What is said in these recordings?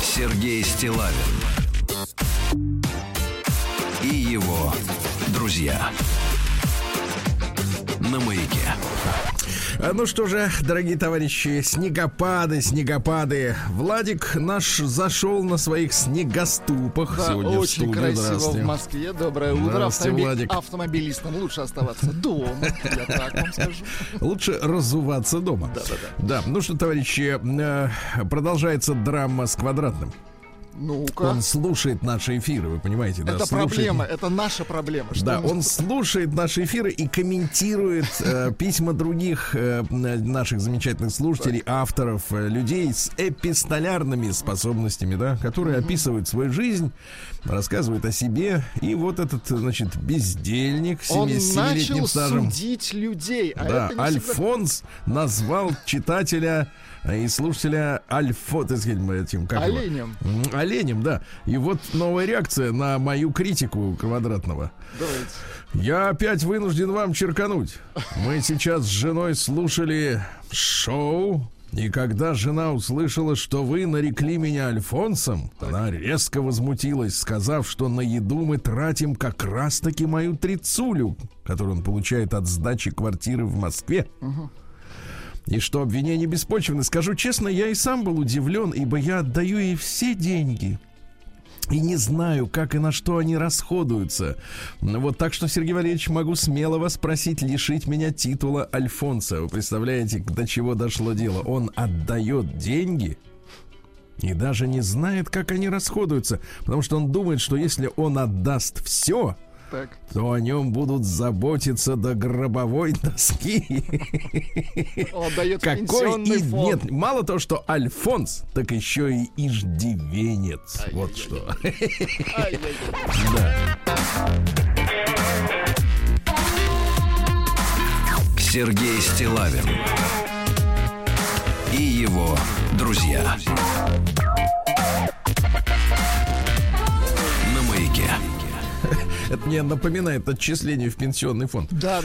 Сергей Стиллавин и его друзья на маяке. Ну что же, дорогие товарищи, снегопады. Владик наш зашел на своих снегоступах. Да, сегодня очень в студии. Красиво в Москве. Доброе утро. Автомобилистам лучше оставаться дома. Я так вам скажу. Лучше разуваться дома. Да. Ну что, товарищи, продолжается драма с квадратным. Ну-ка. Он слушает наши эфиры, вы понимаете, да? Это проблема, это наша проблема. Да, он слушает наши эфиры и комментирует письма других наших замечательных слушателей, авторов, людей с эпистолярными способностями, да, которые описывают свою жизнь, рассказывают о себе. И вот этот, значит, бездельник с 7-летним стажем. Он начал судить людей. Да, Альфонс назвал читателя и слушателя оленем. Оленем, да. И вот новая реакция на мою критику квадратного. Давайте. Я опять вынужден вам черкануть. Мы сейчас с женой слушали шоу, и когда жена услышала, что вы нарекли меня Альфонсом, она резко возмутилась, сказав, что на еду мы тратим как раз-таки мою трицулю, которую он получает от сдачи квартиры в Москве. Угу. И что обвинения беспочвены. Скажу честно, я и сам был удивлен, ибо я отдаю ей все деньги и не знаю, как и на что они расходуются. Вот так что, Сергей Валерьевич, могу смело вас просить лишить меня титула Альфонса. Вы представляете, до чего дошло дело? Он отдает деньги и даже не знает, как они расходуются, потому что он думает, что если он отдаст все, то о нем будут заботиться до гробовой доски. Он дает пенсионный фонд. Нет, мало того, что Альфонс, так еще и иждивенец. Ай-яй-яй. Вот что. Сергей Стиллавин и его друзья. Это мне напоминает отчисление в пенсионный фонд. Да.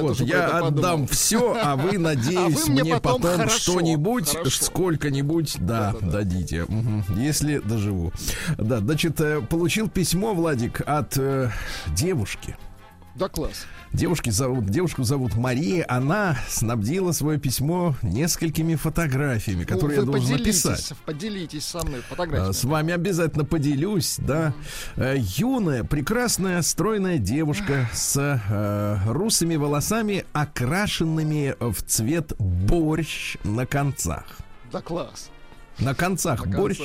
Вот, я отдам все, а вы, надеюсь, мне потом что-нибудь, сколько-нибудь, дадите. Угу. Если доживу. Да, значит, получил письмо, Владик, от девушки. Да, класс. Девушку зовут Мария. Она снабдила свое письмо несколькими фотографиями, которые я должен написать. Поделитесь со мной фотографиями. С вами обязательно поделюсь, да. Юная, прекрасная, стройная девушка с русыми волосами, окрашенными в цвет борщ на концах. Да, класс. На концах борщ.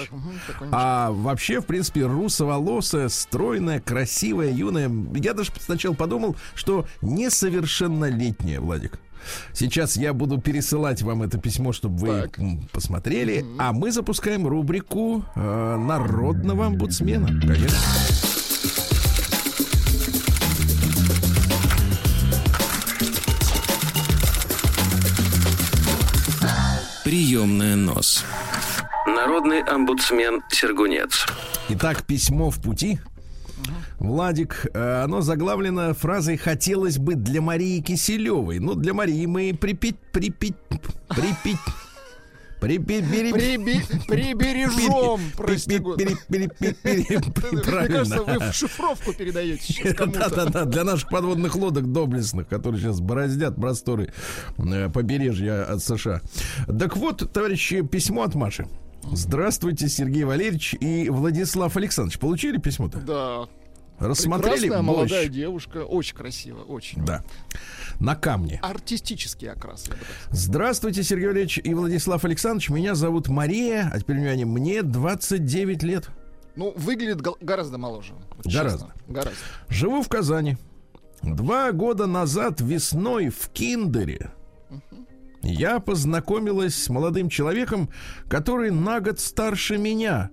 А вообще, в принципе, русоволосая, стройная, красивая, юная. Я даже сначала подумал, что несовершеннолетняя, Владик. Сейчас я буду пересылать вам это письмо, чтобы вы посмотрели. А мы запускаем рубрику народного омбудсмена. Конечно. Приемная НОС. Народный омбудсмен Сергунец. Итак, письмо в пути. Владик, оно заглавлено фразой «Хотелось бы для Марии Киселевой». Ну, для Марии мы прибережем. Мне кажется, вы в шифровку передаете сейчас кому-то. Да, для наших подводных лодок доблестных, которые сейчас бороздят просторы побережья от США. Так вот, товарищи, письмо от Маши. Здравствуйте, Сергей Валерьевич и Владислав Александрович. Получили письмо-то? Да. Рассмотрели. Прекрасная молодая девушка, очень красиво, очень. Да. На камне. Артистический окрас. Здравствуйте, Сергей Валерьевич и Владислав Александрович. Меня зовут Мария, а теперь внимание, мне 29 лет. Ну, выглядит гораздо моложе. Вот гораздо. Живу в Казани. 2 года назад весной в Киндере я познакомилась с молодым человеком, который на год старше меня.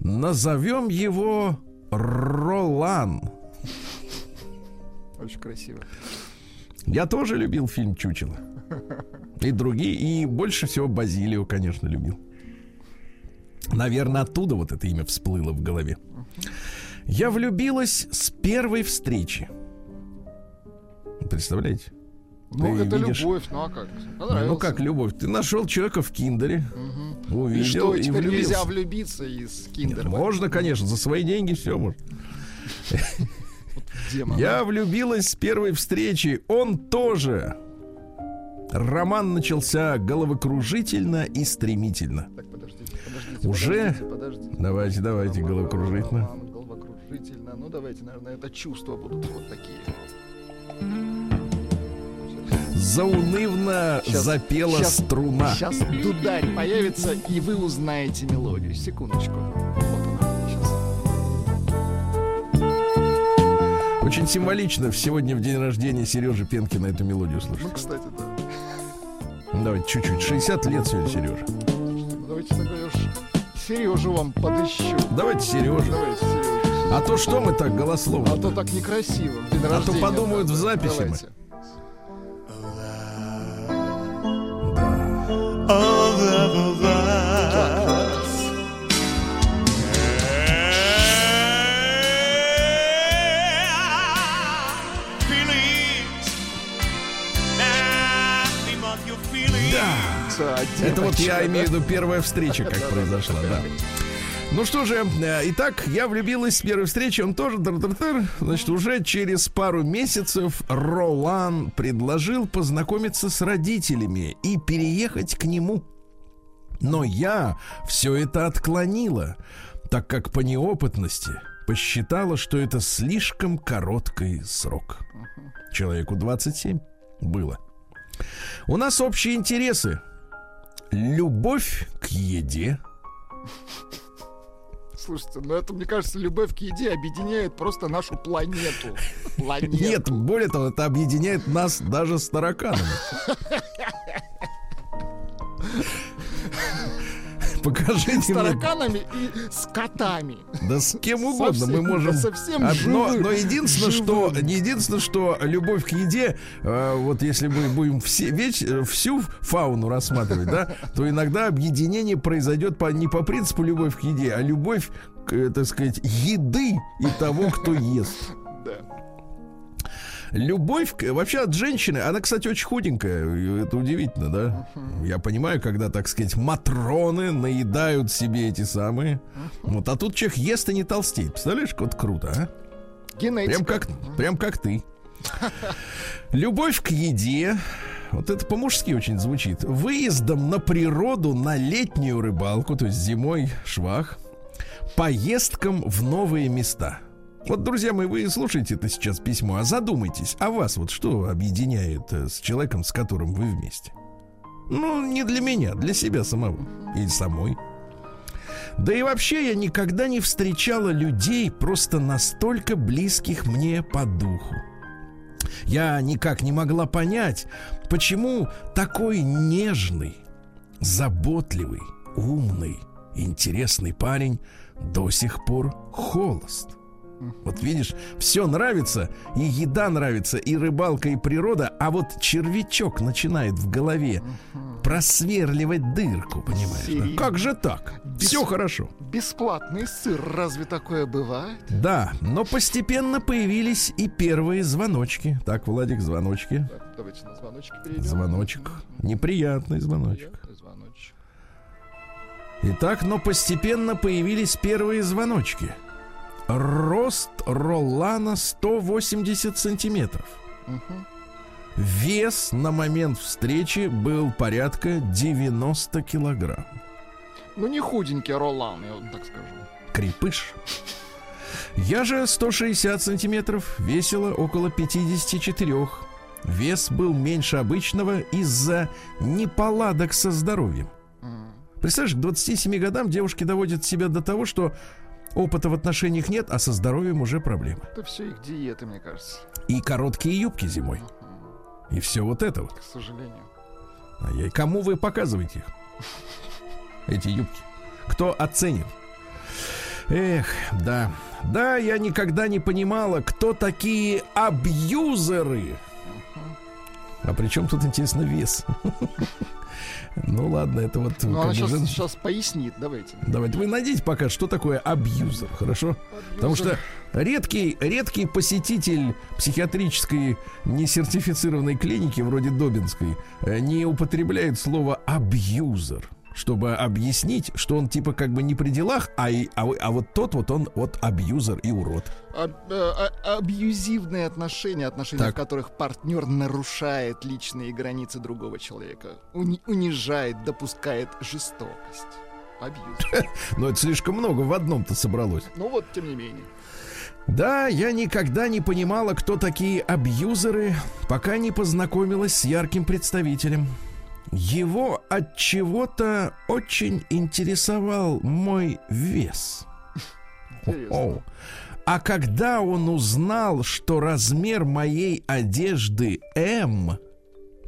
Назовем его Ролан. Очень красиво. Я тоже любил фильм «Чучело». И другие, и больше всего Базилио, конечно, любил. Наверное, оттуда вот это имя всплыло в голове. Я влюбилась с первой встречи. Представляете? Ну, это видишь... любовь, ну а как? Ну как любовь? Ты нашел человека в киндере, увидел, и что, теперь и нельзя влюбиться из киндера? Можно, конечно, за свои деньги все можно. Я влюбилась с первой встречи, он тоже. Роман начался головокружительно и стремительно. Так, подождите. Уже? Давайте, роман, головокружительно. Роман, головокружительно. Ну, давайте, наверное, это чувства будут вот такие. Заунывно сейчас, запела струна. Сейчас дударь появится, и вы узнаете мелодию. Секундочку. Вот она сейчас. Очень символично сегодня в день рождения Сережи Пенкина эту мелодию слушать. Ну, кстати, да. Давайте чуть-чуть. 60 лет сегодня, Сережа. Давайте тогда Сережу вам подыщу. Давайте Сережу. А то что мы так голословно? А то так некрасиво. День рождения, то подумают в записи давайте. Мы. All of us. Feelings. Nothing but your feelings. Да. Это вот я имею в виду первая встреча, как произошла, да. Ну что же, итак, я влюбилась с первой встречи, он тоже, значит, уже через пару месяцев Ролан предложил познакомиться с родителями и переехать к нему. Но я все это отклонила, так как по неопытности посчитала, что это слишком короткий срок. Человеку 27 было. У нас общие интересы. Любовь к еде. Слушайте, ну это, мне кажется, любовь к еде объединяет просто нашу планету. Нет, более того, это объединяет нас даже с тараканами. Покажите с тараканами и с котами. Да с кем угодно мы можем. Но единственное, что любовь к еде, вот если мы будем всю фауну рассматривать, да, то иногда объединение произойдет не по принципу любовь к еде, а любовь, так сказать, еды и того, кто ест. Любовь, вообще от женщины, она, кстати, очень худенькая, это удивительно, да? Я понимаю, когда, так сказать, матроны наедают себе эти самые. Вот, а тут человек ест и не толстеет. Представляешь, вот круто, а? Генетика. Прям как ты. Любовь к еде, вот это по-мужски очень звучит. Выездом на природу, на летнюю рыбалку, то есть зимой швах, поездкам в новые места. Вот, друзья мои, вы слушаете это сейчас письмо, а задумайтесь, а вас вот что объединяет с человеком, с которым вы вместе? Ну, не для меня, для себя самого или самой. Да и вообще я никогда не встречала людей просто настолько близких мне по духу. Я никак не могла понять, почему такой нежный, заботливый, умный, интересный парень до сих пор холост. Вот видишь, все нравится, и еда нравится, и рыбалка, и природа, а вот червячок начинает в голове просверливать дырку, понимаешь? Да? Как же так? Все хорошо. Бесплатный сыр, разве такое бывает? Да, но постепенно появились и первые звоночки. Так, Владик, звоночки. Так, давайте на звоночки перейдем. Звоночек. Неприятный звоночек. Итак, но постепенно появились первые звоночки. Рост Ролана 180 сантиметров. Вес на момент встречи был порядка 90 килограмм. Ну не худенький Ролан, я вам так скажу. Крепыш. Я же 160 сантиметров, весила около 54. Вес был меньше обычного из-за неполадок со здоровьем. Представляешь, к 27 годам девушки доводят себя до того, что опыта в отношениях нет, а со здоровьем уже проблемы. Это все их диеты, мне кажется. И короткие юбки зимой. И все вот это вот. К сожалению. Кому вы показываете их? Эти юбки. Кто оценит? Эх, да. Да, я никогда не понимала, кто такие абьюзеры. А при чем тут, интересно, вес? Ну ладно, это вот... Ну она сейчас пояснит, давайте. Давайте, вы найдите пока, что такое абьюзер, хорошо? Потому что редкий посетитель психиатрической несертифицированной клиники, вроде Добинской, не употребляет слово абьюзер, чтобы объяснить, что он типа как бы не при делах, а вот тот вот он вот абьюзер и урод. Абьюзивные отношения, в которых партнер нарушает личные границы другого человека, унижает, допускает жестокость. Абьюзер. Но это слишком много в одном-то собралось. Ну вот, тем не менее. Да, я никогда не понимала, кто такие абьюзеры, пока не познакомилась с ярким представителем. Его от чего-то очень интересовал мой вес. А когда он узнал, что размер моей одежды М...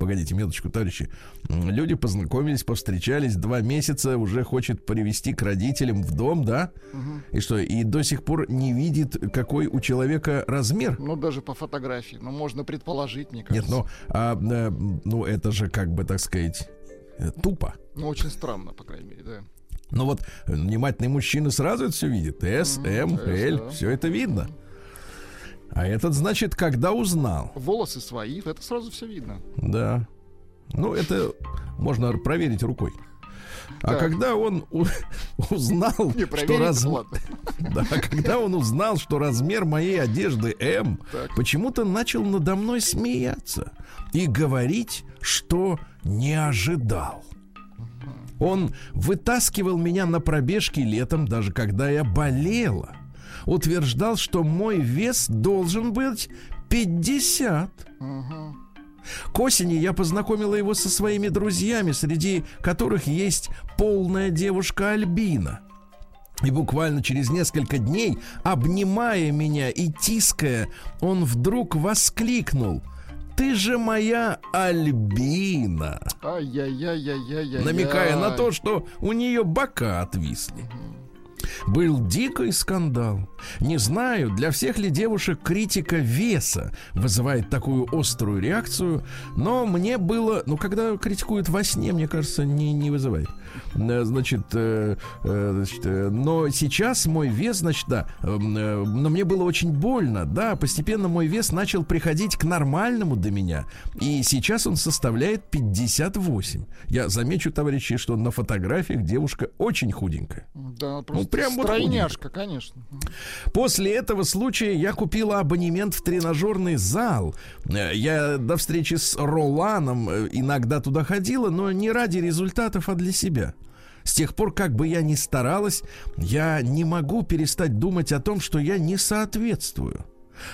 Погодите, минуточку, товарищи. Люди познакомились, повстречались, 2 месяца, уже хочет привести к родителям в дом, да? Угу. И что, и до сих пор не видит, какой у человека размер? Ну, даже по фотографии, ну, можно предположить, мне кажется. Нет, ну, это же, как бы, так сказать, тупо. Ну, очень странно, по крайней мере, да. Ну, вот, внимательный мужчина сразу это все видит. С, М, Л, да. Все это видно. А этот, значит, когда узнал. Волосы свои, это сразу все видно. Да. Ну, это можно проверить рукой. А да. Когда он узнал, что размер моей одежды М, так. Почему-то начал надо мной смеяться и говорить, что не ожидал. Он вытаскивал меня на пробежки летом, даже когда я болела. Утверждал, что мой вес должен быть 50. Uh-huh. К осени я познакомила его со своими друзьями, среди которых есть полная девушка Альбина. И буквально через несколько дней, обнимая меня и тиская, он вдруг воскликнул: «Ты же моя Альбина!» Ай-яй-яй-яй-яй-яй. Намекая на то, что у нее бока отвисли. Uh-huh. Был дикий скандал. Не знаю, для всех ли девушек критика веса вызывает такую острую реакцию, но мне было... Ну, когда критикуют во сне, мне кажется, не вызывает. Но сейчас мой вес, но мне было очень больно, да, постепенно мой вес начал приходить к нормальному до меня, и сейчас он составляет 58. Я замечу, товарищи, что на фотографиях девушка очень худенькая. Да, просто... Прям стройняшка, конечно. После этого случая я купила абонемент в тренажерный зал. Я до встречи с Роланом иногда туда ходила, но не ради результатов, а для себя. С тех пор, как бы я ни старалась, я не могу перестать думать о том, что я не соответствую.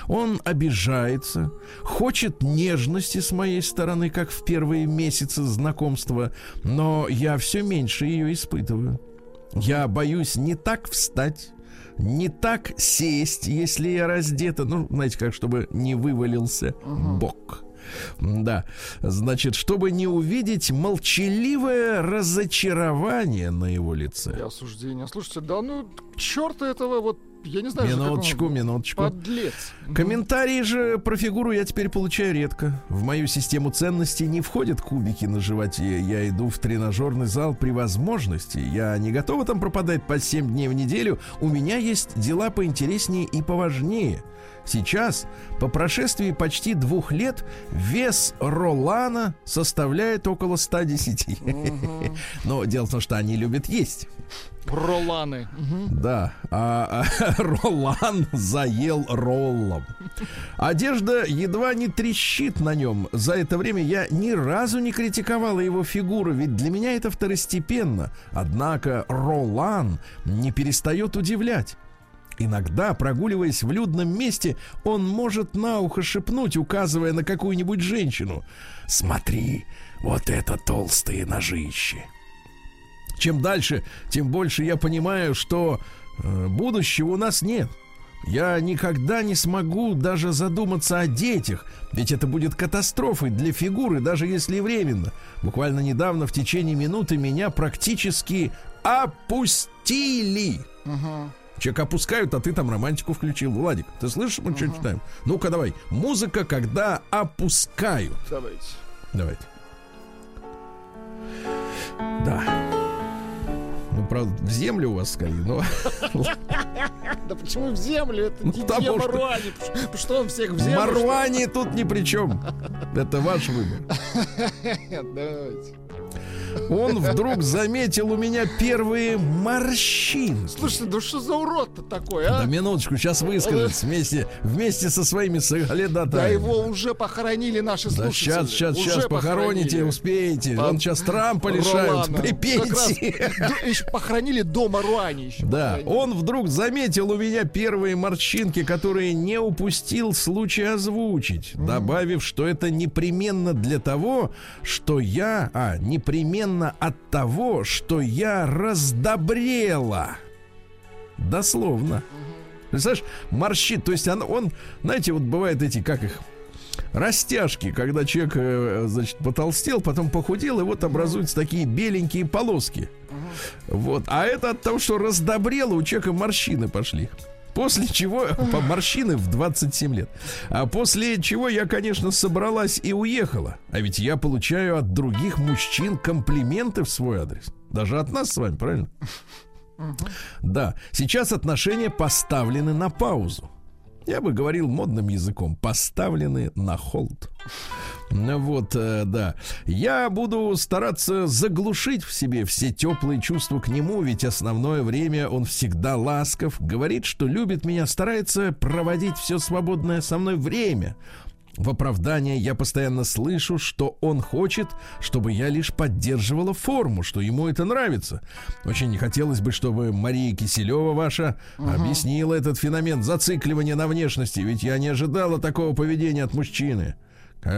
Он обижается, хочет нежности с моей стороны, как в первые месяцы знакомства, но я все меньше ее испытываю. Я боюсь не так встать, не так сесть, если я раздета. Ну, знаете, как, чтобы не вывалился бок. Да, значит, чтобы не увидеть молчаливое разочарование на его лице. И осуждение. Слушайте, да ну, к черту этого вот. Я не знаю, Минуточку. Подлец. Комментарии же про фигуру я теперь получаю редко. В мою систему ценностей не входят кубики на животе. Я иду в тренажерный зал при возможности. Я не готова там пропадать по 7 дней в неделю. У меня есть дела поинтереснее и поважнее. Сейчас, по прошествии почти 2 лет, вес Ролана составляет около 110. Но дело в том, что они любят есть. Роланы. Да, Ролан заел роллом. Одежда едва не трещит на нем. За это время я ни разу не критиковала его фигуру, ведь для меня это второстепенно. Однако Ролан не перестает удивлять. Иногда, прогуливаясь в людном месте, он может на ухо шепнуть, указывая на какую-нибудь женщину: «Смотри, вот это толстые ножищи». Чем дальше, тем больше я понимаю, что будущего у нас нет. Я никогда не смогу даже задуматься о детях, ведь это будет катастрофой для фигуры, даже если временно. Буквально недавно в течение минуты меня практически опустили. Человек опускают, а ты там романтику включил. Владик, ты слышишь, мы что читаем? Ну-ка, давай. Музыка, когда опускают. Давайте. Давайте. Да. Ну, правда, в землю у вас скорее, но... Да почему в землю? Это не Маруани. Что он всех в землю? Маруани тут ни при чем. Это ваш выбор. Давайте. Он вдруг заметил у меня первые морщины. Слушай, ну что за урод-то такой, а? Да минуточку, сейчас выскажет вместе со своими солидарами. Да его уже похоронили наши слушатели. Да сейчас похороните, успеете. Он сейчас Трампа лишают при пенсии. Похоронили до Маруани еще. Да, он вдруг заметил у меня первые морщинки, которые не упустил случай озвучить, добавив, что это непременно для того, что я... непременно от того, что я раздобрела. Дословно. Представляешь, морщин, то есть он, знаете, вот бывают эти, как их, растяжки, когда человек, значит, потолстел, потом похудел, и вот образуются такие беленькие полоски. Вот. А это от того, что раздобрело, у человека морщины пошли. После чего, по морщины в 27 лет. А после чего я, конечно, собралась и уехала. А ведь я получаю от других мужчин комплименты в свой адрес. Даже от нас с вами, правильно? Да. Сейчас отношения поставлены на паузу. Я бы говорил модным языком. Поставлены на холд. Вот, да. Я буду стараться заглушить в себе все теплые чувства к нему, ведь основное время он всегда ласков, говорит, что любит меня, старается проводить все свободное со мной время. В оправдание я постоянно слышу, что он хочет, чтобы я лишь поддерживала форму, что ему это нравится. Очень не хотелось бы, чтобы Мария Киселева ваша объяснила этот феномен зацикливания на внешности, ведь я не ожидала такого поведения от мужчины.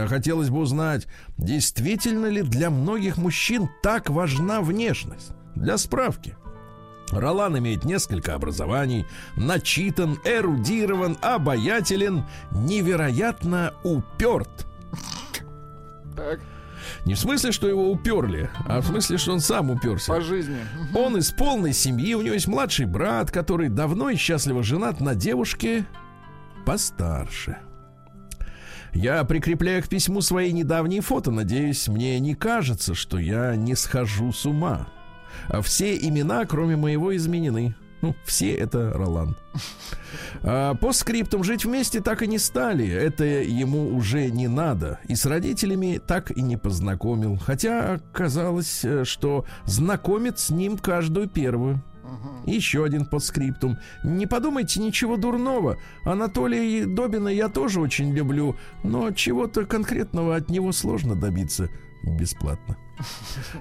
Хотелось бы узнать, действительно ли для многих мужчин так важна внешность? Для справки. Ролан имеет несколько образований, начитан, эрудирован, обаятелен, невероятно уперт. Так. Не в смысле, что его уперли, а в смысле, что он сам уперся. По жизни. Он из полной семьи, у него есть младший брат, который давно и счастливо женат на девушке постарше. Я прикрепляю к письму свои недавние фото. Надеюсь, мне не кажется, что я не схожу с ума. Все имена, кроме моего, изменены. Ну, все это Ролан. По скриптам жить вместе так и не стали. Это ему уже не надо. И с родителями так и не познакомил. Хотя оказалось, что знакомит с ним каждую первую. Еще один постскриптум. Не подумайте ничего дурного. Анатолия Добина я тоже очень люблю, но чего-то конкретного от него сложно добиться бесплатно.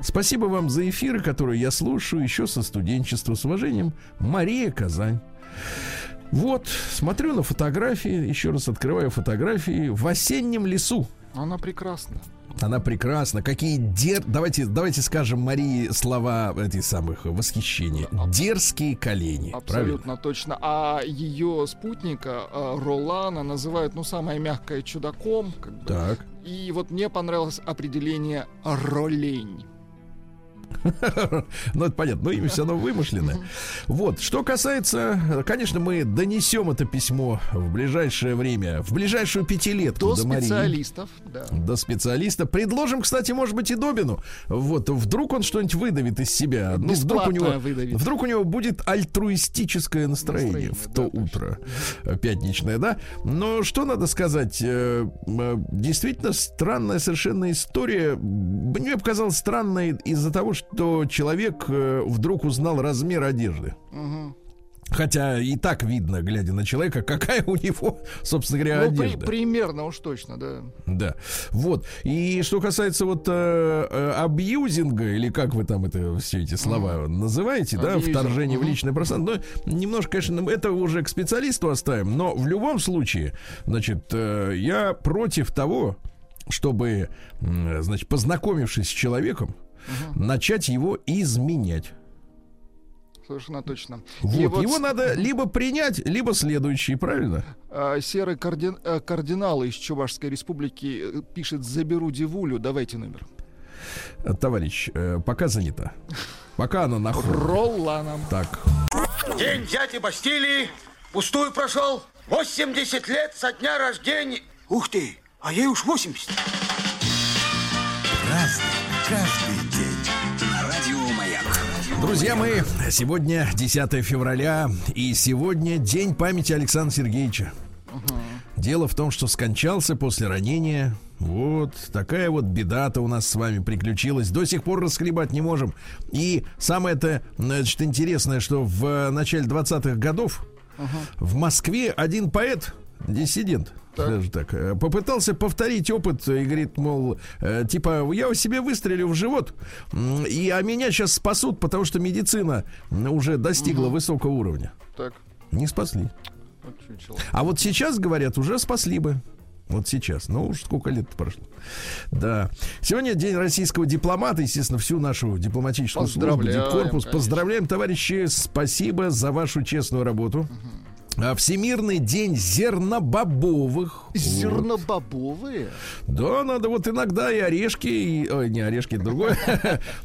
Спасибо вам за эфиры, которые я слушаю еще со студенчества. С уважением, Мария, Казань. Вот, смотрю на фотографии, еще раз открываю фотографии. В осеннем лесу. Она прекрасна. Она прекрасна. Какие давайте скажем Марии слова этих самых восхищения. Дерзкие колени. Абсолютно правильно? Точно. А ее спутника Ролана называют, ну, самое мягкое, чудаком. Как бы. Так. И вот мне понравилось определение «ролень». Ну, это понятно, но имя все равно вымышленное. Вот, что касается, конечно, мы донесем это письмо в ближайшее время, в ближайшую пятилетку до Марии. До специалистов, да. До специалиста. Предложим, кстати, может быть, и Добину. Вот, вдруг он что-нибудь выдавит из себя. Ну, вдруг у него будет альтруистическое настроение в то утро пятничное, да? Но что надо сказать? Действительно, странная совершенно история. Мне показалось странной из-за того, что человек вдруг узнал размер одежды. Хотя и так видно, глядя на человека, какая у него, собственно говоря, одежда. Примерно уж точно, да. Да. Вот. И что касается вот абьюзинга, или как вы там это, все эти слова называете, да, вторжение в личное пространство, но немножко, конечно, это уже к специалисту оставим, но в любом случае, значит, я против того, чтобы, значит, познакомившись с человеком, начать его изменять. Совершенно точно. Вот. Его надо либо принять, либо следующий, правильно? Серый кардинал из Чувашской республики пишет: «Заберу дивулю, давайте номер». Товарищ, пока занята. Пока она находит. Роланом. Так. День дяди Бастилии пустую прошел. 80 лет со дня рождения. Ух ты, а ей уж 80. Друзья мои, сегодня 10 февраля, и сегодня день памяти Александра Сергеевича. Дело в том, что скончался после ранения. Вот такая вот беда-то у нас с вами приключилась. До сих пор расхлебать не можем. И самое-то, значит, интересное, что в начале 20-х годов в Москве один поэт, диссидент, даже так, попытался повторить опыт и говорит, мол, типа, я себе выстрелю в живот, и, а меня сейчас спасут, потому что медицина уже достигла высокого уровня. Так. Не спасли. А вот сейчас, говорят, уже спасли бы. Вот сейчас. Ну уж сколько лет прошло. Да. Сегодня день российского дипломата. Естественно, всю нашу дипломатическую службу, дипкорпус. Конечно. Поздравляем, товарищи. Спасибо за вашу честную работу. Всемирный день зернобобовых. Зернобобовые? Вот. Да, надо вот иногда и орешки, и... Ой, не орешки, другое.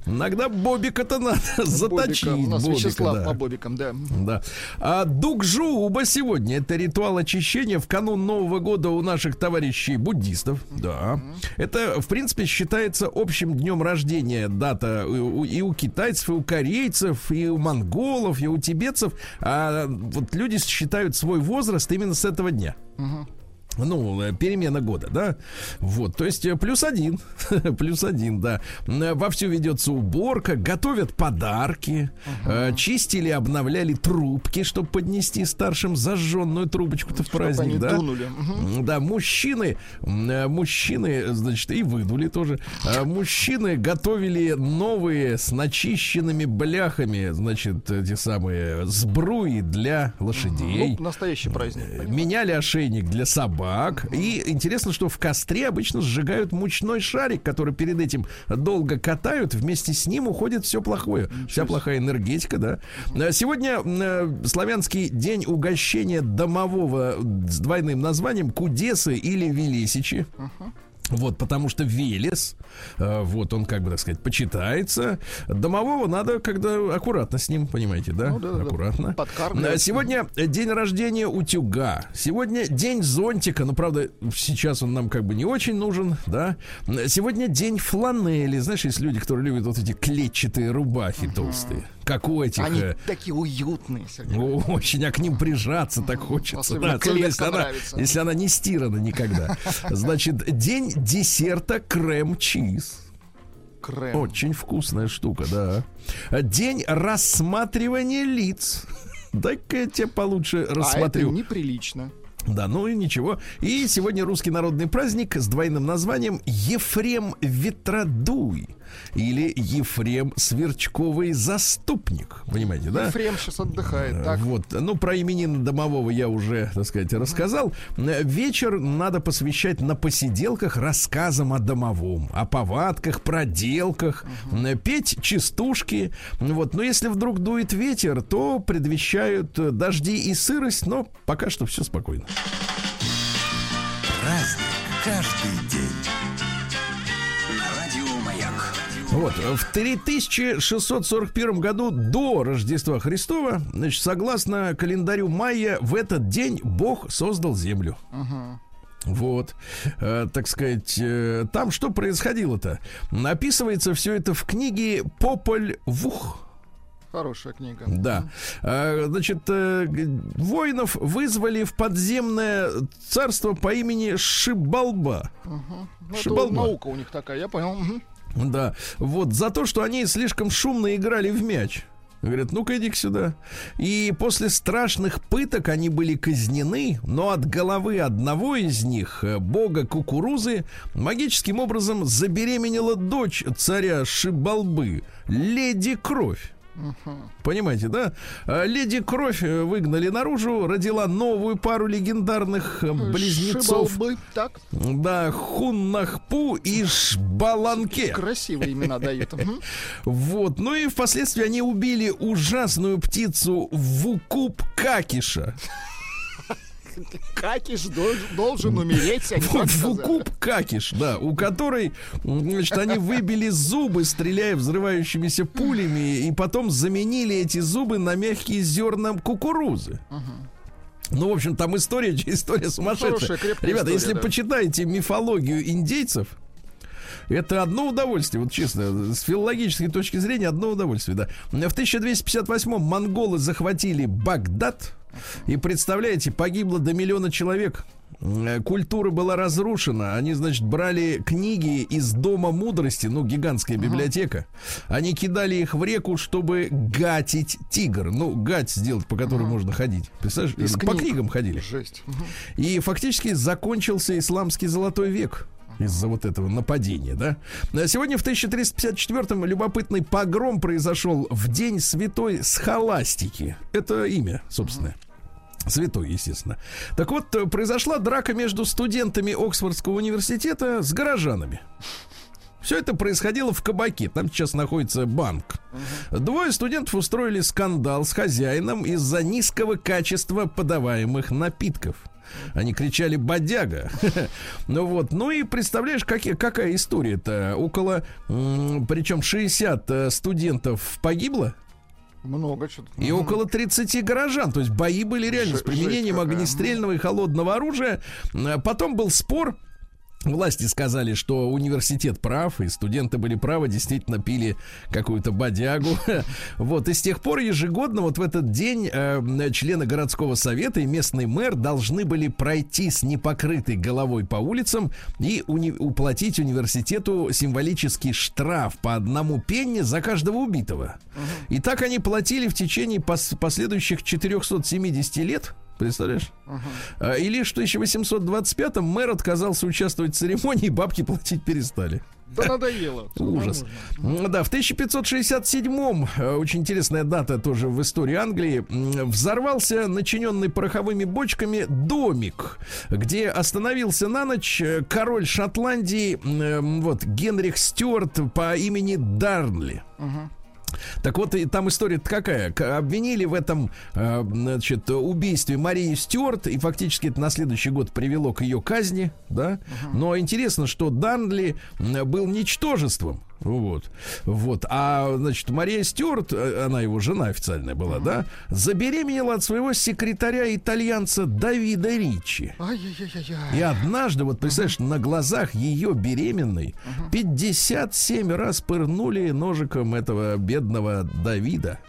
Иногда бобика-то надо заточить. У нас Вячеслав по бобикам, да. А дук-жууба сегодня. Это ритуал очищения в канун Нового года у наших товарищей буддистов. Да. Это, в принципе, считается общим днем рождения. Дата и у китайцев, и у корейцев, и у монголов, и у тибетцев. А вот люди считают свой возраст именно с этого дня. Ну, перемена года, да? Вот, то есть плюс один, да. Вовсю ведется уборка, готовят подарки, чистили, обновляли трубки, чтобы поднести старшим зажженную трубочку-то в праздник, да? Да, мужчины, значит, и выдули тоже. Мужчины готовили новые с начищенными бляхами, значит, те самые сбруи для лошадей. Ну, настоящий праздник. Меняли ошейник для собак. И интересно, что в костре обычно сжигают мучной шарик, который перед этим долго катают. Вместе с ним уходит все плохое. Вся плохая энергетика, да. Сегодня славянский день угощения домового с двойным названием кудесы или велесичи. Вот, потому что Велес, вот он, как бы так сказать, почитается. Домового надо, когда аккуратно с ним, понимаете, да? Ну, да, аккуратно. Да. Сегодня день рождения утюга. Сегодня день зонтика. Ну, правда, сейчас он нам как бы не очень нужен, да? Сегодня день фланели. Знаешь, есть люди, которые любят вот эти клетчатые рубахи толстые. Как у этих. Они такие уютные. Очень, а к ним прижаться так хочется. Да, если она не стирана никогда. Значит, день десерта крем-чиз. Крем. Очень вкусная штука, да. День рассматривания лиц. Дай-ка я тебя получше рассмотрю. А это неприлично. Да, ну и ничего. И сегодня русский народный праздник с двойным названием Ефрем Ветродуй или Ефрем Сверчковый Заступник. Понимаете, да? Ефрем сейчас отдыхает, так? Вот. Ну, про именины домового я уже, так сказать, рассказал. Вечер надо посвящать на посиделках рассказам о домовом, о повадках, проделках, петь частушки. Вот. Но если вдруг дует ветер, то предвещают дожди и сырость, но пока что все спокойно. Праздник каждый день. Вот, в 3641 году до Рождества Христова, значит, согласно календарю майя, в этот день Бог создал землю. Вот, так сказать, там что происходило-то? Описывается все это в книге «Пополь Вух». Хорошая книга. Да. Значит, воинов вызвали в подземное царство по имени Шибалба. Шибалба. Наука у них такая, я понял. Да, вот, за то, что они слишком шумно играли в мяч. Говорят, ну-ка иди-ка сюда. И после страшных пыток они были казнены, но от головы одного из них, бога кукурузы, магическим образом забеременела дочь царя Шибалбы, леди Кровь. Понимаете, да? Леди Кровь выгнали наружу, родила новую пару легендарных близнецов. Шибалбы, так. Да, Хуннахпу и Шбаланке. Красивые имена дают. Вот. Ну и впоследствии они убили ужасную птицу Вукуп-Какиша. Какиш должен умереть. Вукуп-Какиш, да, у которой, значит, они выбили зубы, стреляя взрывающимися пулями, и потом заменили эти зубы на мягкие зерна кукурузы. Ну, в общем, там история сумасшедшая. Хорошая, крепкая. Ребята, история, если почитаете мифологию индейцев Это одно удовольствие, вот честно, с филологической точки зрения одно удовольствие, да. В 1258-м монголы захватили Багдад, и, представляете, погибло до 1 миллиона человек. Культура была разрушена. Они, значит, брали книги из Дома мудрости, ну, гигантская библиотека. Они кидали их в реку, чтобы гатить тигр. Ну, гать сделать, по которой можно ходить. Представляешь, по книгам ходили. Жесть. И фактически закончился исламский золотой век из-за вот этого нападения, да? Сегодня в 1354-м любопытный погром произошел в день святой Схоластики. Это имя, собственно. Святой, естественно. Так вот, произошла драка между студентами Оксфордского университета с горожанами. Все это происходило в кабаке. Там сейчас находится банк. Двое студентов устроили скандал с хозяином из-за низкого качества подаваемых напитков. Они кричали «Бодяга!». Ну вот, ну и представляешь, какая история-то. Около, причем 60 студентов погибло. Много что-то. И около 30 горожан. То есть бои были реально с применением огнестрельного и холодного оружия. Потом был спор. Власти сказали, что университет прав, и студенты были правы, действительно пили какую-то бодягу. Вот, и с тех пор ежегодно вот в этот день члены городского совета и местный мэр должны были пройти с непокрытой головой по улицам и уплатить университету символический штраф по 1 пенни за каждого убитого. И так они платили в течение последующих 470 лет. Представляешь? И лишь в 1825-м мэр отказался участвовать в церемонии, бабки платить перестали. Да надоело. Ужас. Да, в 1567-м, очень интересная дата тоже в истории Англии, взорвался начиненный пороховыми бочками домик, где остановился на ночь король Шотландии, вот, Генрих Стюарт по имени Дарнли. Так вот, и там история-то какая? Обвинили в этом, значит, убийстве Марии Стюарт, и фактически это на следующий год привело к ее казни, да? Но интересно, что Дарнли был ничтожеством. Вот, вот. А, значит, Мария Стюарт, она его жена официальная была, да, забеременела от своего секретаря-итальянца Давида Ричи. И однажды, вот представляешь, на глазах ее беременной 57 раз пырнули ножиком этого бедного Давида.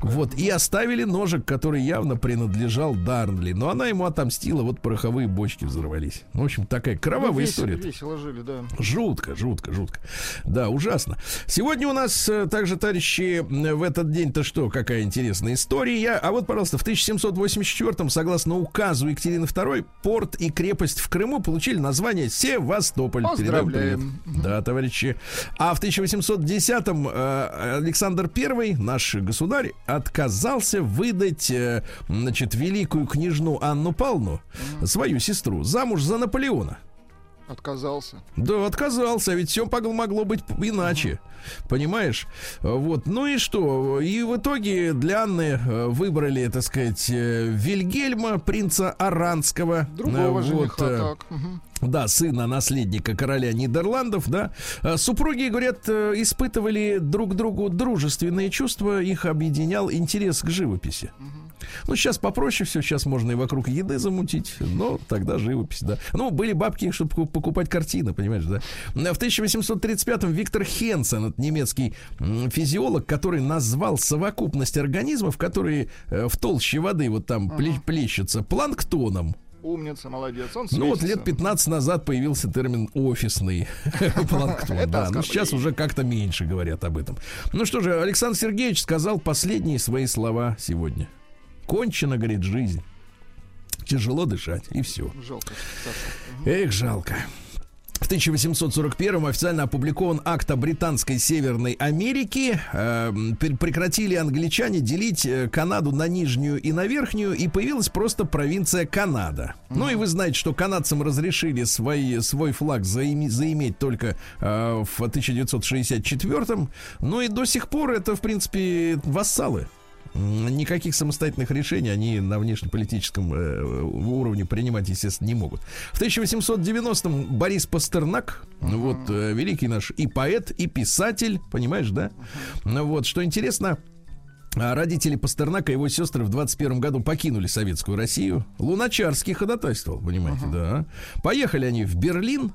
Вот, и оставили ножик, который явно принадлежал Дарнли. Но она ему отомстила, вот пороховые бочки взорвались. В общем, такая кровавая история. Весело жили, да. Жутко, жутко, жутко. Да, ужасно. Сегодня у нас также, товарищи, в этот день-то что, какая интересная история. А вот, пожалуйста, в 1784-м, согласно указу Екатерины II, порт и крепость в Крыму получили название Севастополь. Поздравляем. Да, товарищи. А в 1810-м Александр I, наш государь, отказался выдать, значит, великую княжну Анну Павловну, свою сестру, замуж за Наполеона. Отказался. Да, отказался, ведь все могло быть иначе. Понимаешь? Вот. Ну и что? И в итоге для Анны выбрали, так сказать, Вильгельма, принца Оранского. Другого жениха, так. Да, сына наследника короля Нидерландов, да. Супруги, говорят, испытывали друг другу дружественные чувства, их объединял интерес к живописи. Ну, сейчас попроще все, сейчас можно и вокруг еды замутить, но тогда живопись, да. Ну, были бабки, чтобы покупать картины, понимаешь, да. В 1835-м Виктор Хенсен, этот немецкий физиолог, который назвал совокупность организмов, которые в толще воды вот там плещутся, планктоном. Умница, молодец. Он ну вот лет 15 назад появился термин «офисный» планктон. Да, но сейчас уже как-то меньше говорят об этом. Ну что же, Александр Сергеевич сказал последние свои слова сегодня. Кончена, говорит, жизнь. Тяжело дышать, и все. Жалко. Эх, жалко. В 1841-м официально опубликован акт о британской Северной Америке. Прекратили англичане делить Канаду на нижнюю и на верхнюю, и появилась просто провинция Канада. Ну и вы знаете, что канадцам разрешили свой флаг заиметь только в 1964-м. Ну и до сих пор это, в принципе, вассалы. Никаких самостоятельных решений они на внешнеполитическом уровне принимать, естественно, не могут. В 1890-м Борис Пастернак, вот, великий наш и поэт, и писатель, понимаешь, да? Вот, что интересно, Родители Пастернака и его сестры в 21 году покинули Советскую Россию. Луначарский ходатайствовал, понимаете, да. Поехали они в Берлин.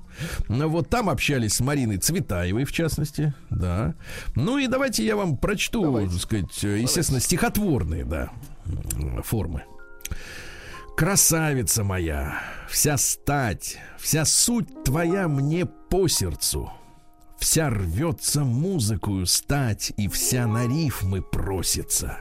Вот там общались с Мариной Цветаевой, в частности, да. Ну и давайте я вам прочту, так сказать, естественно, стихотворные, да, формы. Красавица моя, вся стать, вся суть твоя мне по сердцу. Вся рвется музыкою стать, и вся на рифмы просится.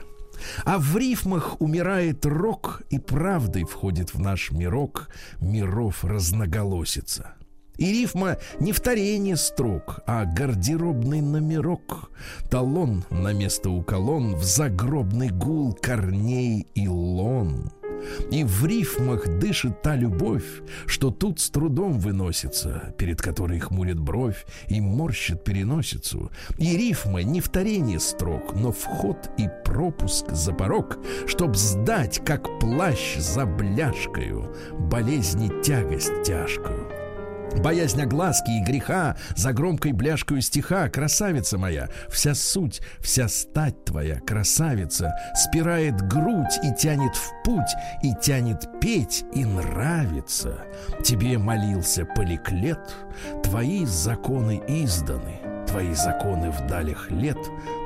А в рифмах умирает рок, и правдой входит в наш мирок, миров разноголосица. И рифма не вторение строк, а гардеробный номерок. Талон на место у колонн, в загробный гул корней и лон. И в рифмах дышит та любовь, что тут с трудом выносится, перед которой хмурит бровь и морщит переносицу. И рифма не вторение строк, но вход и пропуск за порог, чтоб сдать, как плащ за бляшкою, болезни тягость тяжкую. Боязнь огласки и греха за громкой бляшкою стиха, красавица моя, вся суть, вся стать твоя, красавица, спирает грудь и тянет в путь, и тянет петь, и нравится. Тебе молился Поликлет, твои законы изданы, твои законы в далях лет,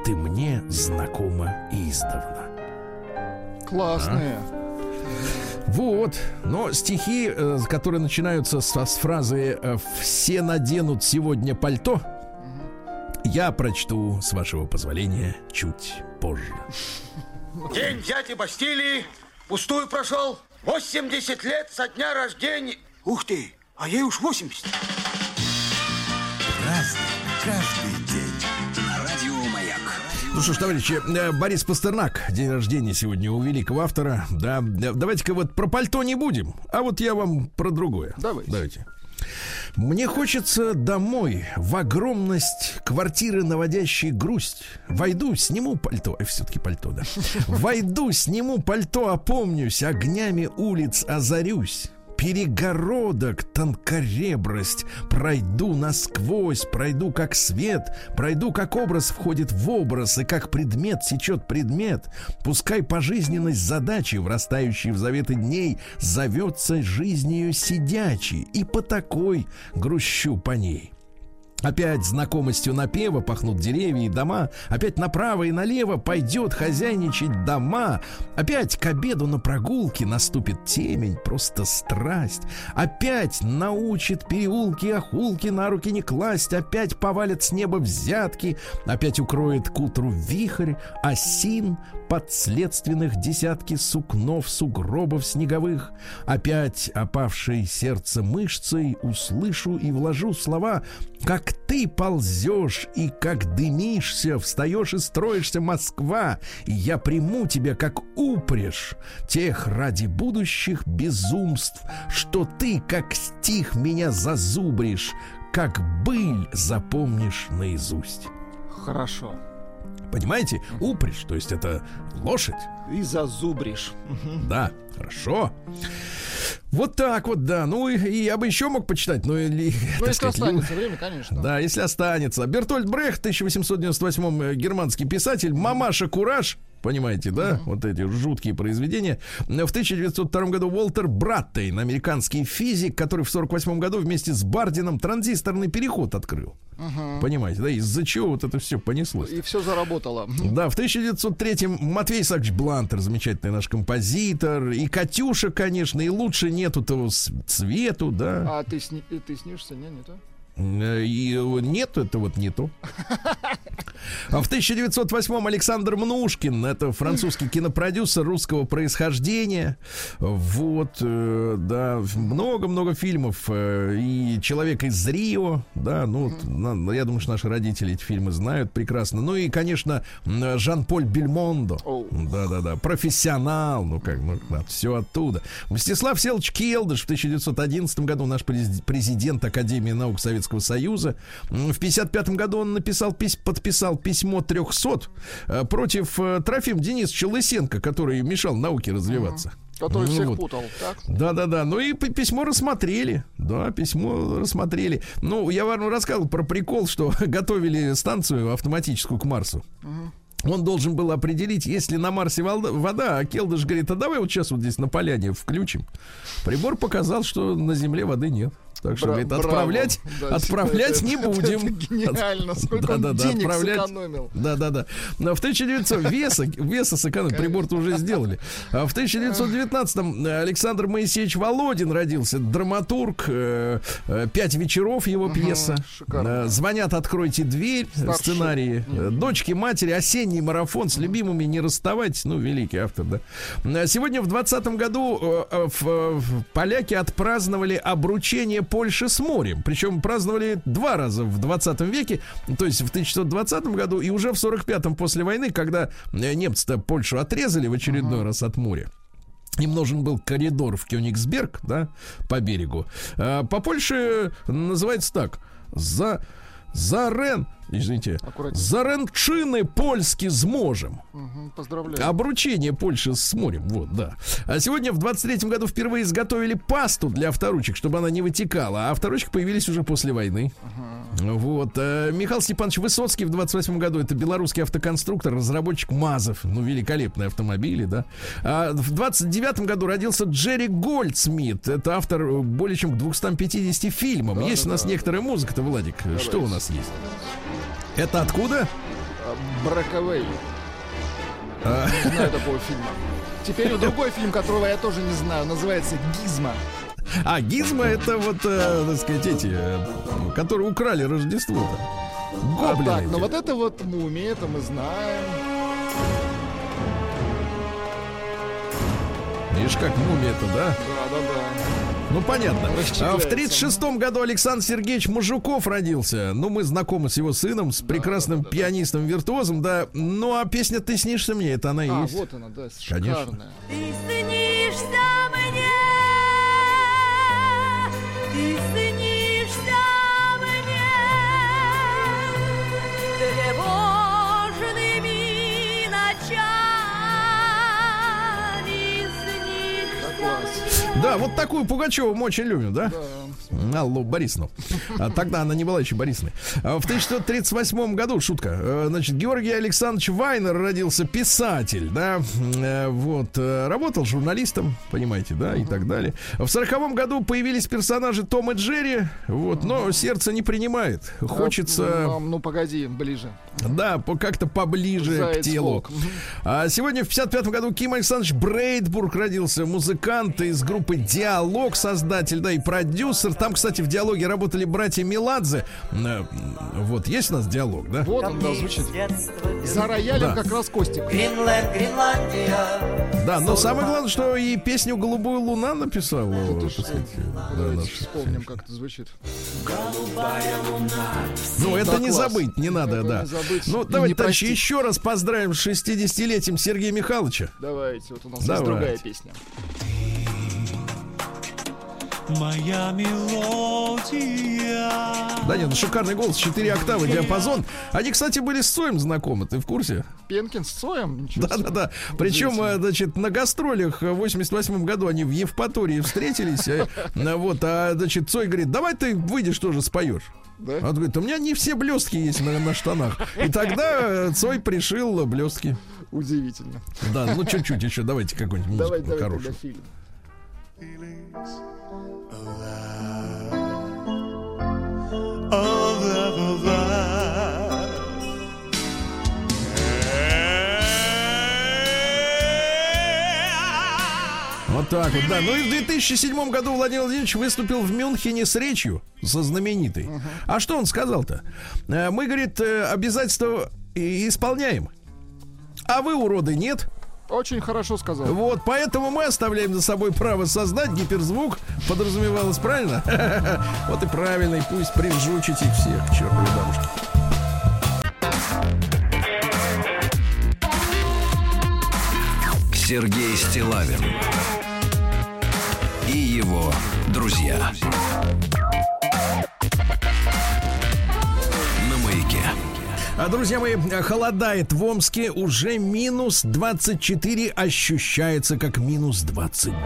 ты мне знакома издавна. Классные. Вот, но стихи, которые начинаются с фразы «Все наденут сегодня пальто», я прочту, с вашего позволения, чуть позже. День дяди Бастилии пустую прошел. 80 лет со дня рождения. Ух ты, а ей уж 80. Разный, каждый день. Радио «Маяк». Ну что ж, товарищи, Борис Пастернак, день рождения сегодня у великого автора. Да, давайте-ка вот про пальто не будем, а вот я вам про другое. Давайте. Мне хочется домой, в огромность квартиры наводящей грусть. Войду, сниму пальто. Все-таки пальто, да. Войду, сниму пальто, опомнюсь, огнями улиц озарюсь. Перегородок тонкоребрость, пройду насквозь, пройду как свет, пройду как образ входит в образ и как предмет сечет предмет. Пускай пожизненность задачи, врастающей в заветы дней, зовется жизнью сидячей, и по такой грущу по ней. Опять знакомостью напева пахнут деревья и дома. Опять направо и налево пойдет хозяйничать дома. Опять к обеду на прогулке наступит темень, просто страсть. Опять научит переулки и охулки на руки не класть. Опять повалят с неба взятки. Опять укроет к утру вихрь, осин, подследственных десятки сукнов, сугробов снеговых. Опять опавшей сердце мышцей услышу и вложу слова, как ты ползешь и как дымишься, встаешь и строишься, Москва, и я приму тебя, как упряжь тех ради будущих безумств, что ты, как стих, меня зазубришь, как быль запомнишь наизусть. Хорошо. Понимаете? Упряжь, то есть это лошадь. И зазубришь. Да, хорошо. Вот так вот, да. Ну, и я бы еще мог почитать, но... Ну, если сказать, останется время, конечно. Да, если останется. Бертольд Брехт, в 1898-м германский писатель. «Мамаша Кураж». Понимаете, да? Вот эти жуткие произведения. В 1902 году Уолтер Браттейн, американский физик, который в 1948 году вместе с Бардином транзисторный переход открыл. Понимаете, да? Из-за чего вот это все понеслось. И все заработало. Да, в 1903-м Матвей Исаакович Блантер, замечательный наш композитор. И «Катюша», конечно, и «Лучше нету того свету», да. А ты снишься? Не то? И нет, это вот не то. А в 1908-м Александр Мнушкин, это французский кинопродюсер русского происхождения. Вот, да, много-много фильмов. И «Человек из Рио», да, ну, я думаю, что наши родители эти фильмы знают прекрасно. Ну и, конечно, Жан-Поль Бельмондо. Да-да-да, «Профессионал», ну как, ну, все оттуда. Мстислав Селович Келдыш в 1911 году, наш президент Академии наук Советского Союза. В 1955 году он написал, подписал письмо 300 против Трофима Денисовича Лысенко, который мешал науке развиваться. Который всех путал, так? Да-да-да, ну и письмо рассмотрели. Да, письмо рассмотрели. Ну, я вам рассказывал про прикол, что готовили станцию автоматическую к Марсу. он должен был определить, если на Марсе вода, а Келдыш говорит, а давай вот сейчас вот здесь на поляне включим. Прибор показал, что на Земле воды нет. Так что, говорит, отправлять, да, отправлять не будем. Это гениально, сколько он денег сэкономил. Да. Но в 1900 веса сэкономил, прибор-то уже сделали. В 1919-м Александр Моисеевич Володин родился, драматург, «Пять вечеров» его пьеса. Шикарно. «Звонят, откройте дверь», старший сценарии. «Дочки, матери», «Осенний марафон», «С любимыми не расставайтесь», ну, великий автор, да. Сегодня в 2020 году поляки отпраздновали обручение Польши с морем. Причем праздновали два раза в 20 веке, то есть в 1920 году и уже в 1945 после войны, когда немцы-то Польшу отрезали в очередной раз от моря. Им нужен был коридор в Кёнигсберг, да, по берегу. По Польше называется так. Заренчины польски с можем. Поздравляю. Обручение Польши с морем. Вот, да. А сегодня в 23-м году впервые изготовили пасту для авторучек, чтобы она не вытекала. А авторучки появились уже после войны. Вот. Михаил Степанович Высоцкий в 28-м году. Это белорусский автоконструктор, разработчик МАЗов. Ну, великолепные автомобили, да. В 29-м году родился Джерри Гольдсмит. Это автор более чем 250 фильмов. Да, есть у нас некоторая музыка-то, Владик. Давай. Что у нас есть? Это откуда? Бракавей. Не знаю такого фильма. Теперь другой фильм, которого я тоже не знаю, называется «Гизма». А «Гизма» — это вот, так сказать, эти, которые украли Рождество-то. Гоблины. Так, но вот это вот «Мумия», это мы знаем. Видишь, как «Мумия»-то, да? Да. Ну, понятно. В 1936 году Александр Сергеевич Мужуков родился. Ну, мы знакомы с его сыном, с прекрасным пианистом-виртуозом, да. Ну, а песня «Ты снишься мне», это она и есть. А, вот она, да, шикарная. Конечно. Ты снишься мне, ты снишься мне, тревожными ночами снишься мне. Да, вот такую Пугачеву мы очень любим, да? Да. Аллу Борисовну. Тогда она не была еще Борисовной. В 1938 году, шутка, значит, Георгий Александрович Вайнер родился, писатель, да, вот, работал журналистом, понимаете, да, и так далее. В 40-м году появились персонажи Том и Джерри, вот, но сердце не принимает. Хочется... Ну, погоди, ближе. Да, как-то поближе Заяц к телу. Сегодня в 55-м году Ким Александрович Брейдбург родился, музыкант из группы «Диалог», создатель, да, и продюсер. Там, кстати, в «Диалоге» работали братья Меладзе. Вот, есть у нас «Диалог», да? Вот он, да, звучит. За роялем, да, как раз Костик. Гринленд, Гринландия. Да, но самое главное, что и песню «Голубую луна» написал. Давайте вспомним, как это звучит. Голубая луна. Ну, это не забыть, не надо, да. Ну, давайте, товарищи, еще раз поздравим с 60-летием Сергея Михайловича. Давайте, вот у нас есть другая песня. Моя мелодия. Да нет, ну шикарный голос, 4 октавы, диапазон. Они, кстати, были с Цоем знакомы, ты в курсе? Пенкин с Цоем? Да. Причем, значит, на гастролях в 88 году они в Евпатории встретились. Вот, а, значит, Цой говорит, давай ты выйдешь тоже споешь. Да? Он говорит, у меня не все блестки есть на штанах. И тогда Цой пришил блестки. Удивительно. Да, ну чуть-чуть еще, давайте какую-нибудь музыку хорошую. Вот так вот, да. Ну и в 2007 году Владимир Владимирович выступил в Мюнхене с речью, со знаменитой. А что он сказал-то? Мы, говорит, обязательства исполняем, а вы, уроды, нет. Очень хорошо сказал. Вот, поэтому мы оставляем за собой право создать гиперзвук. Подразумевалось, правильно? Вот и правильно, и пусть прижучите всех, чертовы бабушки. Сергей Стиллавин и его друзья. Друзья мои, холодает в Омске, уже минус 24, ощущается как минус 29.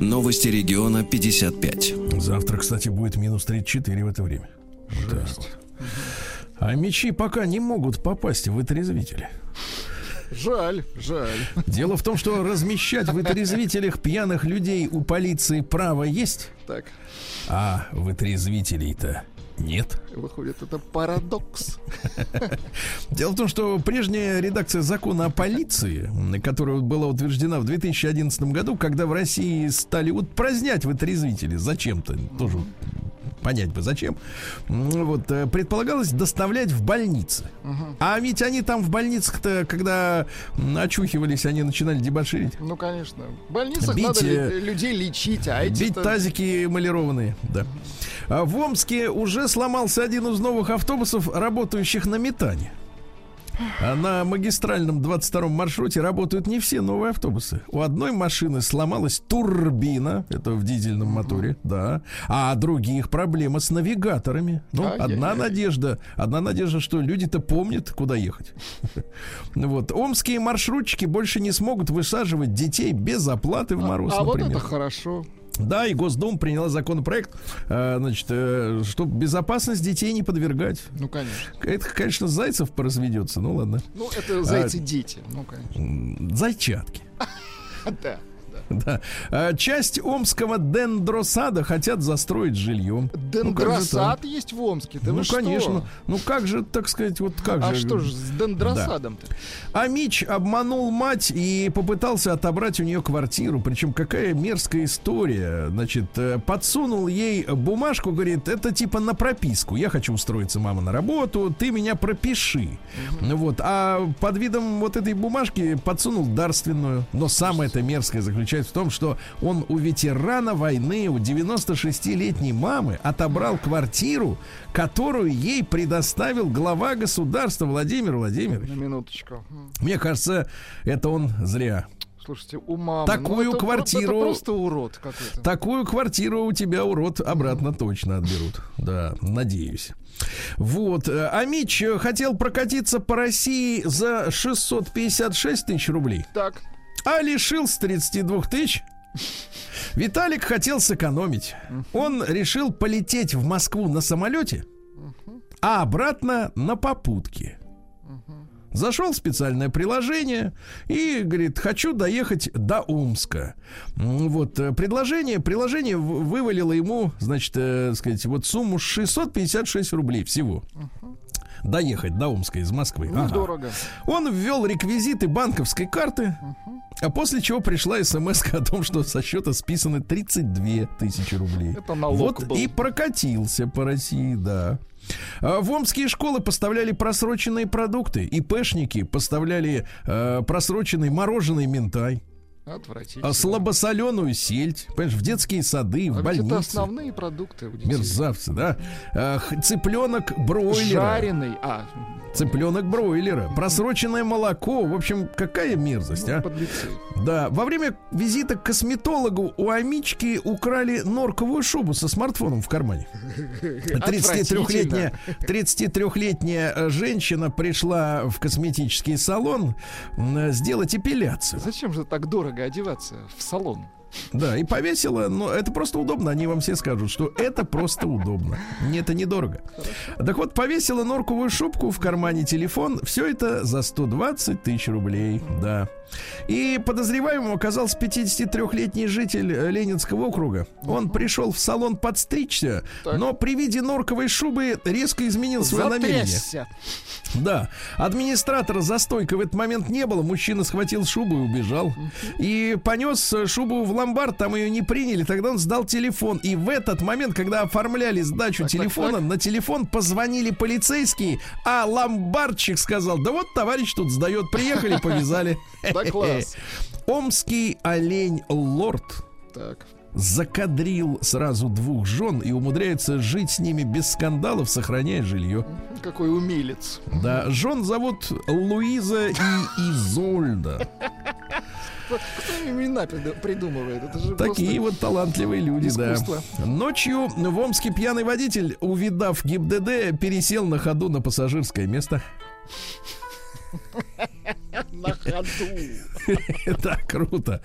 Новости региона 55. Завтра, кстати, будет минус 34 в это время. Жесть. Да. А мечи пока не могут попасть в вытрезвители. Жаль, жаль. Дело в том, что размещать в вытрезвителях пьяных людей у полиции право есть, так. А вытрезвителей-то нет. Выходит, это парадокс. Дело в том, что прежняя редакция закона о полиции, которая была утверждена в 2011 году, когда в России стали вот празднять вытрезвители зачем-то, тоже понять бы зачем, вот, предполагалось доставлять в больницы. А ведь они там в больницах-то, когда очухивались, они начинали дебоширить. Ну, конечно. В больницах бить, надо людей лечить, а эти... Бить тазики эмалированные, да. В Омске уже сломался один из новых автобусов, работающих на метане. На магистральном 22-м маршруте работают не все новые автобусы. У одной машины сломалась турбина, это в дизельном моторе, да. А других проблема с навигаторами. Ну, одна надежда, что люди-то помнят, куда ехать. Вот. Омские маршрутчики больше не смогут высаживать детей без оплаты в мороз, например. А вот это хорошо. Да, и Госдума приняла законопроект, чтобы безопасность детей не подвергать. Ну, конечно. Это, конечно, Зайцев поразведется, ну ладно. Ну, это зайцы-дети, ну, конечно. Зайчатки. Да. Да. Часть омского дендросада хотят застроить жильем. Дендросад есть в Омске? Да, ну, конечно. Ну, как же, так сказать, вот как же. А что же с дендросадом-то? Да. Амич обманул мать и попытался отобрать у нее квартиру. Причем какая мерзкая история. Значит, подсунул ей бумажку, говорит, это типа на прописку. Я хочу устроиться, мама, на работу, ты меня пропиши. Вот. А под видом вот этой бумажки подсунул дарственную. Но самое это мерзкое заключение в том, что он у ветерана войны, у 96-летней мамы отобрал квартиру, которую ей предоставил глава государства Владимир Владимирович. На минуточку. Мне кажется, это он зря. Слушайте, у мамы... Такую квартиру... просто урод какой-то. Такую квартиру у тебя, урод, обратно точно отберут. Да, надеюсь. Вот. Амич хотел прокатиться по России за 656 тысяч рублей. Так. А лишился 32 тысяч. Виталик хотел сэкономить. Он решил полететь в Москву на самолете, а обратно на попутке. Зашел в специальное приложение и говорит, хочу доехать до Омска. Вот приложение вывалило ему, значит, сказать, вот сумму 656 рублей всего. Доехать до Омска из Москвы. Недорого. Ага. Он ввел реквизиты банковской карты, а после чего пришла смс-ка о том, что со счета списаны 32 тысячи рублей. Это налог был. Вот и прокатился по России, да. В омские школы поставляли просроченные продукты. ИПшники поставляли просроченный мороженый минтай. Отвратительно. Слабосоленую сельдь, понимаешь, в детские сады, в больницы. Это основные продукты у детей. Мерзавцы, да? Цыпленок бройлера. Жареный, цыпленок бройлера, просроченное молоко. В общем, какая мерзость, а? Да, во время визита к косметологу у Амички украли норковую шубу со смартфоном в кармане. 33-летняя женщина пришла в косметический салон сделать эпиляцию. Зачем же так дорого одеваться в салон? Да, и повесила, но это просто удобно. Они вам все скажут, что это просто удобно. Это недорого. Так вот, повесила норковую шубку, в кармане телефон. Все это за 120 тысяч рублей. Да. И подозреваемым оказался 53-летний житель Ленинского округа. Он пришел в салон подстричься, но при виде норковой шубы резко изменил свое намерение. Да. Администратора за стойкой в этот момент не было. Мужчина схватил шубу и убежал. И понес шубу в ломбард, там ее не приняли. Тогда он сдал телефон. И в этот момент, когда оформляли сдачу телефона. На телефон позвонили полицейские, а ломбардчик сказал, да вот товарищ тут сдает. Приехали, повязали. Омский олень-лорд закадрил сразу двух жен и умудряется жить с ними без скандалов, сохраняя жилье. Какой умелец. Да, жен зовут Луиза и Изольда. Кто имена придумывает? Это же такие вот талантливые люди, искусство. Да. Ночью в Омске пьяный водитель, увидав ГИБДД, пересел на ходу на пассажирское место. на ходу. Это круто.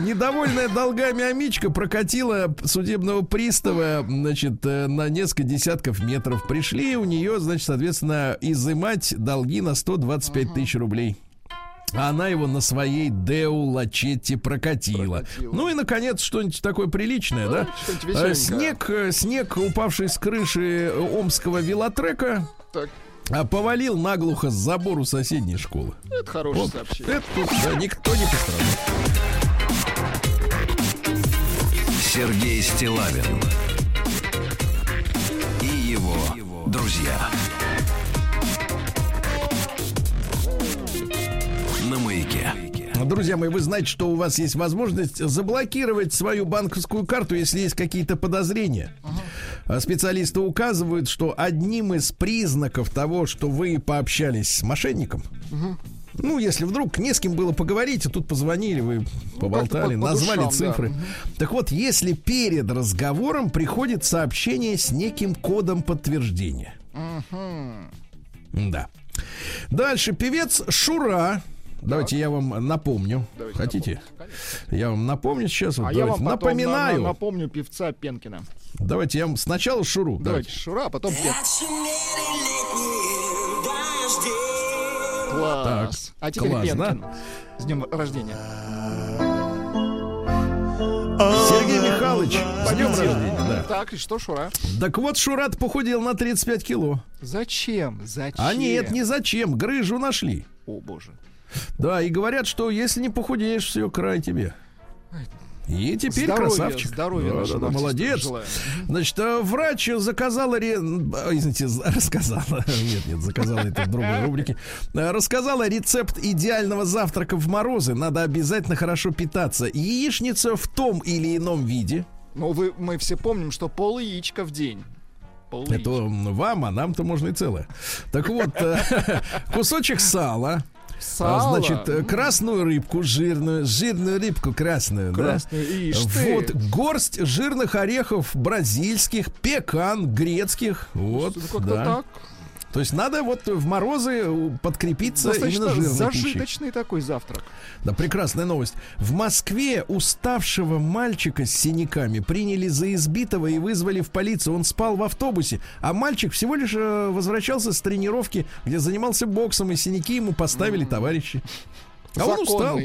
Недовольная долгами амичка прокатила судебного пристава, значит, на несколько десятков метров. Пришли у нее, значит, соответственно, изымать долги на 125 тысяч рублей. А она его на своей Деу-Лачетте прокатила. Ну и, наконец, что-нибудь такое приличное, да? Снег, упавший с крыши омского велотрека, так, повалил наглухо с забору соседней школы. Это хорошее вот сообщение. Это тут, да, никто не пострадал. Сергей Стиллавин и его друзья. Друзья мои, вы знаете, что у вас есть возможность заблокировать свою банковскую карту, если есть какие-то подозрения. Специалисты указывают, что одним из признаков того, что вы пообщались с мошенником, ну, если вдруг не с кем было поговорить, а тут позвонили, вы поболтали, назвали цифры. Так вот, если перед разговором приходит сообщение с неким кодом подтверждения. Да. Дальше певец Шура. Давайте я вам напомню. Давайте. Хотите? Напомню. Я вам напомню сейчас. Вот, я вам напоминаю. Напомню певца Пенкина. Давайте я вам сначала Шуру. Давайте Шура, а потом Пенкин. Класс. Так, а теперь класс, Пенкин. Да? С днем рождения. Сергей Михайлович, с днем рождения. Да. Так, и что, Шура? Так вот, Шура-то похудел на 35 кило. Зачем? А нет, не зачем. Грыжу нашли. О, боже. Да, и говорят, что если не похудеешь, все, край тебе. И теперь красавчик. Здоровья, да, молодец. Желаю. Значит, врач заказала... Извините, рассказала. Нет, заказала это в другой рубрике. Рассказала рецепт идеального завтрака в морозы. Надо обязательно хорошо питаться. Яичница в том или ином виде. Ну, мы все помним, что пол яичка в день. Это вам, а нам-то можно и целое. Так вот, кусочек сала... Сало. Значит, красную рыбку жирную рыбку красную, да? Ишь ты. Вот, горсть жирных орехов бразильских, пекан, грецких. Вот, что-то как-то да. Так. То есть надо вот в морозы подкрепиться. Достаточно именно жирной зажиточный пищей. Такой завтрак. Да, прекрасная новость. В Москве уставшего мальчика с синяками приняли за избитого и вызвали в полицию. Он спал в автобусе, а мальчик всего лишь возвращался с тренировки, где занимался боксом, и синяки ему поставили товарищи. А он устал,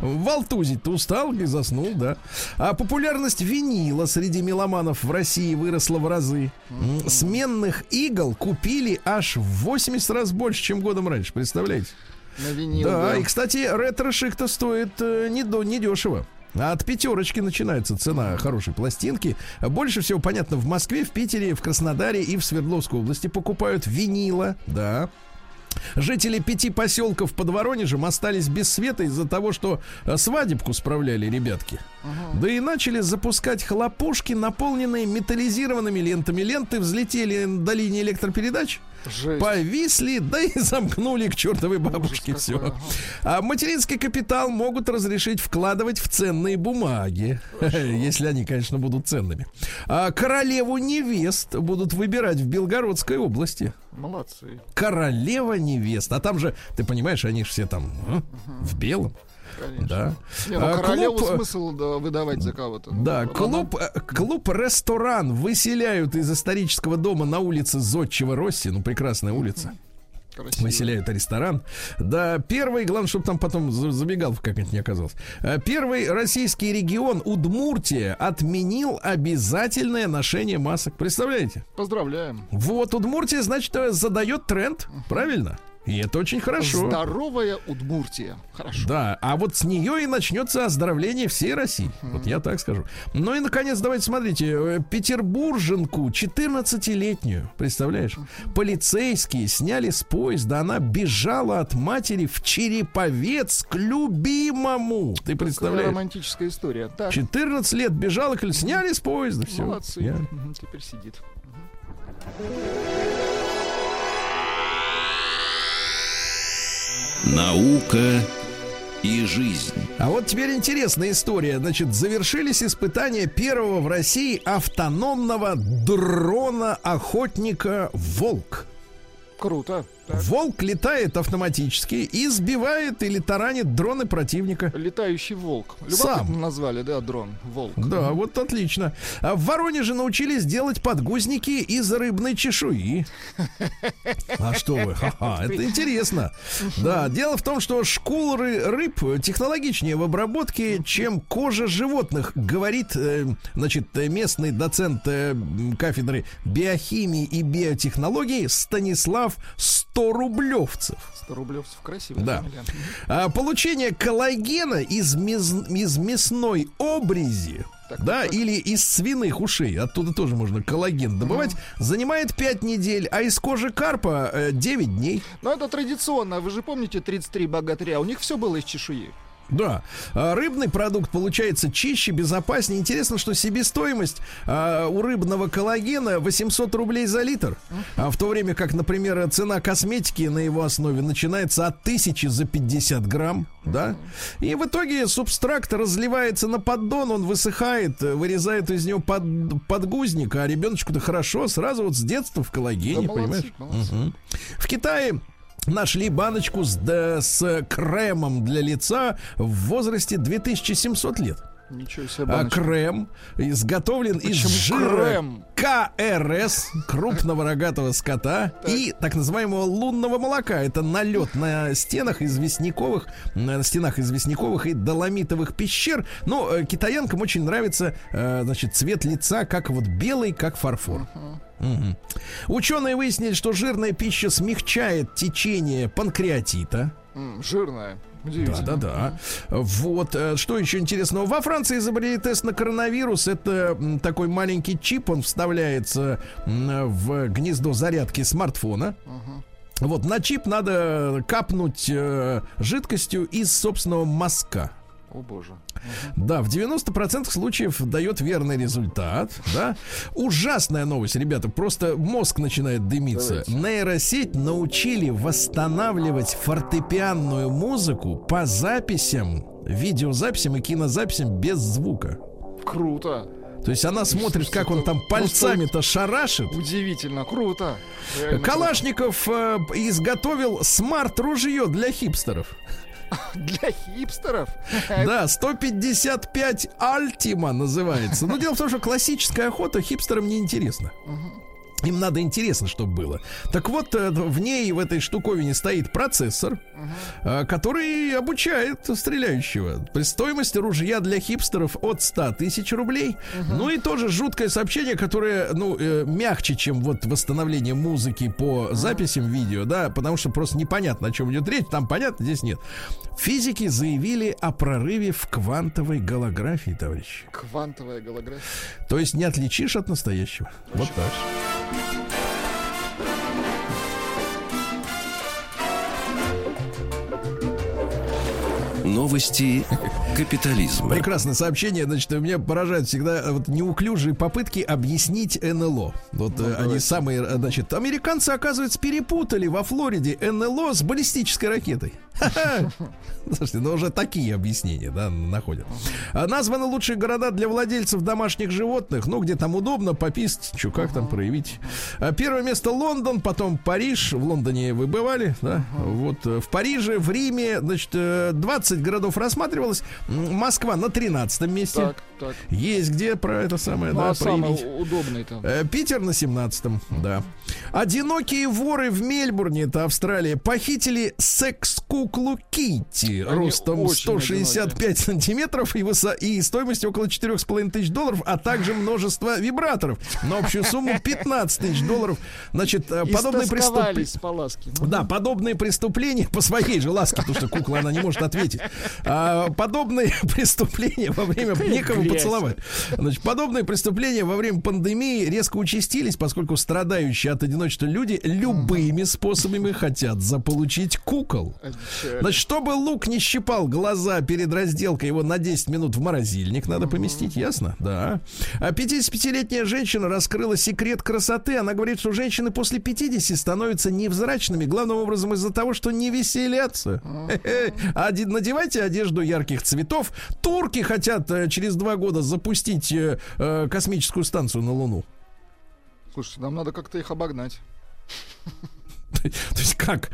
валтузить-то устал и заснул, да. А популярность винила среди меломанов в России выросла в разы. Сменных игл купили аж в 80 раз больше, чем годом раньше, представляете? На винил, да. И, кстати, ретро-шик-то стоит недешево. От пятерочки начинается цена хорошей пластинки. Больше всего, понятно, в Москве, в Питере, в Краснодаре и в Свердловской области покупают винила, да. Жители 5 поселков под Воронежем остались без света из-за того, что свадебку справляли ребятки. Да и начали запускать хлопушки, наполненные металлизированными лентами. Ленты взлетели до линии электропередач. Жесть. Повисли, да и замкнули к чертовой бабушке. Ужас, все. А материнский капитал могут разрешить вкладывать в ценные бумаги. Хорошо. Если они, конечно, будут ценными. А королеву невест будут выбирать в Белгородской области. Молодцы. Королева невест. А там же, ты понимаешь, они же все там в белом. Конечно. Да. Не, ну, королеву клуб, смысл выдавать за кого-то. Да, клуб-ресторан выселяют из исторического дома на улице Зодчего-Росси. Ну, прекрасная улица. Красиво. Выселяют ресторан. Да, первый, главное, чтобы там потом забегалка какая-нибудь не оказалась. Первый российский регион Удмуртия отменил обязательное ношение масок. Представляете? Поздравляем. Вот, Удмуртия, значит, задает тренд. Правильно? И это очень хорошо. Здоровая Удмуртия. Хорошо. Да, а вот с нее и начнется оздоровление всей России. Вот я так скажу. Ну и, наконец, давайте смотрите. Петербурженку, 14-летнюю, представляешь? Полицейские сняли с поезда. Она бежала от матери в Череповец к любимому. Ты представляешь? Такая романтическая история. Так. 14 лет бежала, сняли с поезда. Все. Молодцы. Я... Теперь сидит. Наука и жизнь. А вот теперь интересная история. Значит, завершились испытания первого в России автономного дрона-охотника «Волк». Круто. Волк летает автоматически и сбивает или таранит дроны противника. Летающий волк. Любопытно назвали, да, дрон. Волк. Да, вот отлично. А в Воронеже научились делать подгузники из рыбной чешуи. А что вы? Ха-ха, это интересно. Да, дело в том, что шкуры рыб технологичнее в обработке, чем кожа животных, говорит, значит, местный доцент кафедры биохимии и биотехнологии Станислав Сторублевцев. Сторублевцев, красивый. Да. А, получение коллагена из мясной обрези, так, да, так, или из свиных ушей, оттуда тоже можно коллаген добывать, занимает 5 недель, а из кожи карпа 9 дней. Но это традиционно. Вы же помните 33 богатыря? У них все было из чешуи. Да, рыбный продукт получается чище, безопаснее. Интересно, что себестоимость у рыбного коллагена 800 рублей за литр, в то время как, например, цена косметики на его основе начинается от 1000 за 50 грамм, да? И в итоге субстракт разливается на поддон, он высыхает, вырезает из него подгузник, а ребеночку-то хорошо, сразу вот с детства в коллагене, да, понимаешь? Молодцы. Угу. В Китае нашли баночку с кремом для лица в возрасте 2700 лет. Ничего себе баночка. Крем изготовлен из жира КРС, крупного рогатого скота, и так называемого лунного молока. Это налет на стенах известняковых и доломитовых пещер. Но китаянкам очень нравится, значит, цвет лица, как вот белый, как фарфор. Угу. Ученые выяснили, что жирная пища смягчает течение панкреатита. Жирная. Да. Вот, что еще интересного. Во Франции изобрели тест на коронавирус. Это такой маленький чип. Он вставляется в гнездо зарядки смартфона. Вот, на чип надо капнуть жидкостью из собственного мозга. О боже. Да, в 90% случаев дает верный результат, да? Ужасная новость, ребята, просто мозг начинает дымиться. Нейросеть научили восстанавливать фортепианную музыку по записям, видеозаписям и кинозаписям без звука. Круто. То есть она смотрит, как он там пальцами-то шарашит. Удивительно, круто. Калашников изготовил смарт-ружье для хипстеров. Для хипстеров? Да, 155 Альтима называется. Но дело в том, что классическая охота хипстерам неинтересна. Им надо интересно, чтобы было. Так вот, в ней, в этой штуковине, стоит процессор, который обучает стреляющего. Стоимость ружья для хипстеров от 100 тысяч рублей. Ну и тоже жуткое сообщение, которое, ну, мягче, чем вот восстановление музыки по записям видео, да, потому что просто непонятно, о чем идет речь. Там понятно, здесь нет. Физики заявили о прорыве в квантовой голографии, товарищи. Квантовая голография. То есть не отличишь от настоящего. Очень вот так. Новости капитализма. Прекрасное сообщение. Значит, меня поражают всегда вот неуклюжие попытки объяснить НЛО. Вот они самые, значит, американцы, оказывается, перепутали во Флориде НЛО с баллистической ракетой. Слушайте, ну уже такие объяснения, да, находят. Названы лучшие города для владельцев домашних животных. Ну, где там удобно, пописать, что, как там проявить. Первое место Лондон, потом Париж. В Лондоне вы бывали, да? Вот в Париже, в Риме, значит, 20 городов рассматривалось. Москва на 13-м месте. Так. Есть где про это самое, да, проявить. Удобный там. Питер на 17-м, да. Одинокие воры в Мельбурне, это Австралия, похитили секс-куклу Китти ростом 165 сантиметров и стоимостью около $4500, а также множество вибраторов на общую сумму $15 тысяч. Значит, подобные преступления по своей же ласке, потому что кукла, она не может ответить. Подобные преступления во время... Некого поцеловать. Значит, подобные преступления во время пандемии резко участились, поскольку страдающие от одиночества люди любыми способами хотят заполучить кукол. Значит, чтобы лук не щипал глаза перед разделкой, его на 10 минут в морозильник надо поместить, ясно? Да. А 55-летняя женщина раскрыла секрет красоты. Она говорит, что женщины после 50 становятся невзрачными, главным образом из-за того, что не веселятся. Надевайте одежду ярких цветов. Турки хотят через 2 года запустить космическую станцию на Луну. Слушайте, нам надо как-то их обогнать. То есть как?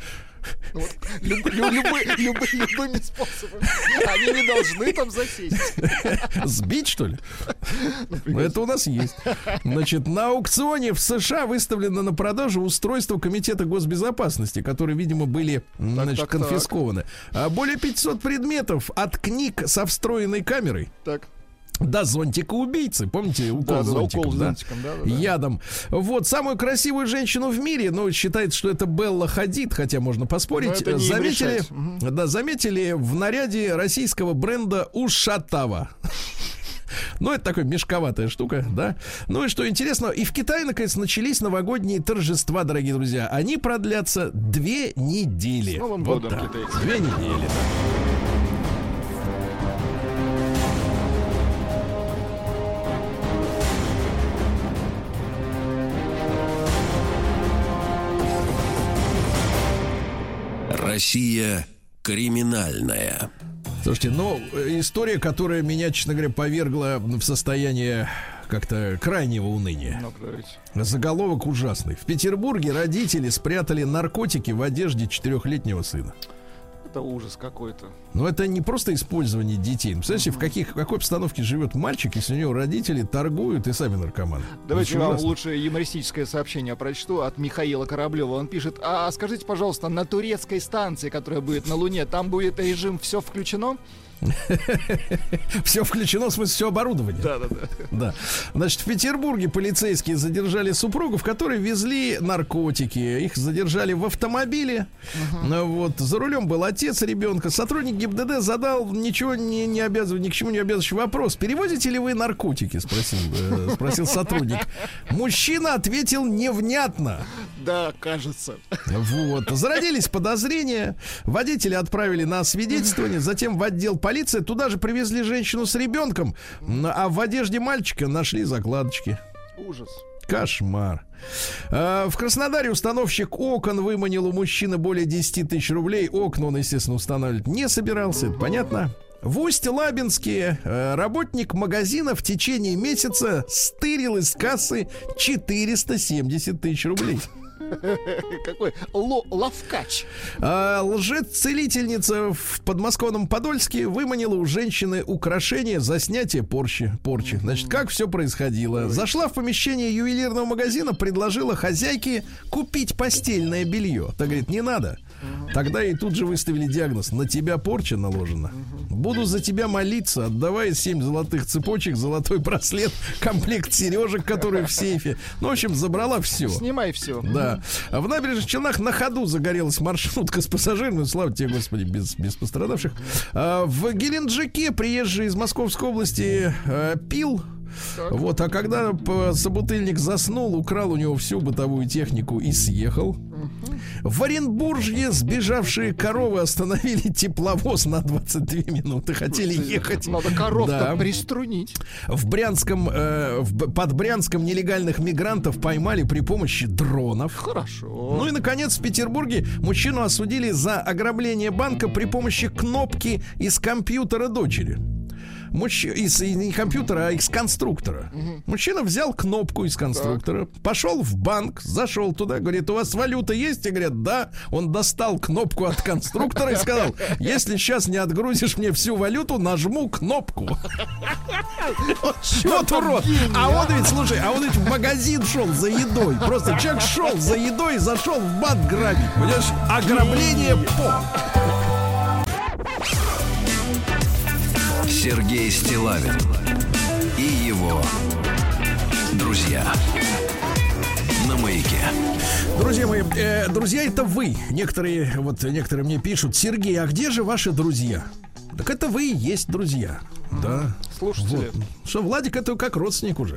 Вот, любыми способами. Они не должны там засесть. Сбить, что ли? Это у нас есть. Значит, на аукционе в США выставлено на продажу устройство Комитета госбезопасности, которые, видимо, были конфискованы. Более 500 предметов от книг со встроенной камерой. Так. Да, зонтика убийцы, помните, укол, да, зонтиком, укол, да? Зонтиком, да, да, ядом. Вот, самую красивую женщину в мире, но считается, что это Белла Хадид, хотя можно поспорить, заметили в наряде российского бренда Ушатава. Ну, это такая мешковатая штука, да. Ну и что интересно, и в Китае, наконец, начались новогодние торжества, дорогие друзья. Они продлятся 2 недели. С Новым годом, китайцы. 2 недели. Россия криминальная. Слушайте, ну, история, которая меня, честно говоря, повергла в состояние как-то крайнего уныния. Заголовок ужасный. В Петербурге родители спрятали наркотики в одежде 4-летнего сына. Это ужас какой-то. Но это не просто использование детей. Представляете, в какой обстановке живет мальчик, если у него родители торгуют и сами наркоманы? Давайте вам лучше юмористическое сообщение прочту от Михаила Кораблева. Он пишет: а скажите, пожалуйста, на турецкой станции, которая будет на Луне, там будет режим «все включено»? Все включено, в смысле, все оборудование. Да. Значит, в Петербурге полицейские задержали супругов, которые везли наркотики. Их задержали в автомобиле. Вот, за рулем был отец ребенка. Сотрудник ГИБДД задал ни к чему не обязывающий вопрос: перевозите ли вы наркотики? Спросил сотрудник. Мужчина ответил невнятно. Да, кажется. Вот. Зародились подозрения. Водителя отправили на освидетельствование, затем в отдел полиции. Туда же привезли женщину с ребенком, а в одежде мальчика нашли закладочки. Ужас. Кошмар. В Краснодаре установщик окон выманил у мужчины более 10 тысяч рублей. Окна он, естественно, устанавливать не собирался, это понятно. В Усть-Лабинске работник магазина в течение месяца стырил из кассы 470 тысяч рублей. Какой ловкач. Лжец-целительница в подмосковном Подольске выманила у женщины украшения за снятие порчи. Значит, как все происходило? Зашла в помещение ювелирного магазина, предложила хозяйке купить постельное белье. Та говорит: не надо. Тогда ей тут же выставили диагноз: на тебя порча наложена. Буду за тебя молиться, отдавая 7 золотых цепочек, золотой браслет, комплект сережек, которые в сейфе. Ну, в общем, забрала все. Снимай все. Да. В Набережных Челнах на ходу загорелась маршрутка с пассажирами. Слава тебе, Господи, без пострадавших. В Геленджике приезжий из Московской области пил. Так. Вот, а когда собутыльник заснул, украл у него всю бытовую технику и съехал. В Оренбурге сбежавшие коровы остановили тепловоз на 22 минуты. Хотели ехать. Надо коров-то приструнить. В Брянском, под Брянском нелегальных мигрантов поймали при помощи дронов. Хорошо. Ну и, наконец, в Петербурге мужчину осудили за ограбление банка при помощи кнопки из компьютера дочери. Не компьютера, а из конструктора. Мужчина взял кнопку из конструктора, пошел в банк, зашел туда, говорит: у вас валюта есть? И говорят: да. Он достал кнопку от конструктора и сказал: если сейчас не отгрузишь мне всю валюту, нажму кнопку. Вот урод. А он ведь, слушай, в магазин шел за едой. Просто человек шел за едой и зашел в банк грабить. Понимаешь, ограбление Сергей Стиллавин и его друзья на «Маяке». Друзья мои, друзья — это вы. Некоторые мне пишут: Сергей, а где же ваши друзья? Так это вы и есть друзья. Да. Слушайте. Вот. Что, Владик, это как родственник уже.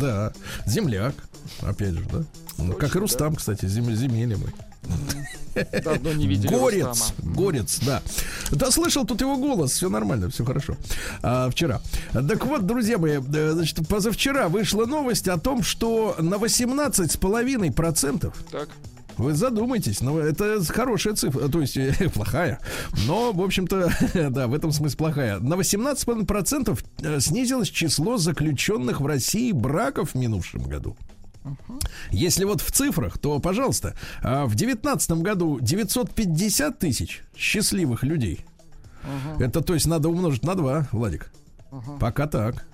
Да. Земляк. Опять же, да. Как и Рустам, кстати, земели мы. Давно не видели Горец, да. Да, слышал тут его голос, все нормально, все хорошо. Вчера. Так вот, друзья мои, значит, позавчера вышла новость о том, что на 18,5%. Так. Вы задумайтесь, но это хорошая цифра, то есть плохая, но, в общем-то, да, в этом смысле плохая. На 18% снизилось число заключенных в России браков в минувшем году. Если вот в цифрах, то, пожалуйста, в 2019 году 950 тысяч счастливых людей. Это, то есть, надо умножить на 2, Владик. Пока так.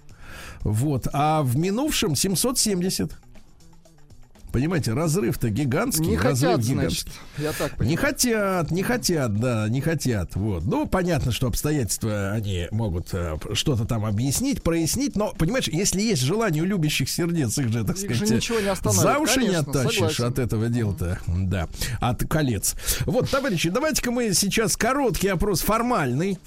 Вот. А в минувшем 770. Понимаете, разрыв-то гигантский. Не хотят, значит, я так понимаю. Не хотят. Вот. Ну, понятно, что обстоятельства они могут что-то там объяснить, прояснить, но, понимаешь, если есть желание у любящих сердец, их же, так сказать, за уши не оттащишь, согласен. От этого дела-то, да, от колец. Вот, товарищи, давайте-ка мы сейчас короткий опрос, формальный,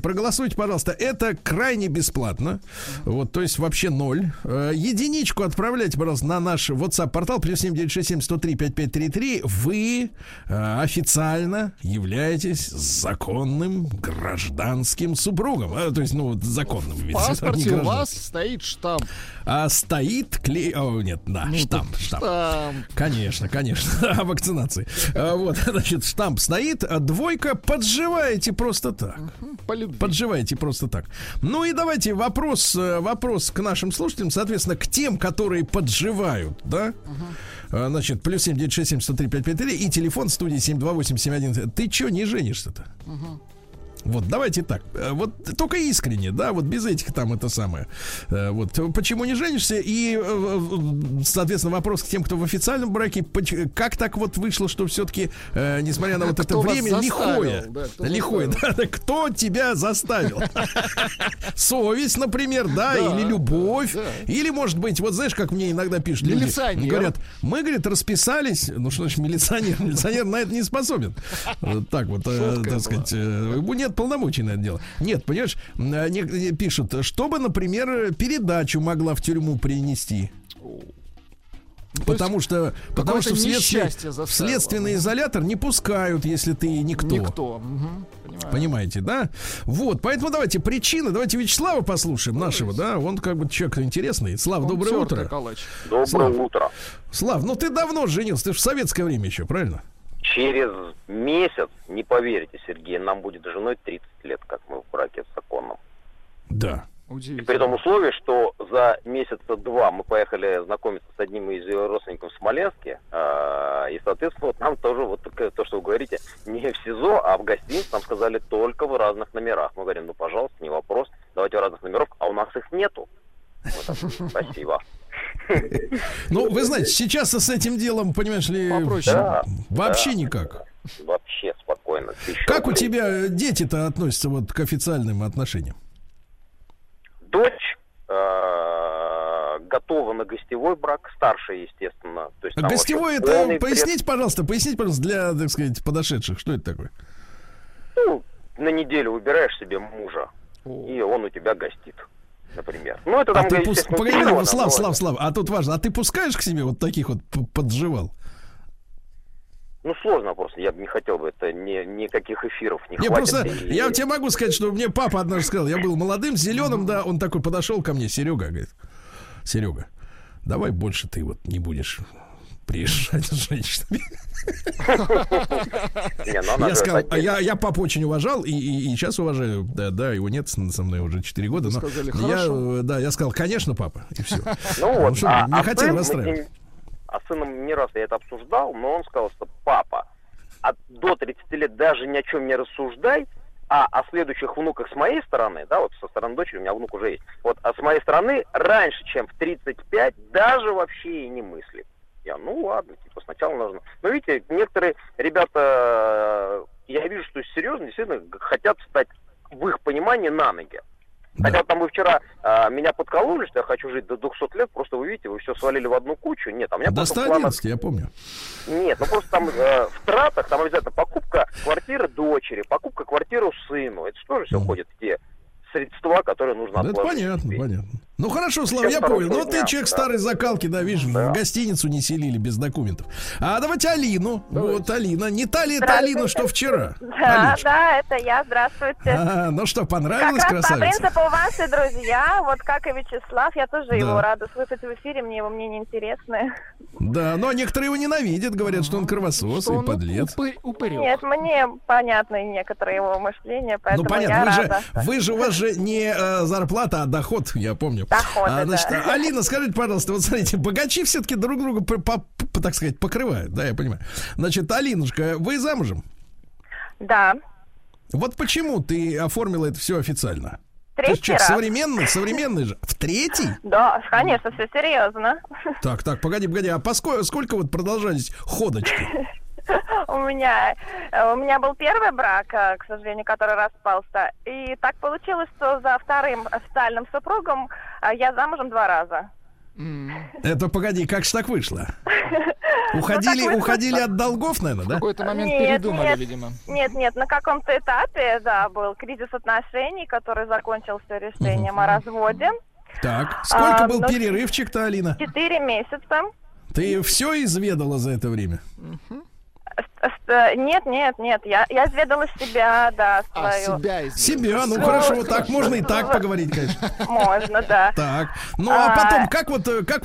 проголосуйте, пожалуйста, это крайне бесплатно, вот, то есть вообще ноль. Единичку отправляйте, пожалуйста, на наш WhatsApp-портал, +7 967 103 5533. Вы официально являетесь законным гражданским супругом. То есть, ну, вот законным. В паспорте у вас стоит штамп. Стоит клей... О, нет, да, ну, штамп. Конечно, о вакцинации. Вот, значит, штамп стоит, а двойка подживаете просто так. По любви. Подживаете просто так. Ну и давайте вопрос к нашим слушателям, соответственно, к тем, которые подживают, да? Значит, +7 967 103 5533 и телефон студии 728-71. Ты чё не женишься-то? Вот, давайте так. Вот только искренне, да, вот без этих там это самое. Вот, почему не женишься? И, соответственно, вопрос к тем, кто в официальном браке. Как так вот вышло, что все-таки, несмотря на вот это время лихое, кто тебя заставил? Совесть, например, да, или любовь. Или, может быть, вот знаешь, как мне иногда пишут люди. Говорят, мы, говорит, расписались. Ну, что значит милиционер? Милиционер на это не способен. Так вот, так сказать, нет полномочий на это дело. Нет, понимаешь, пишут, чтобы, например, передачу могла в тюрьму принести. Потому что в следственный изолятор не пускают, если ты никто. Понимаете, да? Вот, поэтому давайте причины. Давайте Вячеслава послушаем, нашего, да? Он как бы человек интересный. Слав, доброе утро. Доброе утро. Слав, ну ты давно женился, ты же в советское время еще, правильно? Через месяц, не поверите, Сергей, нам будет с женой 30 лет, как мы в браке с законом. Да. И при том условии, что за месяца два мы поехали знакомиться с одним из ее родственников в Смоленске. И, соответственно, вот нам тоже, вот то, что вы говорите, не в СИЗО, а в гостинице нам сказали только в разных номерах. Мы говорим, ну, пожалуйста, не вопрос, давайте в разных номерах, а у нас их нету. Вот, спасибо. Ну, вы знаете, сейчас с этим делом, понимаешь ли, вообще никак. Вообще спокойно. Как у тебя дети-то относятся вот к официальным отношениям? Дочь готова на гостевой брак, старшая, естественно. То есть гостевой это пояснить, пожалуйста, для, так сказать, подошедших, что это такое? Ну, на неделю выбираешь себе мужа, и он у тебя гостит. Например. Ну, это там, Слав, а тут важно, а ты пускаешь к себе вот таких вот подживал? Ну, сложно просто, я бы не хотел бы, это никаких эфиров не хватит. Просто, я тебе могу сказать, что мне папа однажды сказал, я был молодым, зеленым, да, он такой подошел ко мне, Серега, говорит, Серега, давай больше ты вот не будешь приезжать с женщинами. Я папу очень уважал и сейчас уважаю. Да, его нет со мной уже 4 года. Я сказал, конечно, папа. И все. Не хотел расстраивать. А с сыном не раз я это обсуждал, но он сказал, что папа, до 30 лет даже ни о чем не рассуждай, а о следующих внуках с моей стороны, да, вот со стороны дочери, у меня внук уже есть, вот, а с моей стороны раньше, чем в 35, даже вообще и не мысли. Я, ну ладно, типа сначала нужно. Но видите, некоторые ребята, я вижу, что серьезно, действительно хотят встать в их понимании на ноги. Да. Хотя там вы вчера меня подкололи, что я хочу жить до 200 лет, просто вы видите, вы все свалили в одну кучу. Нет, а у меня до 111, я помню. Нет, ну просто там в тратах, там обязательно покупка квартиры дочери, покупка квартиры сыну. Это что же все входит в те средства, которые нужно отложить. Это понятно. Ну хорошо, Слава, я понял. Ну ты человек старой закалки, да, видишь, в гостиницу не селили без документов. А давайте Алину. Вот Алина. Не та ли это Алина, что вчера? Да, Алиночка. Да, это я. Здравствуйте. Ну что, понравилась как раз красавица? По принципу ваши друзья, вот как и Вячеслав, я тоже его рада слышать в эфире, мне его мнение интересное. Да, но некоторые его ненавидят, говорят, что он кровосос и подлец. Нет, мне понятны некоторые его мышления, поэтому я рада. Вы же у вас же не зарплата, а доход, я помню. доходы. Алина, скажите, пожалуйста, вот смотрите, богачи все-таки друг друга, так сказать, покрывают, да, я понимаю. Значит, Алинушка, вы замужем? Да. Вот почему ты оформила это все официально? Третий раз. Современный же. В третий? Да, конечно, все серьезно. Так, погоди, а сколько вот продолжались ходочки? У меня был первый брак, к сожалению, который распался. И так получилось, что за вторым официальным супругом я замужем 2 раза. Это, погоди, как же так вышло? Уходили от долгов, наверное, да? В какой-то момент передумали, видимо. Нет, на каком-то этапе, да, был кризис отношений, который закончился решением о разводе. Так, сколько был перерывчик-то, Алина? 4 месяца. Ты все изведала за это время? Нет, я изведала себя, да, свою. Себя, ну хорошо, вот так, можно и так поговорить, конечно. Можно, да. Так, ну а потом, как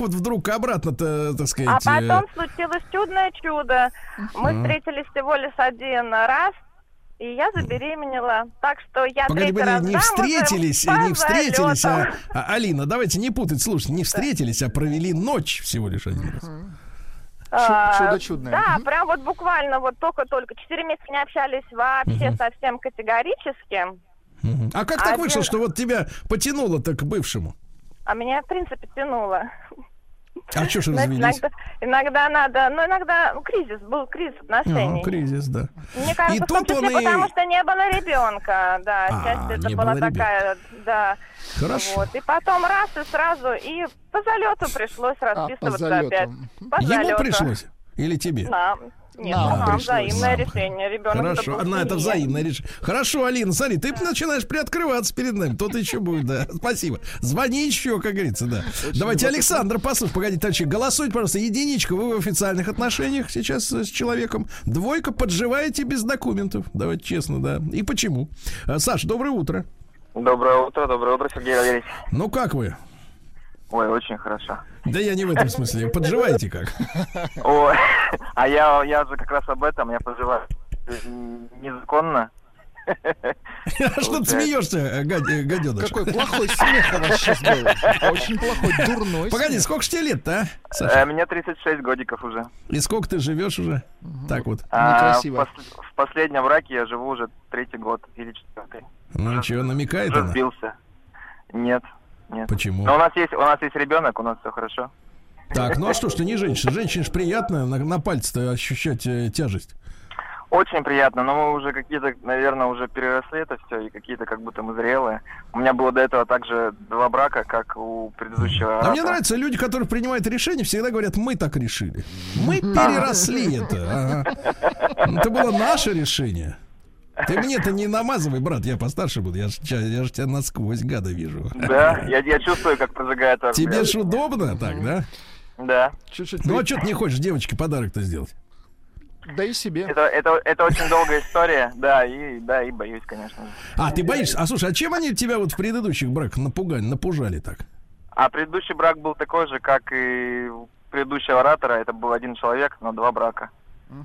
вот вдруг обратно-то, так сказать? А потом случилось чудное чудо. Мы встретились всего лишь 1 раз, и я забеременела. Так что я 3-й раз замужем. Не встретились, Алина, давайте не путать, слушайте, не встретились, а провели ночь всего лишь 1 раз. Чудо чудное. Да, прям вот буквально вот только 4 месяца не общались вообще совсем категорически. А как так вышло, что вот тебя потянуло-то к бывшему? А меня, в принципе, тянуло. А что ж развелись? Иногда кризис отношений. Кризис, да. Мне кажется, в том числе, потому что не было ребенка, да, часть это была такая, да. Хорошо. Вот. И потом раз и сразу, и по залету пришлось расписываться опять. Ему пришлось? Или тебе? Да. Нет, взаимное решение. Ребенок. Хорошо, это взаимное решение. Хорошо, Алина, смотри, ты начинаешь приоткрываться перед нами. Тот еще будет, да. Спасибо. Звони еще, как говорится, да. Давайте, Александр, послушай, погоди, товарищи, голосуйте, пожалуйста. 1, вы в официальных отношениях сейчас с человеком. 2, подживаете без документов. Давайте честно, да. И почему? Саш, доброе утро. Доброе утро, Сергей Валерьевич. Ну, как вы? Ой, очень хорошо. Да я не в этом смысле. Подживаете как? Ой, а я же как раз об этом. Я подживаю незаконно. Что ты смеешься, гаденыш? Какой плохой смех у вас сейчас был. Очень плохой, дурной. Погоди, сколько ж тебе лет-то, а? Мне 36 годиков уже. И сколько ты живешь уже? Так вот. Некрасиво. В последнем браке я живу уже 3-й год или 4-й. Ну что, намекает она? Разбился. Нет. Почему? Но у нас есть ребенок, у нас все хорошо. Так, ну а что ж ты не женщина? Женщине же приятно на пальце-то ощущать тяжесть. Очень приятно, но мы уже какие-то, наверное, уже переросли это все, и какие-то как будто мы зрелые. У меня было до этого также 2 брака, как у предыдущего. А мне нравятся люди, которые принимают решения, всегда говорят, мы так решили. Мы переросли это. Это было наше решение. Ты мне-то не намазывай, брат, я постарше буду, я же тебя насквозь, гада, вижу. Да, я чувствую, как прожигает огонь. Тебе ж удобно так, да? Да. Ну а что ты не хочешь девочке подарок-то сделать? Да и себе. Это очень долгая история, да, и боюсь, конечно. А, ты боишься? А слушай, а чем они тебя вот в предыдущих браках напужали так? А предыдущий брак был такой же, как и у предыдущего оратора, это был 1 человек на 2 брака.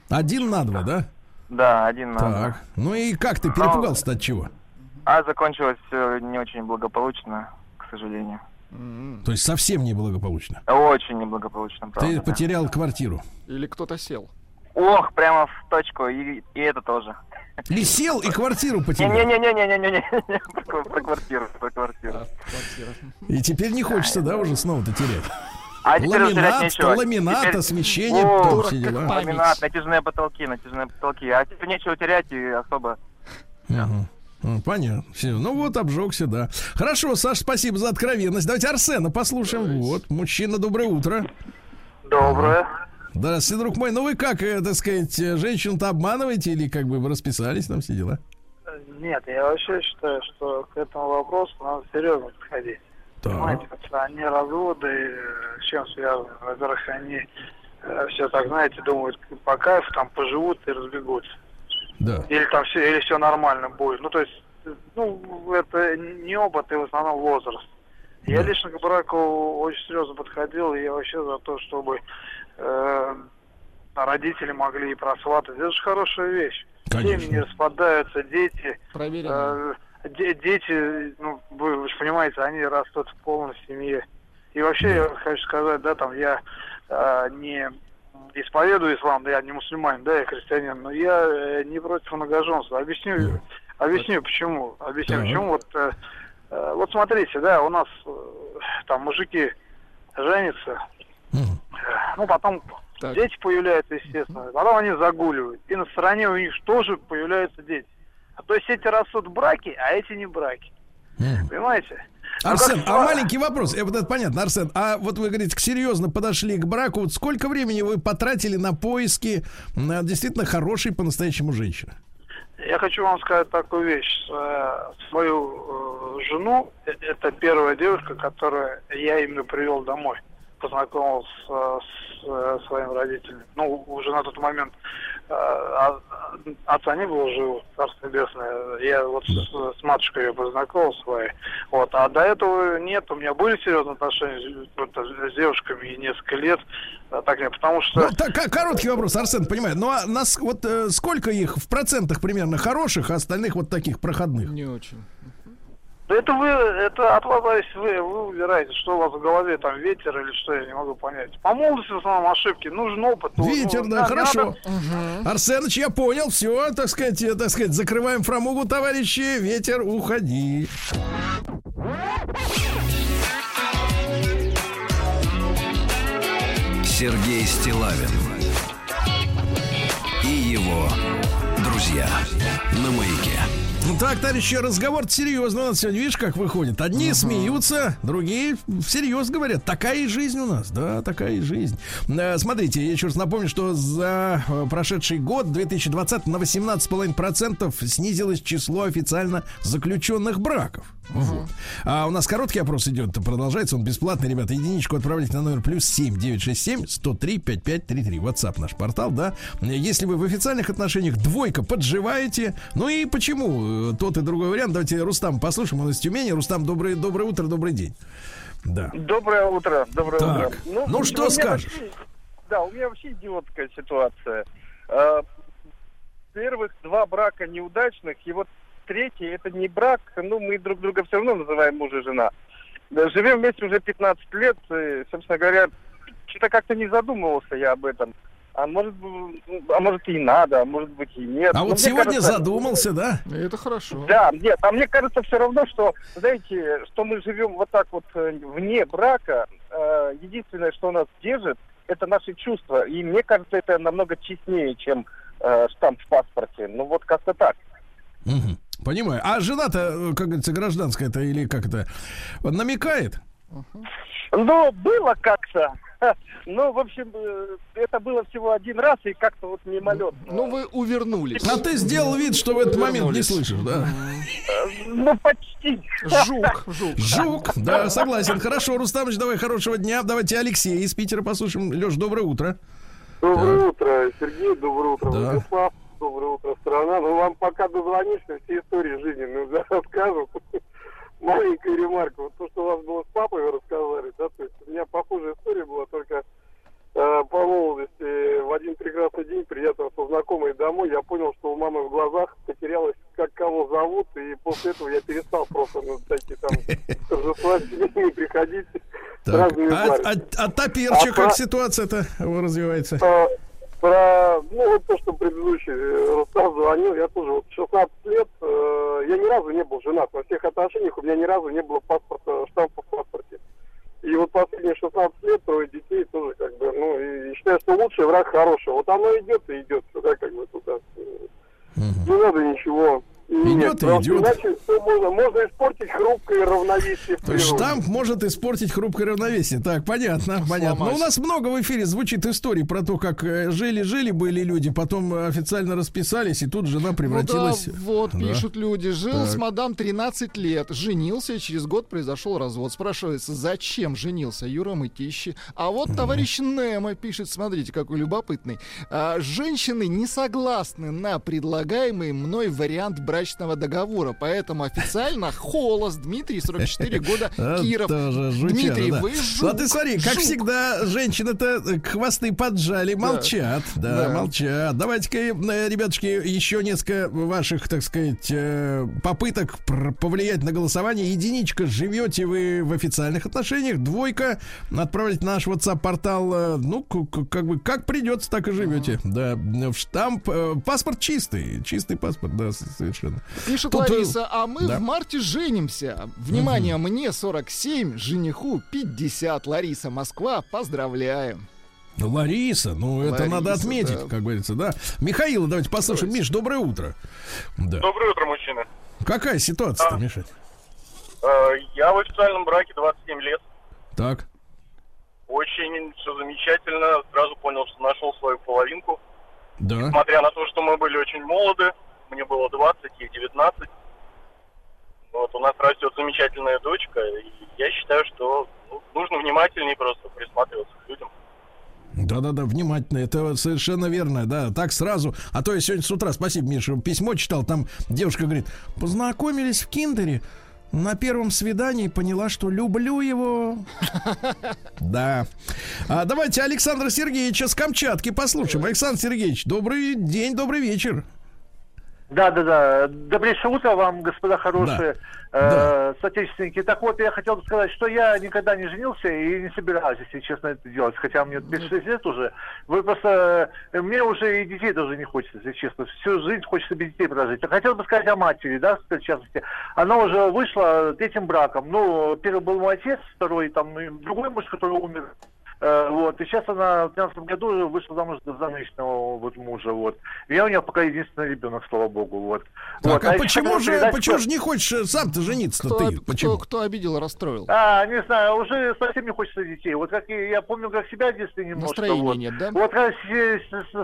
1 на 2, да? Да, 1 на 2. Так, ну и как ты перепугался-то от чего? А закончилось все не очень благополучно, к сожалению. То есть совсем неблагополучно? Очень неблагополучно, правда. Ты потерял квартиру? Или кто-то сел? Ох, прямо в точку, и это тоже. И сел, и квартиру потерял? Не-не-не, про квартиру. И теперь не хочется, да, уже снова-то терять? А ламинат, смещение, все дела. Ламинат, натяжные потолки. А теперь нечего терять и особо. Понятно. Все. Ну вот, обжегся, да. Хорошо, Саш, спасибо за откровенность. Давайте Арсена послушаем. Вот, мужчина, доброе утро. Доброе. Здравствуйте, друг мой. Ну вы как, так сказать, женщину-то обманываете или как бы вы расписались, там все дела? Нет, я вообще считаю, что к этому вопросу надо серьезно подходить. Да. Понимаете, они разводы, с чем связаны? Во-первых, они все так, знаете, думают, по кайфу там поживут и разбегутся. Да. Или там все, или все нормально будет. Ну, то есть, это не опыт и в основном возраст. Да. Я лично к браку очень серьезно подходил, и я вообще за то, чтобы родители могли и просватывать. Это же хорошая вещь. Семьи не распадаются, дети. Проверено. Дети, вы же понимаете, они растут в полной семье. И вообще, я хочу сказать, да, там я не исповедую ислам, да, я не мусульманин, да, я христианин, но я не против многоженства. Объясню почему. Объясню почему. Вот смотрите, да, у нас там мужики женятся, ну, потом так. Дети появляются, естественно, потом они загуливают, и на стороне у них тоже появляются дети. То есть эти растут браки, а эти не браки. Понимаете? Арсен, ну, маленький вопрос. Это понятно, Арсен. А вот вы говорите, серьезно подошли к браку. Вот сколько времени вы потратили на поиски на действительно хорошей по-настоящему женщины? Я хочу вам сказать такую вещь. Свою жену, это первая девушка, которую я именно привел домой. Познакомился с своим родителем. Ну, уже на тот момент отца не было живого, царство небесное. Я вот с матушкой ее познакомился своей. Вот. А до этого нет, у меня были серьезные отношения с девушками несколько лет. Так нет, потому что... Ну, так, короткий вопрос, Арсен, понимаю. Ну, а нас вот сколько их в процентах примерно хороших, а остальных вот таких проходных? Не очень. Да это вы, это от вас зависит, вы выбираете, что у вас в голове, там, ветер или что, я не могу понять. По молодости в основном ошибки, нужен опыт. Ветер, да, хорошо. Надо... Арсеныч, я понял, все, так сказать, закрываем фрамугу, товарищи, ветер, уходи. Сергей Стиллавин и его друзья на Маяке. Ну так, товарищи, разговор серьезный у нас сегодня. Видишь, как выходит? Одни смеются, другие всерьез говорят. Такая жизнь у нас, да, такая жизнь. Смотрите, я еще раз напомню, что за прошедший год, 2020, на 18,5% снизилось число официально заключенных браков. Вот. А у нас короткий опрос идет, продолжается, он бесплатный, ребята. Единичку отправляйте на номер +7 967 103 5533. WhatsApp наш портал, да. Если вы в официальных отношениях, двойка, подживаете. Ну и почему тот и другой вариант? Давайте Рустам послушаем, он из Тюмени. Рустам, доброе утро, добрый день. Да. Доброе утро, доброе так. утро. Ну что скажешь? Вообще, да, у меня вообще идиотская ситуация. Первых два брака неудачных, и вот третий, это не брак, ну, мы друг друга все равно называем муж и жена. Живем вместе уже 15 лет, и, собственно говоря, что-то как-то не задумывался я об этом. А может и надо, а может быть и нет. А но вот сегодня кажется, задумался, да? Это хорошо. Да, нет, а мне кажется все равно, что, знаете, что мы живем вот так вот вне брака, единственное, что нас держит, это наши чувства. И мне кажется, это намного честнее, чем штамп в паспорте. Ну вот как-то так. Угу. Понимаю. А жена-то, как говорится, гражданская-то или как это, намекает? Ну, было как-то. Ну, в общем, это было всего один раз и как-то вот мимолетно. Ну, вы увернулись. А ты сделал вид, что в этот момент не слышишь, да? Ну, почти. Жук, да, согласен. Хорошо, Рустамыч, давай хорошего дня. Давайте Алексея из Питера послушаем. Леш, доброе утро. Доброе утро, Сергей, доброе утро, Владислав. Доброе утро, страна. Ну, вам пока дозвонишься, все истории жизненные расскажу. Маленькая ремарка. Вот то, что у вас было с папой, вы рассказали, да, то есть у меня похожая история была, только по молодости. В один прекрасный день, приехал со знакомой домой, я понял, что у мамы в глазах потерялось, как кого зовут, и после этого я перестал просто на такие там торжества семейные приходить. А тапирчик, как ситуация-то развивается? Про, ну, вот то, что предыдущий Рустам звонил, я тоже вот 16 лет, я ни разу не был женат. Во всех отношениях у меня ни разу не было паспорта, штампа в паспорте. И вот последние 16 лет трое детей тоже как бы, ну, и считаю, что лучший враг хорошего. Вот оно идет и идет сюда, как бы туда. Не надо ничего. Идет и идет. Иначе можно испортить хрупкое равновесие. То есть штамп может испортить хрупкое равновесие. Так, понятно, понятно. Но у нас много в эфире звучит историй про то, как жили-жили были люди, потом официально расписались, и тут жена превратилась... Ну да, вот, да. Пишут люди. Жил так. с мадам 13 лет, женился, и через год произошел развод. Спрашивается, зачем женился Юра Мытищи? А вот товарищ Немо пишет, смотрите, какой любопытный. Женщины не согласны на предлагаемый мной вариант брать брачного договора. Поэтому официально Холост Дмитрий, 44 года, Киров. Дмитрий, вы жук. А ты смотри, как всегда, женщины-то хвосты поджали, молчат. Да, молчат. Давайте-ка, ребятушки, еще несколько ваших, так сказать, попыток повлиять на голосование. Единичка, живете вы в официальных отношениях. Двойка, отправляйте на наш WhatsApp-портал. Ну, как бы, как придется, так и живете. Да, в штамп. Паспорт чистый. Чистый паспорт, да, совершенно. Пишет Лариса, а мы в марте женимся. Внимание, мне 47, жениху 50. Лариса, Москва, поздравляем. Лариса, это надо отметить, да, как говорится, да. Михаила, давайте послушаем. Миш, доброе утро. Да. Доброе утро, мужчина. Какая ситуация-то, Миша? Я в официальном браке 27 лет. Так. Очень все замечательно. Сразу понял, что нашел свою половинку. Да. Несмотря на то, что мы были очень молоды, мне было 20, ей 19. Вот у нас растет замечательная дочка, и я считаю, что нужно внимательнее просто присматриваться к людям. Да-да-да, внимательно, это совершенно верно, да, так сразу. А то я сегодня с утра, спасибо, Миша, письмо читал, там девушка говорит, познакомились в Киндере, на первом свидании поняла, что люблю его. Да. А давайте Александра Сергеевича с Камчатки послушаем. Александр Сергеевич, добрый день, добрый вечер. Да-да-да, добрейшее утро вам, господа хорошие, да. Соотечественники. Так вот, я хотел бы сказать, что я никогда не женился и не собираюсь, если честно, это делать. Хотя мне 36 лет уже. Вы просто... Мне уже и детей даже не хочется, если честно. Всю жизнь хочется без детей прожить. Я хотел бы сказать о матери, да, в частности. Она уже вышла третьим браком. Ну, первый был мой отец, второй, там, другой муж, который умер. Вот, и сейчас она в 15 году вышла замуж за нынешнего вот мужа, вот. Я у нее пока единственный ребенок, слава богу, вот. Так, вот. А почему же не хочешь сам-то жениться-то ты? Почему? Кто обидел, расстроил? Не знаю, уже совсем не хочется детей. Вот как я помню, как себя в детстве немножко. Настроения вот. Нет, да? Вот как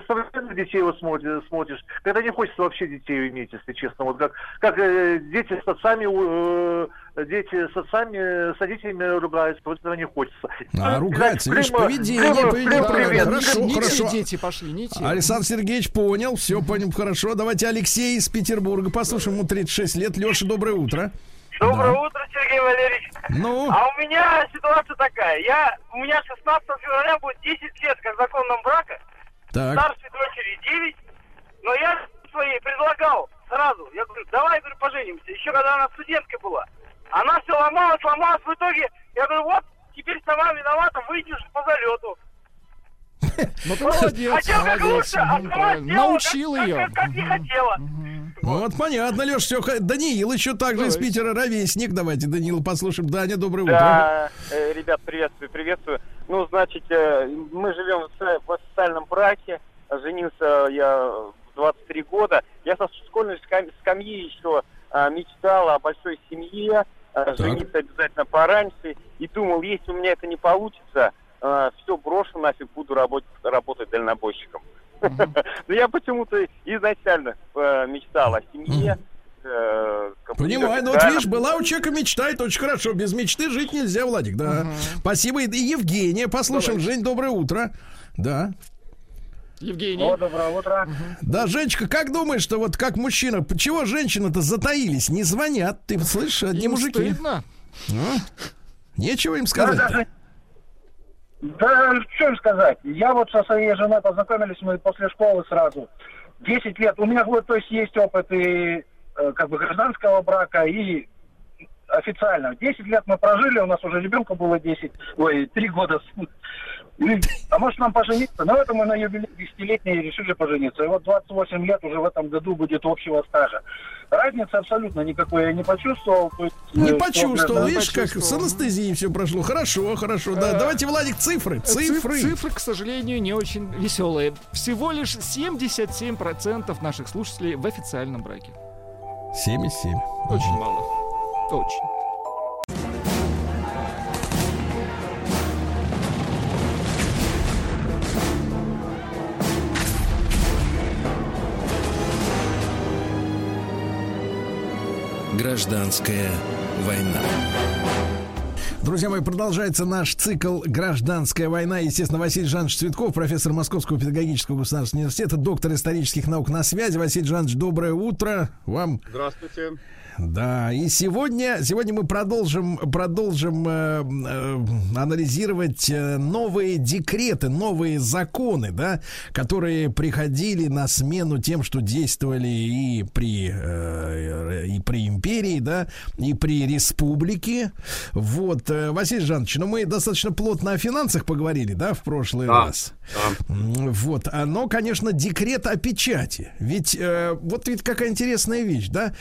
современных детей вот смотришь, когда не хочется вообще детей иметь, если честно. Вот как дети с отцами... Дети с родителями ругаются, вот этого не хочется. Ругаются, видишь, поведение. Хорошо. Дети пошли, не те. Александр Сергеевич понял, все понял, хорошо. Давайте Алексей из Петербурга, послушаем, ему 36 лет. Леша, доброе утро. Доброе утро, Сергей Валерьевич. А у меня ситуация такая. У меня 16 февраля будет 10 лет как законного брака. Старшей дочери 9. Но я своей предлагал сразу. Я говорю, давай, поженимся. Еще когда она студенткой была. Она все ломалась, в итоге, я говорю, вот, теперь сама виновата, выйдешь по залету. Ну, молодец, научил ее. Как не хотела. Вот, понятно, Леш, все. Даниил еще также из Питера, ровесник. Давайте, Даниил, послушаем. Даня, доброе утро. Да, ребят, приветствую. Ну, значит, мы живем в официальном браке. Женился я в 23 года. Я со школьной скамьи еще мечтала о большой семье. Жениться обязательно пораньше. И думал, если у меня это не получится, все брошу нафиг, буду работать дальнобойщиком. Но я почему-то изначально мечтал о семье. Понимаю, но вот видишь, была у человека мечта, это очень хорошо. Без мечты жить нельзя, Владик, да. Спасибо. И Евгения, послушаем. Жень, доброе утро. Да. Евгений. Доброе утро. Да, Женечка, как думаешь, что вот как мужчина, чего женщины-то затаились, не звонят, ты слышишь, одни им мужики. Стыдно. Нечего им сказать. Да, что им сказать. Я вот со своей женой познакомились мы после школы сразу. 10 лет. У меня вот, то есть, есть опыт и как бы гражданского брака, и официально. 10 лет мы прожили, у нас уже ребенку было 3 года. А может нам пожениться? Но это мы на юбилей 10-летний решили пожениться. И вот 28 лет уже в этом году будет общего стажа. Разницы абсолютно никакой я не почувствовал. Видишь, как с анестезией все прошло. Хорошо, да. Давайте, Владик, цифры. Цифры, к сожалению, не очень веселые. Всего лишь 77% наших слушателей в официальном браке. 77. Очень мало. Очень. Гражданская война. Друзья мои, продолжается наш цикл «Гражданская война». Естественно, Василий Жанович Цветков, профессор Московского педагогического государственного университета, доктор исторических наук, на связи. Василий Жанович, доброе утро вам. Здравствуйте. Да, и сегодня мы продолжим анализировать новые декреты, новые законы, да, которые приходили на смену тем, что действовали и при империи, да, и при республике. Вот, Василий Жанович, ну мы достаточно плотно о финансах поговорили, да, в прошлый раз. Да. Вот, но, конечно, декрет о печати. Ведь, вот ведь какая интересная вещь, да,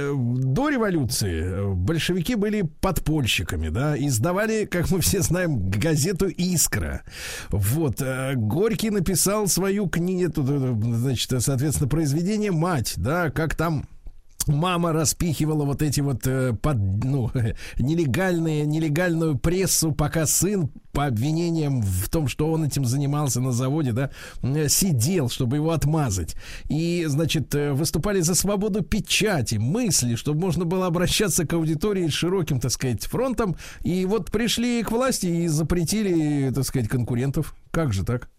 до революции большевики были подпольщиками, да, издавали, как мы все знаем, газету «Искра». Вот, Горький написал свою книгу, значит, соответственно, произведение «Мать», да, как там мама распихивала вот эти вот нелегальную прессу, пока сын по обвинениям в том, что он этим занимался на заводе, да, сидел, чтобы его отмазать. И, значит, выступали за свободу печати, мысли, чтобы можно было обращаться к аудитории с широким, так сказать, фронтом. И вот пришли к власти и запретили, так сказать, конкурентов. Как же так?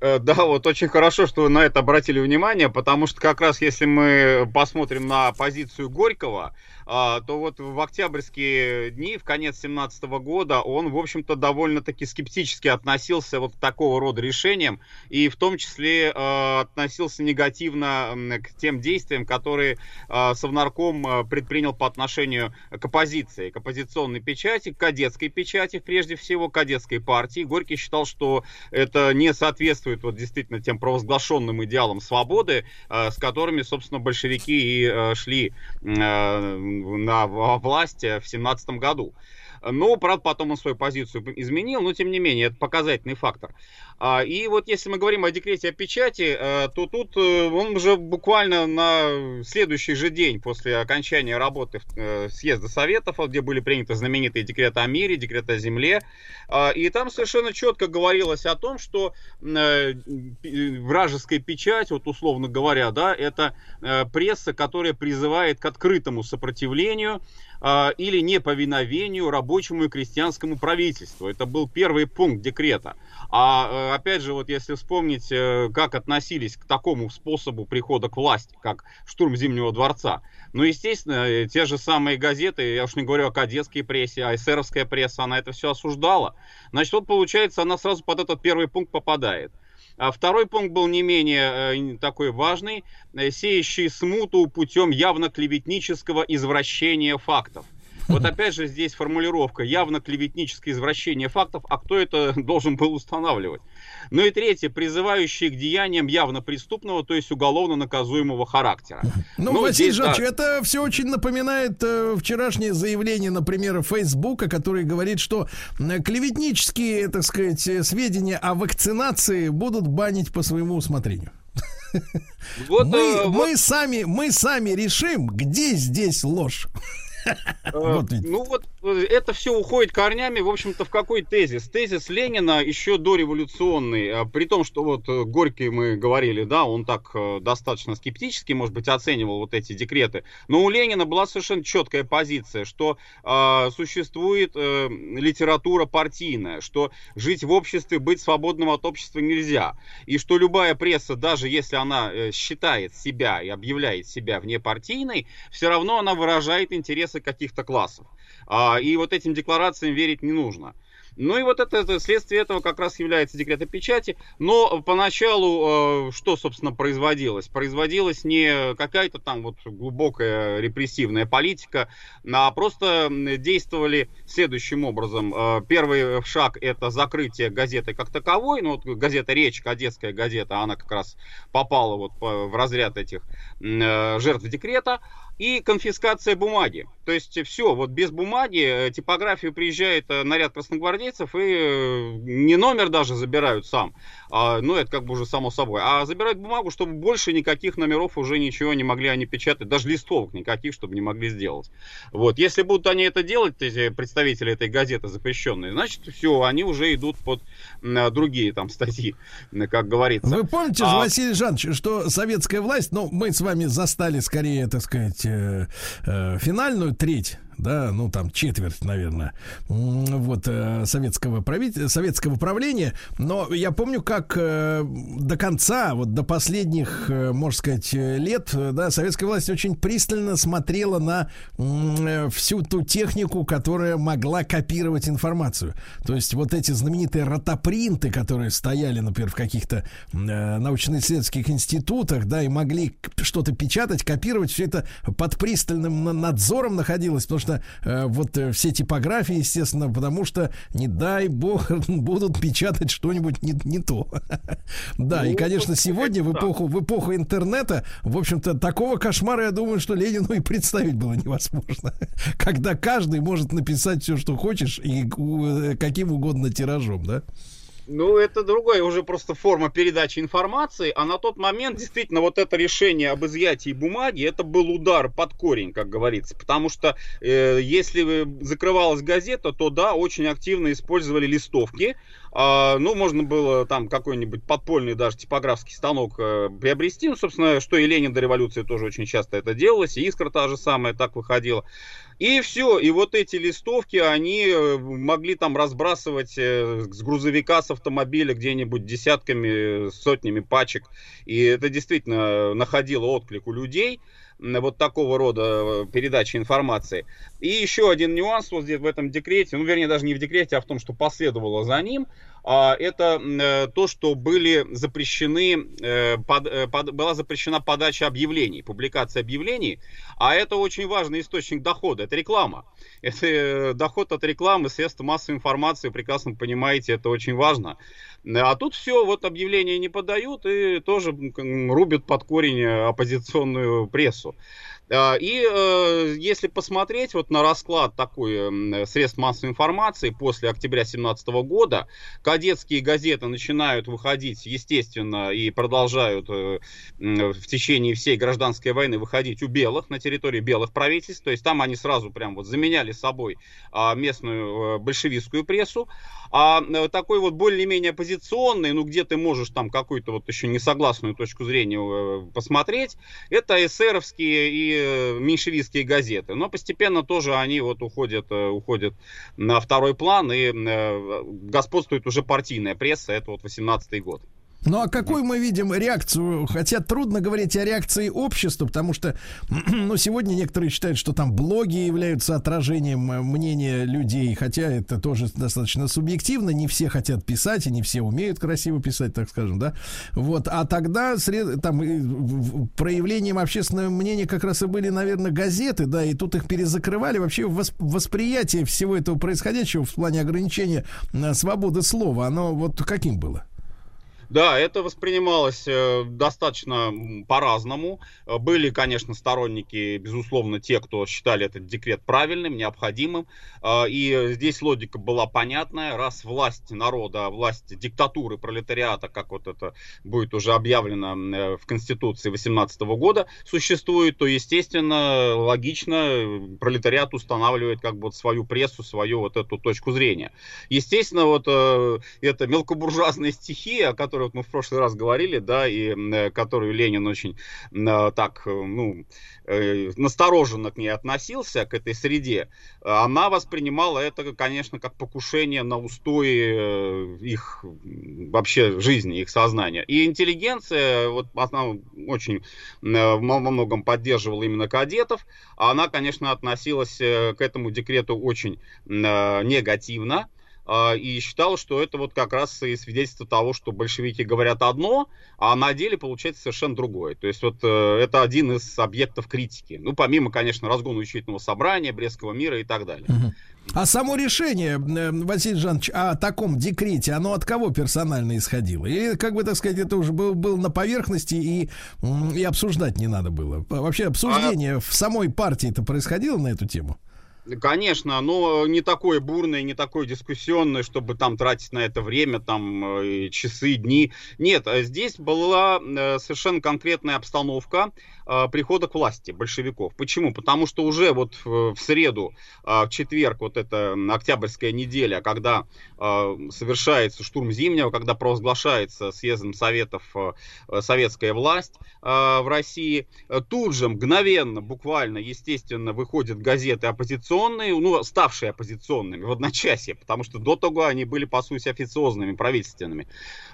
Да, вот очень хорошо, что вы на это обратили внимание, потому что как раз если мы посмотрим на позицию Горького, то вот в октябрьские дни, в конец 17 года, он, в общем-то, довольно-таки скептически относился вот к такого рода решениям, и в том числе относился негативно к тем действиям, которые Совнарком предпринял по отношению к оппозиции, к оппозиционной печати, к кадетской печати, прежде всего, к кадетской партии. Горький считал, что это не соответствует вот действительно тем провозглашенным идеалам свободы, с которыми, собственно, большевики и шли на власть в 17 году. Но, правда, потом он свою позицию изменил, но, тем не менее, это показательный фактор. И вот если мы говорим о декрете о печати, то тут он уже буквально на следующий же день после окончания работы съезда Советов, где были приняты знаменитые декреты о мире, декреты о земле, и там совершенно четко говорилось о том, что вражеская печать, вот условно говоря, да, это пресса, которая призывает к открытому сопротивлению или неповиновению рабочему и крестьянскому правительству. Это был первый пункт декрета. А опять же, вот если вспомнить, как относились к такому способу прихода к власти, как штурм Зимнего дворца, ну, естественно, те же самые газеты, я уж не говорю о кадетской прессе, а эсеровская пресса, она это все осуждала. Значит, вот получается, она сразу под этот первый пункт попадает. Второй пункт был не менее такой важный, сеющий смуту путем явно клеветнического извращения фактов. Вот опять же здесь формулировка «явно клеветническое извращение фактов», а кто это должен был устанавливать? Ну и третье, призывающие к деяниям явно преступного, то есть уголовно наказуемого характера. Ну, Василий Жанович, да, это все очень напоминает вчерашнее заявление, например, Фейсбука, который говорит, что клеветнические, так сказать, сведения о вакцинации будут банить по своему усмотрению. Вот, мы сами решим, где здесь ложь. Ну вот это все уходит корнями, в общем-то, в какой тезис? Тезис Ленина еще дореволюционный, при том, что вот Горький, мы говорили, да, он так достаточно скептически, может быть, оценивал вот эти декреты, но у Ленина была совершенно четкая позиция, что существует литература партийная, что жить в обществе, быть свободным от общества нельзя, и что любая пресса, даже если она считает себя и объявляет себя внепартийной, все равно она выражает интересы каких-то классов. И вот этим декларациям верить не нужно. Ну и вот это следствие этого как раз является декрет о печати. Но поначалу что, собственно, производилось? Производилась не какая-то там вот глубокая репрессивная политика, а просто действовали следующим образом. Первый шаг — это закрытие газеты как таковой. Ну вот газета «Речь», кадетская газета, она как раз попала вот в разряд этих жертв декрета. И конфискация бумаги. То есть все, вот без бумаги типографию приезжает наряд красногвардейцев и не номер даже забирают сам, ну это как бы уже само собой, а забирают бумагу, чтобы больше никаких номеров уже ничего не могли они печатать, даже листовок никаких, чтобы не могли сделать. Вот, если будут они это делать, эти представители этой газеты запрещенные, значит все, они уже идут под другие там статьи, как говорится. Вы помните же, Василий Жанович, что советская власть, ну мы с вами застали скорее, так сказать, финальную треть да, ну там четверть, наверное, вот советского правления, но я помню, как до конца, вот до последних, можно сказать, лет, да, советская власть очень пристально смотрела на всю ту технику, которая могла копировать информацию. То есть вот эти знаменитые ротопринты, которые стояли, например, в каких-то научно-исследовательских институтах, да, и могли что-то печатать, копировать, все это под пристальным надзором находилось, потому что вот все типографии, естественно, потому что, не дай бог, будут печатать что-нибудь не то. Да, и, конечно, сегодня в эпоху интернета, в общем-то, такого кошмара, я думаю, что Ленину и представить было невозможно. Когда каждый может написать все, что хочешь, и каким угодно тиражом, да? Ну, это другая уже просто форма передачи информации, а на тот момент действительно вот это решение об изъятии бумаги, это был удар под корень, как говорится, потому что если закрывалась газета, то да, очень активно использовали листовки, ну, можно было там какой-нибудь подпольный даже типографский станок приобрести, ну, собственно, что и Ленин до революции тоже очень часто это делалось, и «Искра» та же самая так выходила. И все, и вот эти листовки, они могли там разбрасывать с грузовика, с автомобиля где-нибудь десятками, сотнями пачек. И это действительно находило отклик у людей, вот такого рода передачи информации. И еще один нюанс вот здесь в этом декрете, ну вернее даже не в декрете, а в том, что последовало за ним, это то, что была запрещена подача объявлений, публикация объявлений, а это очень важный источник дохода, это реклама. Это доход от рекламы, средства массовой информации, прекрасно понимаете, это очень важно. А тут все, вот объявления не подают и тоже рубят под корень оппозиционную прессу. И если посмотреть вот на расклад такой средств массовой информации после октября 2017 года, кадетские газеты начинают выходить, естественно, и продолжают в течение всей гражданской войны выходить у белых, на территории белых правительств, то есть там они сразу прям вот заменяли собой местную большевистскую прессу, а такой вот более-менее оппозиционный, ну где ты можешь там какую-то вот еще несогласную точку зрения посмотреть, это эсеровские и меньшевистские газеты, но постепенно тоже они вот уходят на второй план, и господствует уже партийная пресса, это вот 18-й год. Ну а какую мы видим реакцию, хотя трудно говорить о реакции общества, потому что, ну, сегодня некоторые считают, что там блоги являются отражением мнения людей, хотя это тоже достаточно субъективно, не все хотят писать и не все умеют красиво писать, так скажем, да, вот, а тогда там проявлением общественного мнения как раз и были, наверное, газеты, да, и тут их перезакрывали, вообще восприятие всего этого происходящего в плане ограничения свободы слова, оно вот каким было? Да, это воспринималось достаточно по-разному. Были, конечно, сторонники, безусловно, те, кто считали этот декрет правильным, необходимым. И здесь логика была понятная. Раз власть народа, власть диктатуры пролетариата, как вот это будет уже объявлено в Конституции 18 года, существует, то, естественно, логично, пролетариат устанавливает как бы вот свою прессу, свою вот эту точку зрения. Естественно, вот эта мелкобуржуазная стихия, о которой вот мы в прошлый раз говорили, да, и которую Ленин очень настороженно к ней относился, к этой среде, она воспринимала это, конечно, как покушение на устои их вообще жизни, их сознания. И интеллигенция, вот она очень во многом поддерживала именно кадетов, а она, конечно, относилась к этому декрету очень негативно. И считал, что это вот как раз и свидетельство того, что большевики говорят одно, а на деле получается совершенно другое. То есть вот это один из объектов критики. Ну, помимо, конечно, разгона учительного собрания, Брестского мира и так далее. Угу. А само решение, Василий Жанович, о таком декрете, оно от кого персонально исходило? Или, как бы, так сказать, это уже было на поверхности и обсуждать не надо было? Вообще обсуждение в самой партии-то происходило на эту тему? Конечно, но не такое бурное, не такое дискуссионное, чтобы там тратить на это время, там часы, дни. Нет, здесь была совершенно конкретная обстановка прихода к власти большевиков. Почему? Потому что уже вот в среду, в четверг, вот эта октябрьская неделя, когда совершается штурм Зимнего, когда провозглашается съездом Советов советская власть в России, тут же мгновенно, буквально, естественно, выходят газеты оппозиционные, оппозиционные, ну, ставшие оппозиционными в одночасье, потому что до того они были, по сути, официозными, правительственными.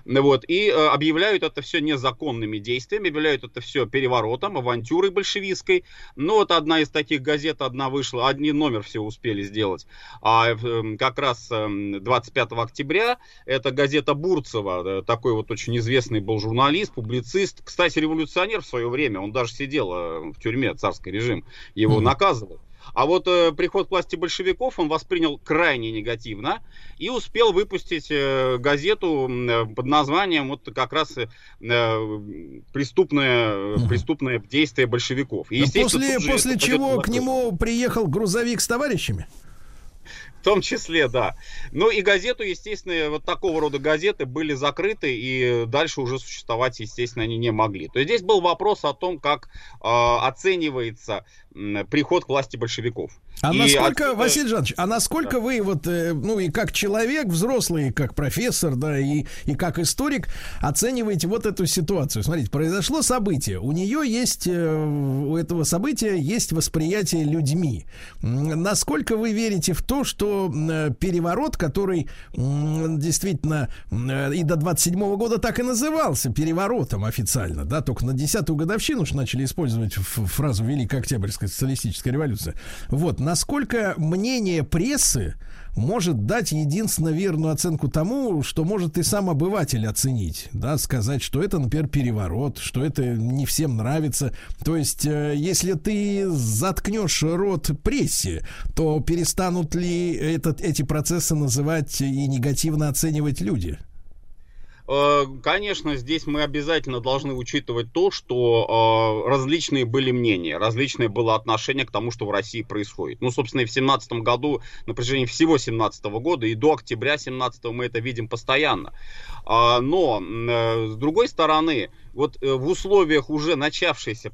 Вот. И объявляют это все незаконными действиями, объявляют это все переворотом, авантюрой большевистской. Ну, вот одна из таких газет, одна вышла, один номер всего успели сделать. А как раз 25 октября это газета Бурцева, такой вот очень известный был журналист, публицист, кстати, революционер в свое время, он даже сидел в тюрьме, царский режим его наказывал. А вот приход к власти большевиков он воспринял крайне негативно и успел выпустить газету под названием вот как раз «Преступное действие большевиков». И, после чего к нему приехал грузовик с товарищами? В том числе, да. Ну и газету, естественно, вот такого рода газеты были закрыты, и дальше уже существовать, естественно, они не могли. То есть здесь был вопрос о том, как оценивается приход к власти большевиков. А насколько, Василий Жанович, а насколько вы, вот, ну и как человек взрослый, и как профессор, да, и как историк, оцениваете вот эту ситуацию? Смотрите, произошло событие. У этого события есть восприятие людьми. Насколько вы верите в то, что переворот, который действительно и до 27-го года так и назывался переворотом официально, да, только на 10-ю годовщину уж начали использовать фразу «Великая Октябрьская социалистическая революция». Вот, насколько мнение прессы может дать единственно верную оценку тому, что может и сам обыватель оценить, да, сказать, что это, например, переворот, что это не всем нравится. То есть, если ты заткнешь рот прессе, то перестанут ли эти процессы называть и негативно оценивать люди? Конечно, здесь мы обязательно должны учитывать то, что различные были мнения, различное было отношение к тому, что в России происходит. Ну, собственно, и в 17 году, на протяжении всего 17 года и до октября 17 мы это видим постоянно. Но, с другой стороны, вот в условиях уже начавшейся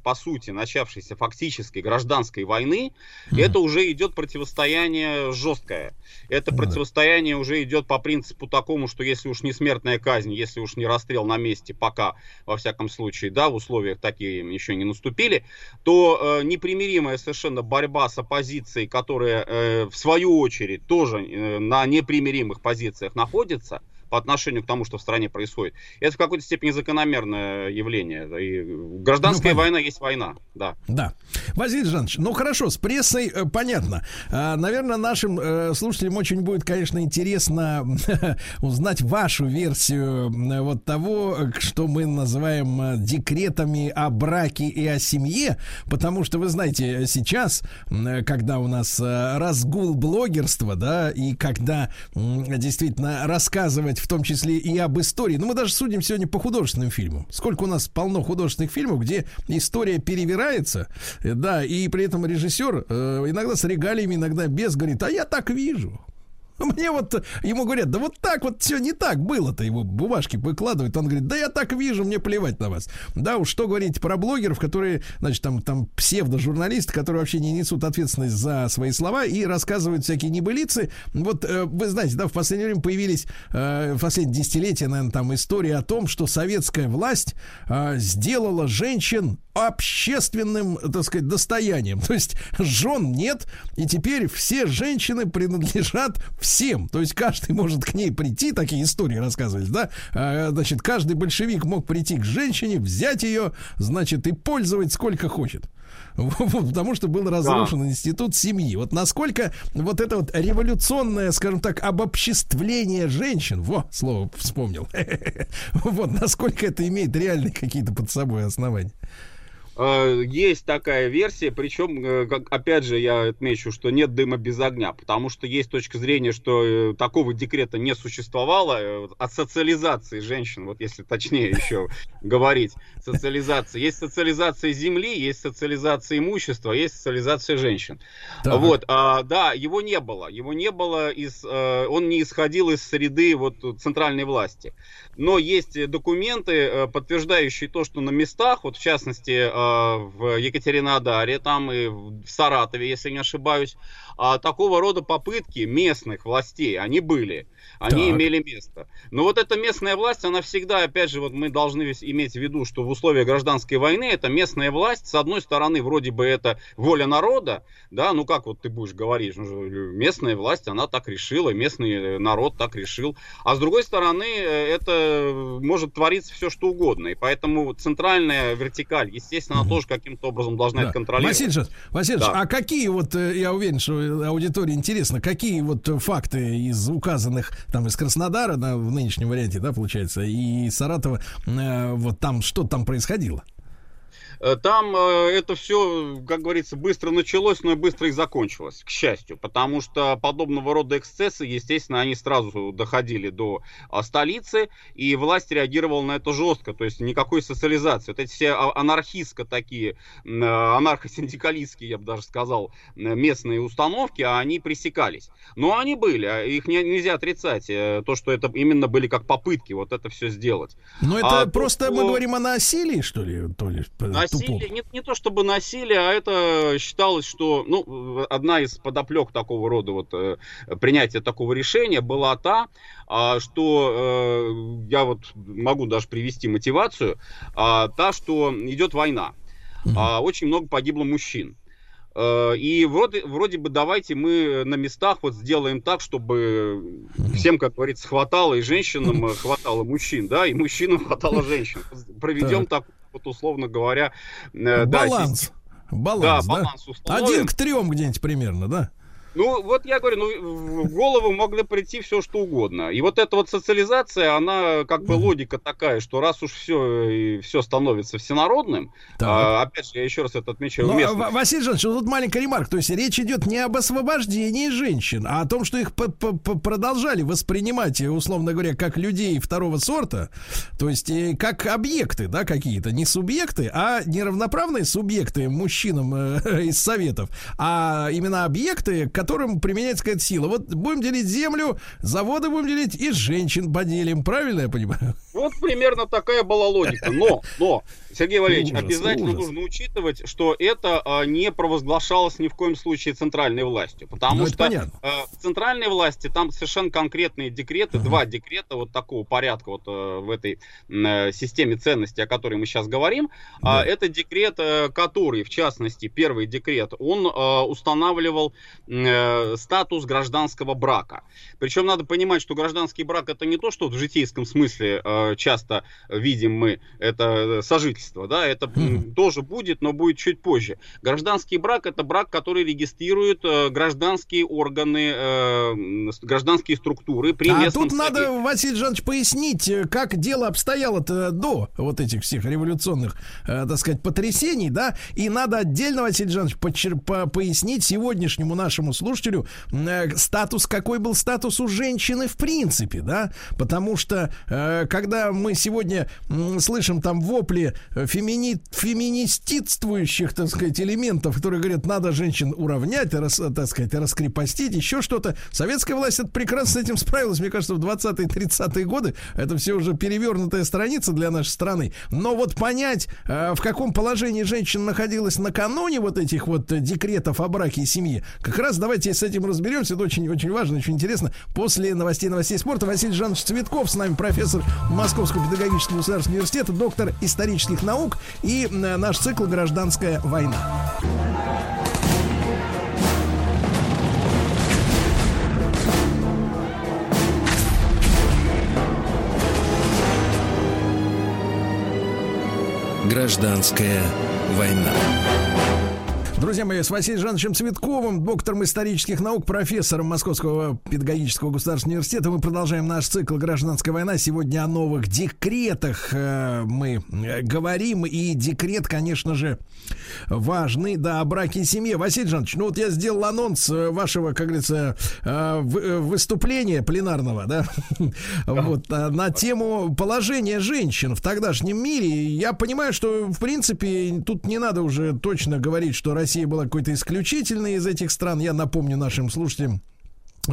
фактически гражданской войны, это уже идет противостояние жесткое. Это противостояние уже идет по принципу такому, что если уж не смертная казнь, если уж не расстрел на месте, пока, во всяком случае, да, в условиях такие еще не наступили, то непримиримая совершенно борьба с оппозицией, которая, в свою очередь, тоже на непримиримых позициях находится, по отношению к тому, что в стране происходит. Это в какой-то степени закономерное явление. И гражданская война есть война. Да. Да. Василий Жанович, ну хорошо, с прессой понятно. Наверное, нашим слушателям очень будет, конечно, интересно узнать вашу версию вот того, что мы называем декретами о браке и о семье. Потому что, вы знаете, сейчас, когда у нас разгул блогерства, да, и когда действительно рассказывать в том числе и об истории. Но мы даже судим сегодня по художественным фильмам. Сколько у нас полно художественных фильмов, где история перевирается, да, и при этом режиссер иногда с регалиями, иногда без, говорит: а я так вижу. Мне вот, ему говорят: да вот так вот все не так было-то, его бумажки выкладывают, он говорит: да я так вижу, мне плевать на вас. Да уж, что говорить про блогеров, которые, значит, там псевдожурналисты, которые вообще не несут ответственность за свои слова и рассказывают всякие небылицы. Вот, вы знаете, да, в последнее время появились, в последние десятилетия, наверное, там истории о том, что советская власть сделала женщин общественным, так сказать, достоянием. То есть жен нет, и теперь все женщины принадлежат всем. То есть каждый может к ней прийти, такие истории рассказывались, да? Значит, каждый большевик мог прийти к женщине, взять ее, значит, и пользовать сколько хочет. Потому что был разрушен институт семьи. Вот насколько вот это вот революционное, скажем так, обобществление женщин, слово вспомнил, вот насколько это имеет реальные какие-то под собой основания. Есть такая версия, причем, опять же, я отмечу, что нет дыма без огня, потому что есть точка зрения, что такого декрета не существовало, о социализации женщин, вот если точнее еще говорить, социализация. Есть социализация земли, есть социализация имущества, есть социализация женщин. Да. Вот, да, его не было, он не исходил из среды вот центральной власти. Но есть документы, подтверждающие то, что на местах, вот в частности, в Екатеринодаре, там и в Саратове, если не ошибаюсь, такого рода попытки местных властей, они были, они имели место. Но вот эта местная власть, она всегда, опять же, вот мы должны иметь в виду, что в условиях гражданской войны эта местная власть, с одной стороны, вроде бы это воля народа, да, ну как вот ты будешь говорить, местная власть, она так решила, местный народ так решил, а с другой стороны, это может твориться все что угодно, и поэтому центральная вертикаль, естественно, она тоже каким-то образом должна это контролировать. Василий Жанович, а какие вот, я уверен, что аудитории интересно, какие вот факты из указанных, там, из Краснодара, да, в нынешнем варианте, да, получается, и Саратова, вот там, что там происходило? Там это все, как говорится, быстро началось, но и быстро и закончилось, к счастью, потому что подобного рода эксцессы, естественно, они сразу доходили до столицы, и власть реагировала на это жестко, то есть никакой социализации. Вот эти все анархистско такие, анархосиндикалистские, я бы даже сказал, местные установки, они пресекались. Но они были, их нельзя отрицать, то, что это именно были как попытки вот это все сделать. Но это просто мы говорим о насилии, что ли, то ли? Насилие, не то чтобы насилие, а это считалось, что, ну, одна из подоплек такого рода вот принятия такого решения была та, что я вот могу даже привести мотивацию, та, что идет война, очень много погибло мужчин. И вроде бы давайте мы на местах вот сделаем так, чтобы всем, как говорится, хватало, и женщинам хватало мужчин, да, и мужчинам хватало женщин. Проведем так вот, условно говоря, баланс. Да, баланс условен. 1 к 3 где-нибудь примерно, да? Ну, вот я говорю, ну, в голову могло прийти все, что угодно. И вот эта вот социализация, она как бы логика такая, что раз уж все становится всенародным, опять же, я еще раз это отмечаю. Василий Жанович, вот тут маленькая ремарка. То есть речь идет не об освобождении женщин, а о том, что их продолжали воспринимать, условно говоря, как людей второго сорта, то есть как объекты, да, какие-то, не субъекты, а неравноправные субъекты мужчинам из Советов, а именно объекты, к которым применяется какая-то сила. Вот будем делить землю, заводы будем делить и женщин поделим. Правильно я понимаю? Вот примерно такая была логика. Но Сергей Валерьевич, обязательно нужно учитывать, что это не провозглашалось ни в коем случае центральной властью. Потому что в центральной власти там совершенно конкретные декреты, 2 декрета вот такого порядка вот в этой системе ценностей, о которой мы сейчас говорим. Это декрет, который, в частности, 1-й декрет, он устанавливал статус гражданского брака. Причем надо понимать, что гражданский брак — это не то, что в житейском смысле часто видим мы, это сожительство, да, это тоже будет, но будет чуть позже. Гражданский брак — это брак, который регистрирует гражданские органы, гражданские структуры при местном совете. А тут надо, Василий Жанович, пояснить, как дело обстояло-то до вот этих всех революционных, так сказать, потрясений, да, и надо отдельно, Василий Жанович, пояснить сегодняшнему нашему слушателю статус, какой был статус у женщины в принципе, да, потому что когда мы сегодня слышим там вопли феминистствующих, так сказать, элементов, которые говорят, надо женщин уравнять, так сказать, раскрепостить, еще что-то, советская власть это прекрасно с этим справилась, мне кажется, в 20-30-е годы, это все уже перевернутая страница для нашей страны, но вот понять, в каком положении женщина находилась накануне вот этих вот декретов о браке и семье, как раз давайте с этим разберемся. Это очень важно, очень интересно. После новостей спорта Василий Жанович Цветков с нами, профессор Московского педагогического государственного университета, доктор исторических наук, и наш цикл «Гражданская война». Гражданская война. Друзья мои, с Василием Жановичем Цветковым, доктором исторических наук, профессором Московского педагогического государственного университета, мы продолжаем наш цикл «Гражданская война». Сегодня о новых декретах мы говорим, и декрет, конечно же, важный, да, о браке и семье. Василий Жанович, ну вот я сделал анонс вашего, как говорится, выступления пленарного, да, вот, на тему положения женщин в тогдашнем мире. Я понимаю, что, в принципе, тут не надо уже точно говорить, что Россия была какой-то исключительной из этих стран. Я напомню нашим слушателям,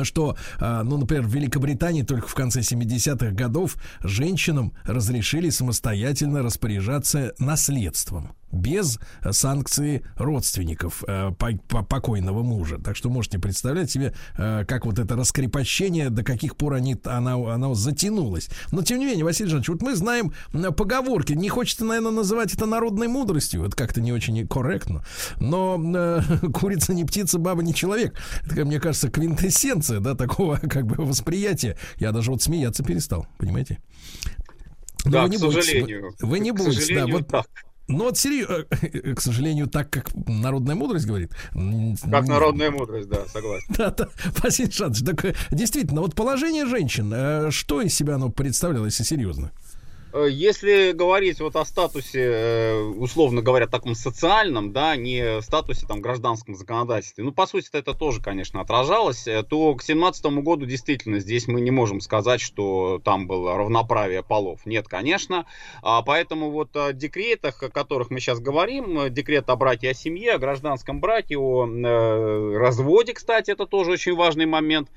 что, ну, например, в Великобритании только в конце 70-х годов женщинам разрешили самостоятельно распоряжаться наследством. без санкции родственников покойного мужа. Так что можете представлять себе, как вот это раскрепощение, до каких пор оно затянулось. Но, тем не менее, Василий Жанович, вот мы знаем поговорки. Не хочется, наверное, называть это народной мудростью. Это как-то не очень корректно. Но курица не птица, баба не человек. Это, мне кажется, квинтэссенция, да, такого как бы восприятия. Я даже вот смеяться перестал, понимаете? Но да, к сожалению. Вы не будете, да, вот так. Ну, вот серьезно, к сожалению, так как народная мудрость говорит. Как народная мудрость, да, согласен. Да, Василий Жанович, так действительно, вот положение женщин, что из себя оно представляло, если серьезно? Если говорить вот о статусе, условно говоря, таком социальном, да, не статусе там гражданском законодательстве, ну, по сути, это тоже, конечно, отражалось, то к 2017 году действительно здесь мы не можем сказать, что там было равноправие полов. Нет, конечно. Поэтому вот о декретах, о которых мы сейчас говорим, декрет о браке, о семье, о гражданском браке, о разводе, кстати, это тоже очень важный момент,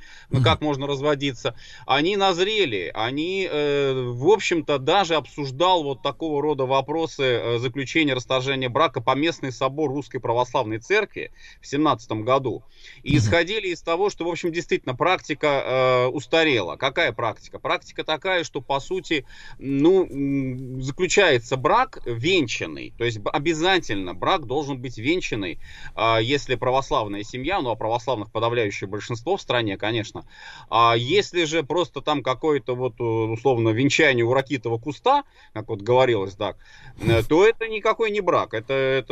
как можно разводиться, они назрели, они, в общем-то, даже обсуждал вот такого рода вопросы заключения, расторжения брака по местный собор Русской Православной Церкви в 17 году. И исходили из того, что, в общем, действительно практика устарела. Какая практика? Практика такая, что, по сути, ну, заключается брак венчанный. То есть обязательно брак должен быть венчанный, если православная семья, ну, а православных подавляющее большинство в стране, конечно. А если же просто там какое-то вот, условно, венчание у ракитого куста, как вот говорилось, так, то это никакой не брак. Это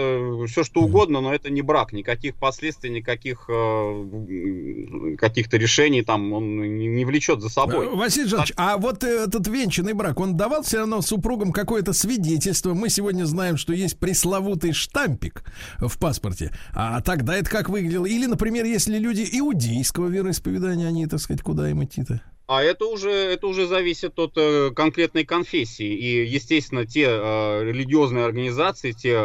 все что угодно, но это не брак. Никаких последствий, никаких каких-то решений там он не влечет за собой. Василий Жанович, а вот этот венчанный брак, он давал все равно супругам какое-то свидетельство? Мы сегодня знаем, что есть пресловутый штампик в паспорте. А тогда это как выглядело? Или, например, если люди иудейского вероисповедания, они, так сказать, куда им идти-то? А это уже зависит от конкретной конфессии. И, естественно, те религиозные организации, те,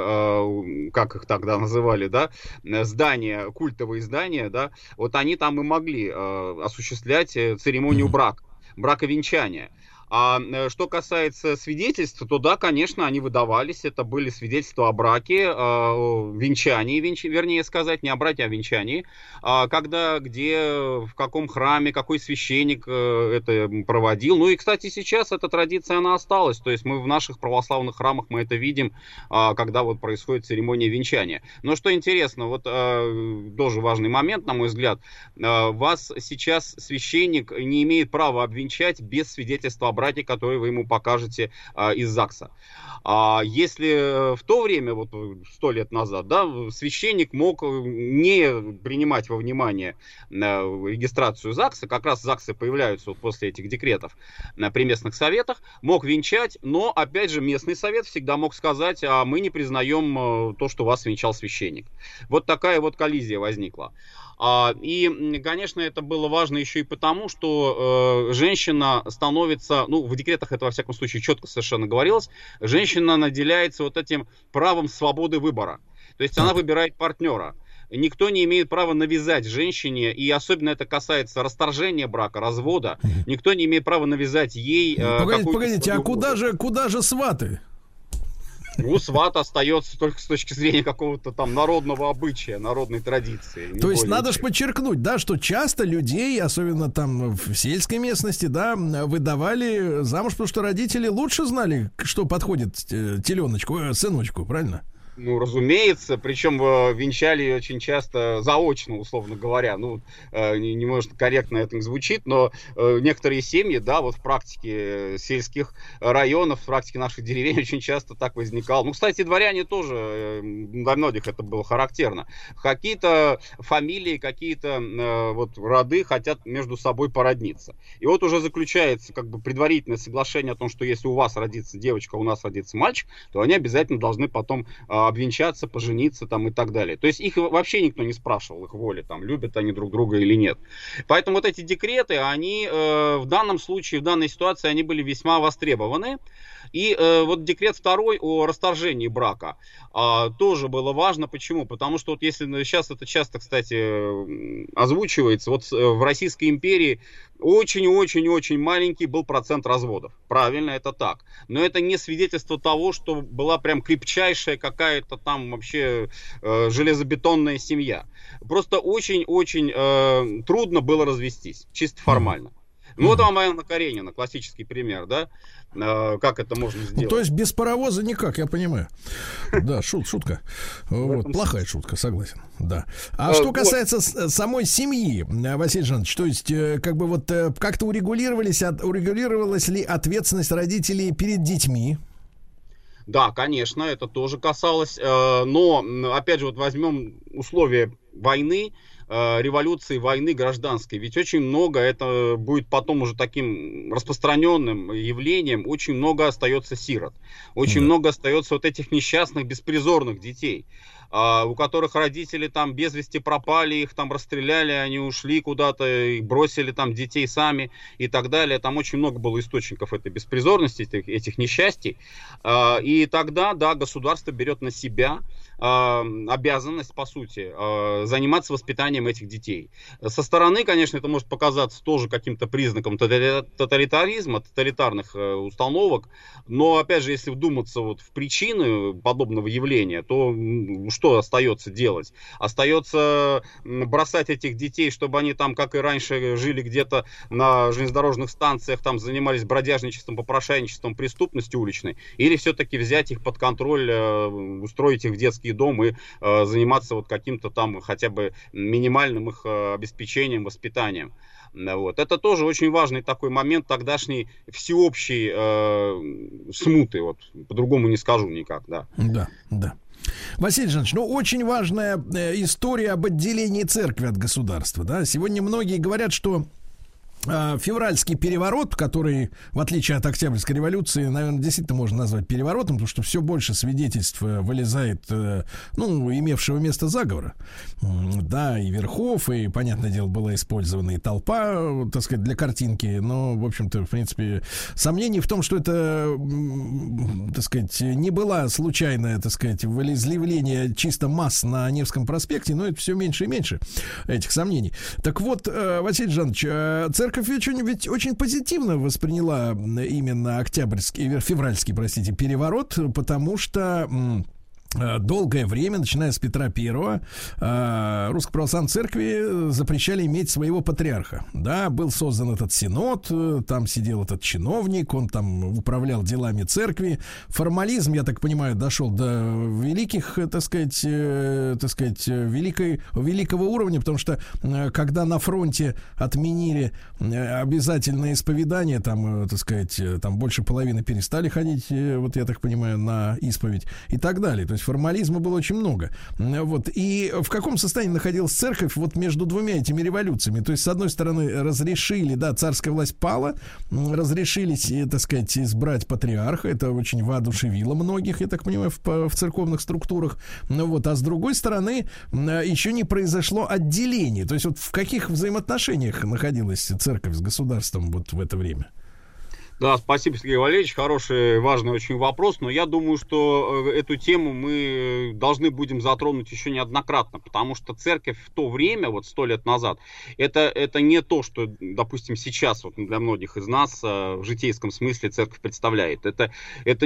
как их тогда называли, да, здания, культовые здания, да, вот они там и могли осуществлять церемонию брака, браковенчания. А что касается свидетельств, то да, конечно, они выдавались. Это были свидетельства о браке, венчании, вернее сказать, не о браке, а о венчании. Когда, где, в каком храме, какой священник это проводил. Ну и, кстати, сейчас эта традиция, она осталась. То есть мы в наших православных храмах мы это видим, когда вот происходит церемония венчания. Но что интересно, вот тоже важный момент, на мой взгляд. Вас сейчас священник не имеет права обвенчать без свидетельства о браке, которые вы ему покажете из ЗАГСа. Если в то время, вот 100 лет назад, да, священник мог не принимать во внимание регистрацию ЗАГСа, как раз ЗАГСы появляются вот после этих декретов при местных советах, мог венчать, но, опять же, местный совет всегда мог сказать, а мы не признаем то, что вас венчал священник. Вот такая вот коллизия возникла. И, конечно, это было важно еще и потому, что женщина становится, ну, в декретах это, во всяком случае, четко совершенно говорилось, женщина наделяется вот этим правом свободы выбора. То есть она выбирает партнера. Никто не имеет права навязать женщине, и особенно это касается расторжения брака, развода, никто не имеет права навязать ей... Погодите, а куда же сваты? Ну, сват остается только с точки зрения какого-то там народного обычая, народной традиции. То есть надо же подчеркнуть, да, что часто людей, особенно там в сельской местности, да, выдавали замуж, потому что родители лучше знали, что подходит сыночку, правильно? Ну, разумеется, причем венчали очень часто заочно, условно говоря. Ну, не может корректно это звучит, но некоторые семьи, да, вот в практике сельских районов, в практике наших деревень очень часто так возникало. Ну, кстати, дворяне тоже, для многих это было характерно. Какие-то фамилии, какие-то вот роды хотят между собой породниться. И вот уже заключается как бы предварительное соглашение о том, что если у вас родится девочка, у нас родится мальчик, то они обязательно должны потом обвенчаться, пожениться там и так далее. То есть их вообще никто не спрашивал, их воли, там, любят они друг друга или нет. Поэтому вот эти декреты, они в данном случае, в данной ситуации, они были весьма востребованы. И вот декрет второй о расторжении брака тоже было важно. Почему? Потому что вот если сейчас это часто, кстати, озвучивается, вот в Российской империи очень-очень-очень маленький был процент разводов. Правильно, это так. Но это не свидетельство того, что была прям крепчайшая какая какая-то там вообще железобетонная семья. Просто очень-очень трудно было развестись, чисто формально. Ну, вот вам Анна Каренина, классический пример, да? Как это можно сделать? Ну, то есть без паровоза никак, я понимаю. Да, шутка. Вот, плохая шутка, согласен. Да. А что касается самой семьи, Василий Жанович, то есть как бы вот как-то урегулировалась ли ответственность родителей перед детьми? Да, конечно, это тоже касалось. Но, опять же, вот возьмем условия войны, революции, войны гражданской. Ведь очень много, это будет потом уже таким распространенным явлением, очень много остается сирот. Очень много остается вот этих несчастных, беспризорных детей, у которых родители там без вести пропали, их там расстреляли, они ушли куда-то, и бросили там детей сами и так далее. Там очень много было источников этой беспризорности, этих несчастий. И тогда, да, государство берет на себя обязанность, по сути, заниматься воспитанием этих детей. Со стороны, конечно, это может показаться тоже каким-то признаком тоталитаризма, тоталитарных установок, но, опять же, если вдуматься вот в причины подобного явления, то что остается делать? Остается бросать этих детей, чтобы они там, как и раньше, жили где-то на железнодорожных станциях, там занимались бродяжничеством, попрошайничеством, преступностью уличной, или все-таки взять их под контроль, устроить их в детские дом и заниматься вот каким-то там хотя бы минимальным их обеспечением, воспитанием. Вот. Это тоже очень важный такой момент тогдашней всеобщей смуты. Вот. По-другому не скажу никак. Да. Василий Жанович, ну очень важная история об отделении церкви от государства. Да? Сегодня многие говорят, что февральский переворот, который, в отличие от Октябрьской революции, наверное, действительно можно назвать переворотом, потому что все больше свидетельств вылезает, ну, имевшего место заговора. Да, и Верхов, и, понятное дело, была использована и толпа, так сказать, для картинки, но, в общем-то, в принципе, сомнений в том, что это, так сказать, не было случайное, так сказать, волеизъявление чисто масс на Невском проспекте, но это все меньше и меньше этих сомнений. Так вот, Василий Жанович, церковь ведь очень позитивно восприняла именно февральский, переворот, потому что долгое время, начиная с Петра I, Русской Православной Церкви запрещали иметь своего патриарха. Да, был создан этот синод, там сидел этот чиновник, он там управлял делами церкви. Формализм, я так понимаю, дошел до великого уровня, потому что когда на фронте отменили обязательное исповедание, там, так сказать, там больше половины перестали ходить, вот я так понимаю, на исповедь и так далее. То есть формализма было очень много. Вот. И в каком состоянии находилась церковь вот между двумя этими революциями? То есть, с одной стороны, разрешили, да, царская власть пала, разрешились, так сказать, избрать патриарха. Это очень воодушевило многих, я так понимаю, в церковных структурах. Ну, вот. А с другой стороны, еще не произошло отделение. То есть, вот в каких взаимоотношениях находилась церковь с государством вот в это время? Да, спасибо, Сергей Валерьевич. Хороший, важный очень вопрос. Но я думаю, что эту тему мы должны будем затронуть еще неоднократно, потому что церковь в то время, вот 100 лет назад, это не то, что, допустим, сейчас вот для многих из нас в житейском смысле церковь представляет. Это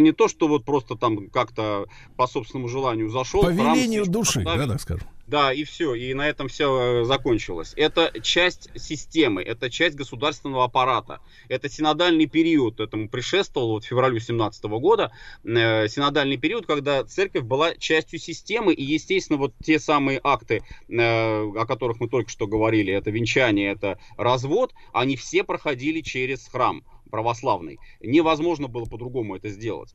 не то, что вот просто там как-то по собственному желанию зашел. По велению души, да, так скажем. Да, и все, и на этом все закончилось. Это часть системы, это часть государственного аппарата. Это синодальный период, этому предшествовал вот, февралю 1917 года, синодальный период, когда церковь была частью системы, и, естественно, вот те самые акты, о которых мы только что говорили, это венчание, это развод, они все проходили через храм православный. Невозможно было по-другому это сделать.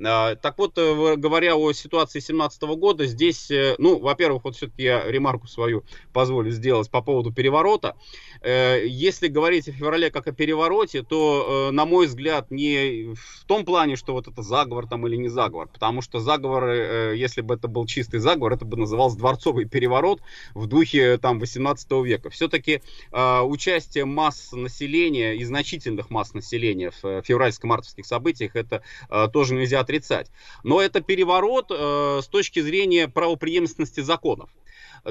Так вот, говоря о ситуации 2017 года, здесь, ну, во-первых, вот все-таки я ремарку свою позволю сделать по поводу переворота. Если говорить о феврале как о перевороте, то, на мой взгляд, не в том плане, что вот это заговор там или не заговор, потому что заговор, если бы это был чистый заговор, это бы назывался дворцовый переворот в духе там 18 века. Все-таки участие масс населения и значительных масс населения в февральско-мартовских событиях, это тоже нельзя отрицать. Но это переворот с точки зрения правопреемственности законов.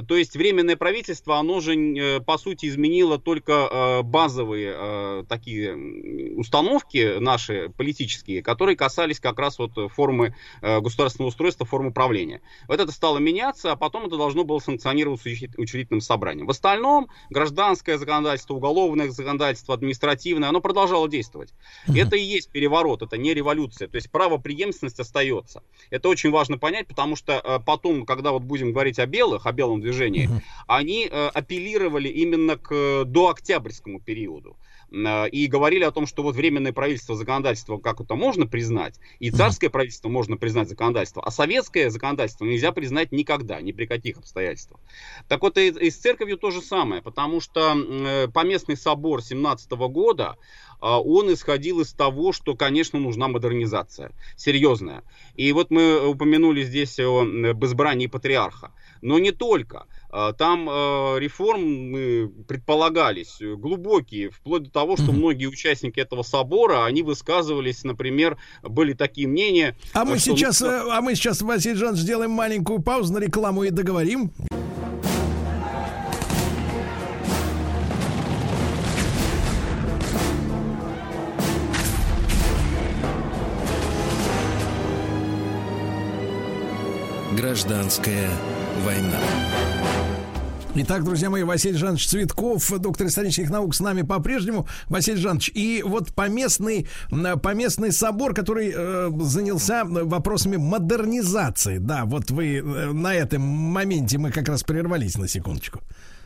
То есть Временное правительство, оно же, по сути, изменило только базовые такие установки наши политические, которые касались как раз вот формы государственного устройства, формы правления. Вот это стало меняться, а потом это должно было санкционироваться учредительным собранием. В остальном гражданское законодательство, уголовное законодательство, административное, оно продолжало действовать. Это и есть переворот, это не революция. То есть правопреемственность остается. Это очень важно понять, потому что потом, когда вот будем говорить о белых, о белом движении, они апеллировали именно к дооктябрьскому периоду. И говорили о том, что вот временное правительство законодательство как-то можно признать, и царское правительство можно признать законодательство, а советское законодательство нельзя признать никогда, ни при каких обстоятельствах. Так вот и с церковью то же самое, потому что поместный собор 17 года, он исходил из того, что, конечно, нужна модернизация, серьезная. И вот мы упомянули здесь об избрании патриарха, но не только. Там реформы предполагались глубокие, вплоть до того, что многие участники этого собора, они высказывались, например, были такие мнения... А мы сейчас, Василий Жанович, сделаем маленькую паузу на рекламу и договорим. Гражданская война. Итак, друзья мои, Василий Жанович Цветков, доктор исторических наук, с нами по-прежнему. Василий Жанович, и вот поместный собор, который занялся вопросами модернизации. Да, вот вы на этом моменте, мы как раз прервались на секундочку.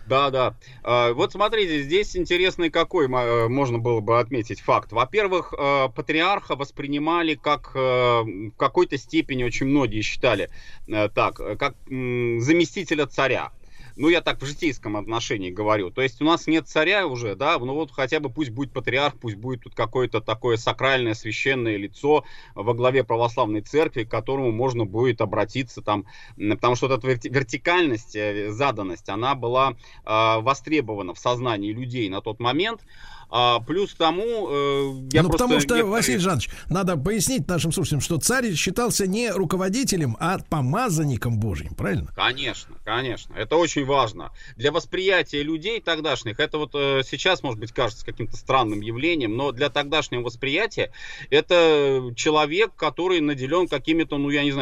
Да. Вот смотрите, здесь интересный какой можно было бы отметить факт. Во-первых, патриарха воспринимали как в какой-то степени, очень многие считали так, как заместителя царя. Ну, я так в житейском отношении говорю. То есть у нас нет царя уже, да, ну вот хотя бы пусть будет патриарх, пусть будет тут какое-то такое сакральное, священное лицо во главе православной церкви, к которому можно будет обратиться там, потому что вот эта вертикальность, заданность, она была востребована в сознании людей на тот момент. Плюс тому... потому что, Василий Жанович, надо пояснить нашим слушателям, что царь считался не руководителем, а помазанником Божьим, правильно? Конечно. Это очень важно. Для восприятия людей тогдашних, это вот сейчас, может быть, кажется каким-то странным явлением, но для тогдашнего восприятия это человек, который наделен какими-то,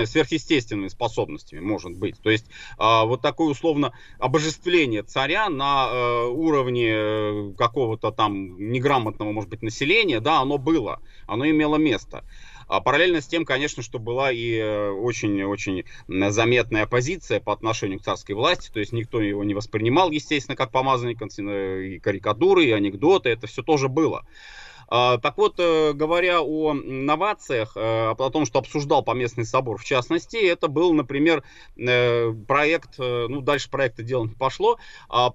сверхъестественными способностями, может быть. То есть вот такое, условно, обожествление царя на уровне какого-то там неграмотного, может быть, населения, да, оно было, оно имело место. А параллельно с тем, конечно, что была и очень-очень заметная оппозиция по отношению к царской власти, то есть никто его не воспринимал, естественно, как помазанника, и карикатуры, и анекдоты, это все тоже было. Так вот, говоря о новациях, о том, что обсуждал поместный собор, в частности, это был, например, проект, дальше проекта дело не пошло,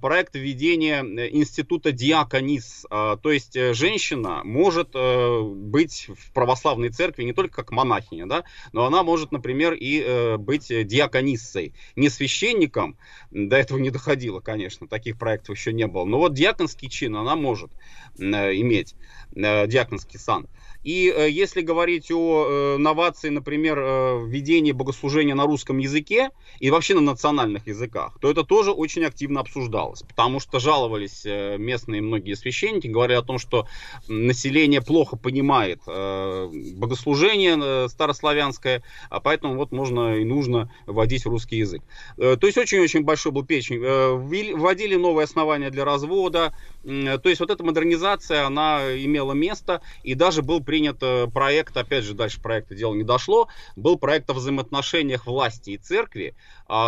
проект введения института диаконис, то есть женщина может быть в православной церкви не только как монахиня, да, но она может, например, и быть диакониссой, не священником, до этого не доходило, конечно, таких проектов еще не было, но вот диаконский чин она может иметь. Диаконский сан. И если говорить о новации, например, введении богослужения на русском языке и вообще на национальных языках, то это тоже очень активно обсуждалось, потому что жаловались местные многие священники, говорили о том, что население плохо понимает богослужение старославянское, а поэтому вот можно и нужно вводить русский язык. То есть очень-очень большой был перечень. Вводили новые основания для развода, то есть вот эта модернизация, она имела место, и даже был принят проект, опять же, дальше проекта дело не дошло, был проект о взаимоотношениях власти и церкви,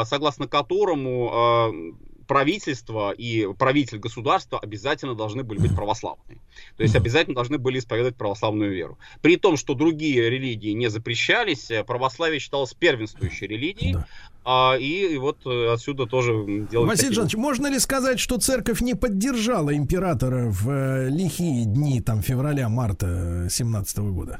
согласно которому правительство и правитель государства обязательно должны были быть православные. То есть обязательно должны были исповедовать православную веру. При том, что другие религии не запрещались, православие считалось первенствующей религией. Да. И вот отсюда тоже... Василий Жанович, можно ли сказать, что церковь не поддержала императора в лихие дни февраля-марта 17 года?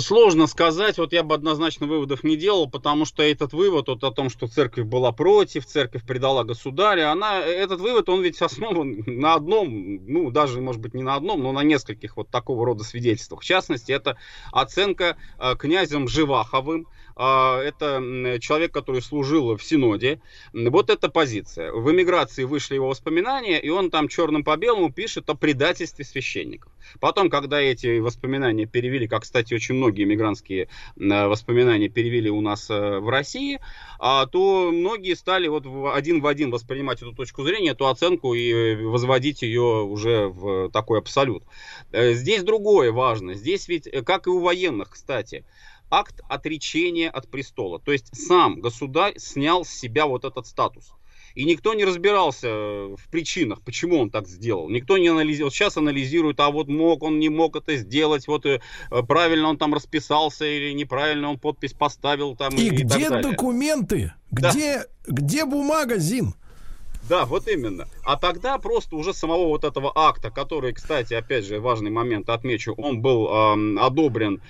Сложно сказать, вот я бы однозначно выводов не делал, потому что этот вывод о том, что церковь была против, церковь предала государя, этот вывод, он ведь основан на одном, даже, может быть, не на одном, но на нескольких вот такого рода свидетельствах. В частности, это оценка князем Живаховым это человек, который служил в Синоде. Вот эта позиция. В эмиграции вышли его воспоминания, и он там черным по белому пишет о предательстве священников. Потом, когда эти воспоминания перевели, как, кстати, очень многие эмигрантские воспоминания перевели у нас в России, то многие стали вот один в один воспринимать эту точку зрения, эту оценку и возводить ее уже в такой абсолют. Здесь другое важно. Здесь ведь, как и у военных, кстати, акт отречения от престола. То есть сам государь снял с себя вот этот статус. И никто не разбирался в причинах, почему он так сделал. Никто не анализировал. Сейчас анализируют, а вот мог он, не мог это сделать, вот правильно он там расписался или неправильно он подпись поставил. Там, и где так документы? Где бумага, Зин? Да, вот именно. А тогда просто уже самого вот этого акта, который, кстати, опять же, важный момент отмечу, он был одобрен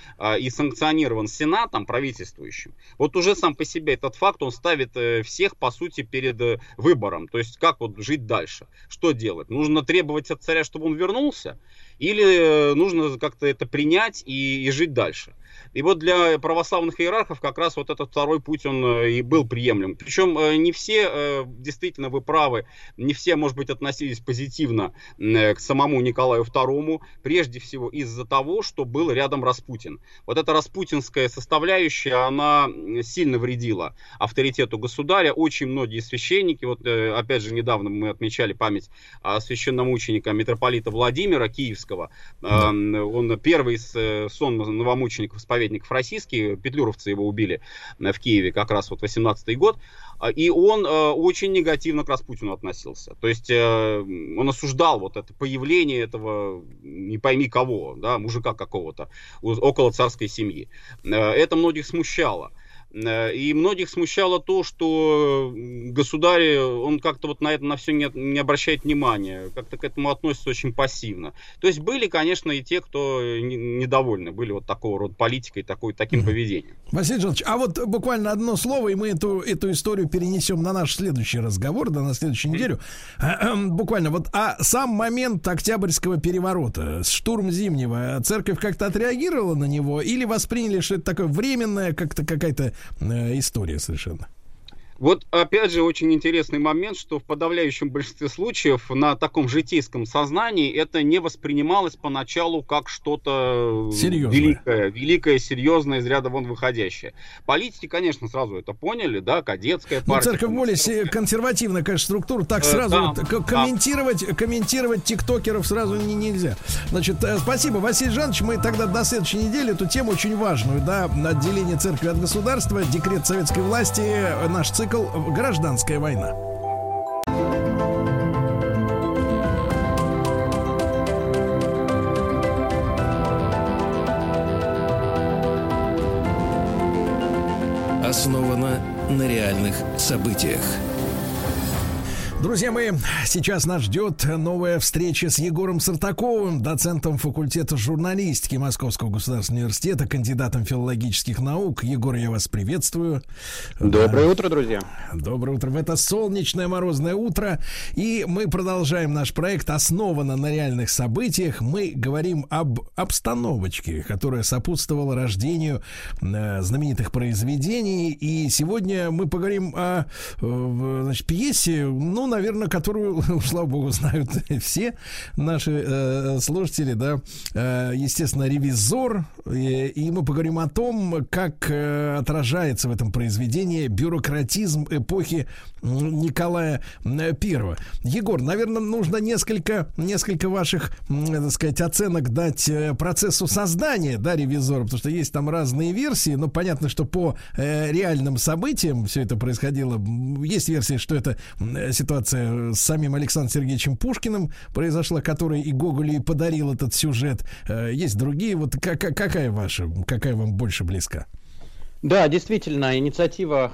и санкционирован Сенатом правительствующим. Вот уже сам по себе этот факт, он ставит всех, по сути, перед выбором. То есть, как вот жить дальше? Что делать? Нужно требовать от царя, чтобы он вернулся? Или нужно как-то это принять и жить дальше? И вот для православных иерархов как раз вот этот второй путь, он и был приемлем. Причем не все, действительно, вы правы, не все, может быть, относились позитивно к самому Николаю II, прежде всего из-за того, что был рядом Распутин. Вот эта распутинская составляющая, она сильно вредила авторитету государя. Очень многие священники, вот опять же, недавно мы отмечали память священномученика митрополита Владимира Киевского, он первый из сон новомучеников исповедников российских, петлюровцы его убили в Киеве как раз вот 18-й год, и он очень негативно к Распутину относился, то есть он осуждал вот это появление этого не пойми кого, да, мужика какого-то около царской семьи, это многих смущало. И многих смущало то, что государь, он как-то вот на это на все не обращает внимания, как-то к этому относится очень пассивно. То есть были, конечно, и те, кто недовольны были вот такого рода политикой, таким поведением. Василий Жанович, а вот буквально одно слово, и мы эту историю перенесем на наш следующий разговор, на следующую неделю. Буквально вот сам момент Октябрьского переворота, штурм Зимнего, церковь как-то отреагировала на него или восприняли, что это такое временное, как-то какая-то история совершенно. Вот опять же очень интересный момент, что в подавляющем большинстве случаев на таком житейском сознании это не воспринималось поначалу как что-то великое, серьезное, из ряда вон выходящее. Политики, конечно, сразу это поняли, да, кадетская партия. Церковь более консервативная, конечно, структура, так сразу комментировать тиктокеров сразу нельзя. Значит, спасибо, Василий Жанович, мы тогда до следующей недели эту тему очень важную, да, отделение церкви от государства, декрет советской власти, наш церковь. Цикл «Гражданская война». Основано на реальных событиях. Друзья мои, сейчас нас ждет новая встреча с Егором Сартаковым, доцентом факультета журналистики Московского государственного университета, кандидатом филологических наук. Егор, я вас приветствую. Доброе утро, друзья. Доброе утро. В это солнечное морозное утро. И мы продолжаем наш проект «Основано на реальных событиях». Мы говорим об обстановочке, которая сопутствовала рождению знаменитых произведений. И сегодня мы поговорим о пьесе, наверное, которую, слава богу, знают все наши слушатели, да, естественно, «Ревизор», и мы поговорим о том, как отражается в этом произведении бюрократизм эпохи Николая I. Егор, наверное, нужно несколько ваших, так сказать, оценок дать процессу создания, да, «Ревизора», потому что есть там разные версии, но понятно, что по реальным событиям все это происходило. Есть версия, что это ситуация с самим Александром Сергеевичем Пушкиным произошла, который и Гоголю и подарил этот сюжет. Есть другие. Вот какая вам больше близка? Да, действительно, инициатива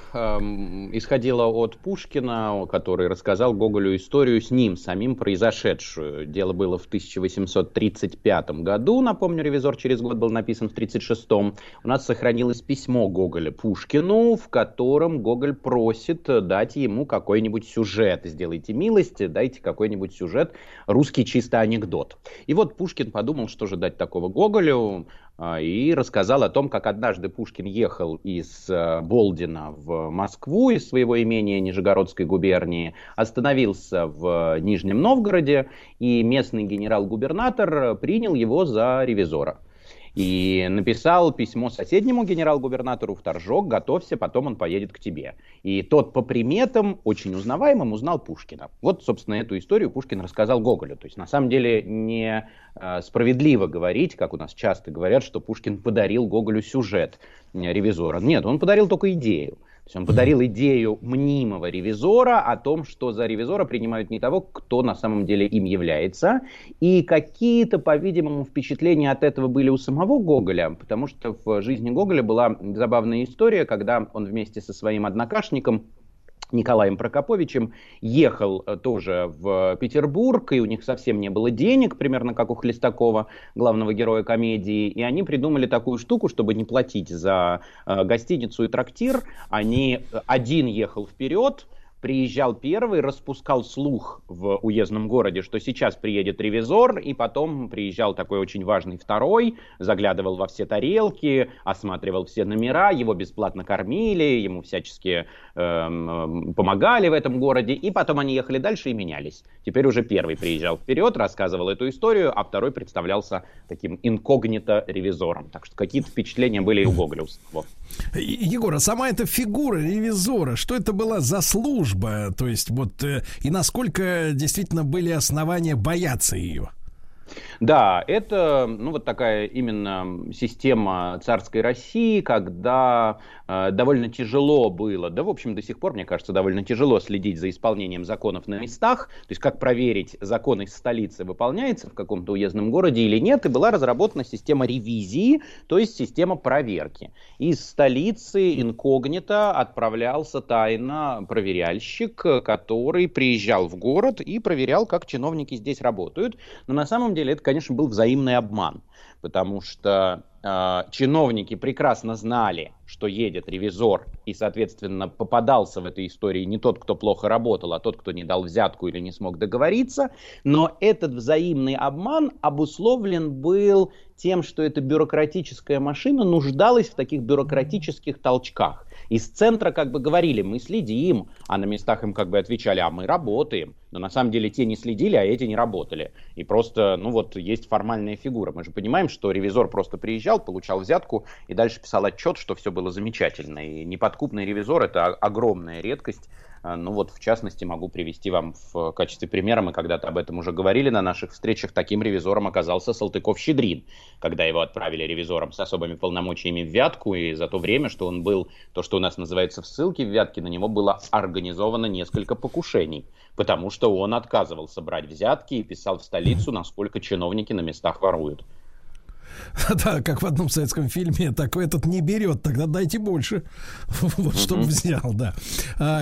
исходила от Пушкина, который рассказал Гоголю историю с ним самим произошедшую. Дело было в 1835 году, напомню, «Ревизор» через год был написан в 1836. У нас сохранилось письмо Гоголя Пушкину, в котором Гоголь просит дать ему какой-нибудь сюжет. Сделайте милость, дайте какой-нибудь сюжет, русский чисто анекдот. И вот Пушкин подумал, что же дать такого Гоголю, и рассказал о том, как однажды Пушкин ехал из Болдина в Москву, из своего имения Нижегородской губернии, остановился в Нижнем Новгороде, и местный генерал-губернатор принял его за ревизора. И написал письмо соседнему генерал-губернатору в Торжок: готовься, потом он поедет к тебе. И тот по приметам, очень узнаваемым, узнал Пушкина. Вот, собственно, эту историю Пушкин рассказал Гоголю. То есть, на самом деле, не справедливо говорить, как у нас часто говорят, что Пушкин подарил Гоголю сюжет ревизора. Нет, он подарил только идею. То есть он подарил идею мнимого ревизора о том, что за ревизора принимают не того, кто на самом деле им является. И какие-то, по-видимому, впечатления от этого были у самого Гоголя, потому что в жизни Гоголя была забавная история, когда он вместе со своим однокашником Николаем Прокоповичем ехал тоже в Петербург, и у них совсем не было денег, примерно как у Хлестакова, главного героя комедии, и они придумали такую штуку, чтобы не платить за гостиницу и трактир. Один ехал вперед, приезжал первый, распускал слух в уездном городе, что сейчас приедет ревизор, и потом приезжал такой очень важный второй, заглядывал во все тарелки, осматривал все номера, его бесплатно кормили, ему всячески помогали в этом городе, и потом они ехали дальше и менялись. Теперь уже первый приезжал вперед, рассказывал эту историю, а второй представлялся таким инкогнито-ревизором. Так что какие-то впечатления были и у Гоголя. Егор, а сама эта фигура ревизора, что это была за служба? То есть вот и насколько действительно были основания бояться ее? Да, это вот такая именно система царской России, когда довольно тяжело было, да, в общем, до сих пор, мне кажется, довольно тяжело следить за исполнением законов на местах, то есть как проверить, закон из столицы выполняется в каком-то уездном городе или нет, и была разработана система ревизии, то есть система проверки. Из столицы инкогнито отправлялся тайно проверяльщик, который приезжал в город и проверял, как чиновники здесь работают, но на самом деле это, конечно, был взаимный обман, потому что чиновники прекрасно знали, что едет ревизор, и, соответственно, попадался в этой истории не тот, кто плохо работал, а тот, кто не дал взятку или не смог договориться, но этот взаимный обман обусловлен был тем, что эта бюрократическая машина нуждалась в таких бюрократических толчках. Из центра как бы говорили: мы следим, а на местах им как бы отвечали: а мы работаем. Но на самом деле те не следили, а эти не работали. И просто, есть формальная фигура. Мы же понимаем, что ревизор просто приезжал, получал взятку и дальше писал отчет, что все было замечательно. И неподкупный ревизор — это огромная редкость. В частности, могу привести вам в качестве примера, мы когда-то об этом уже говорили на наших встречах, таким ревизором оказался Салтыков-Щедрин, когда его отправили ревизором с особыми полномочиями в Вятку, и за то время, что он был, то, что у нас называется в ссылке в Вятке, на него было организовано несколько покушений, потому что он отказывался брать взятки и писал в столицу, насколько чиновники на местах воруют. Да, как в одном советском фильме: такой этот не берет, тогда дайте больше, чтобы взял, да.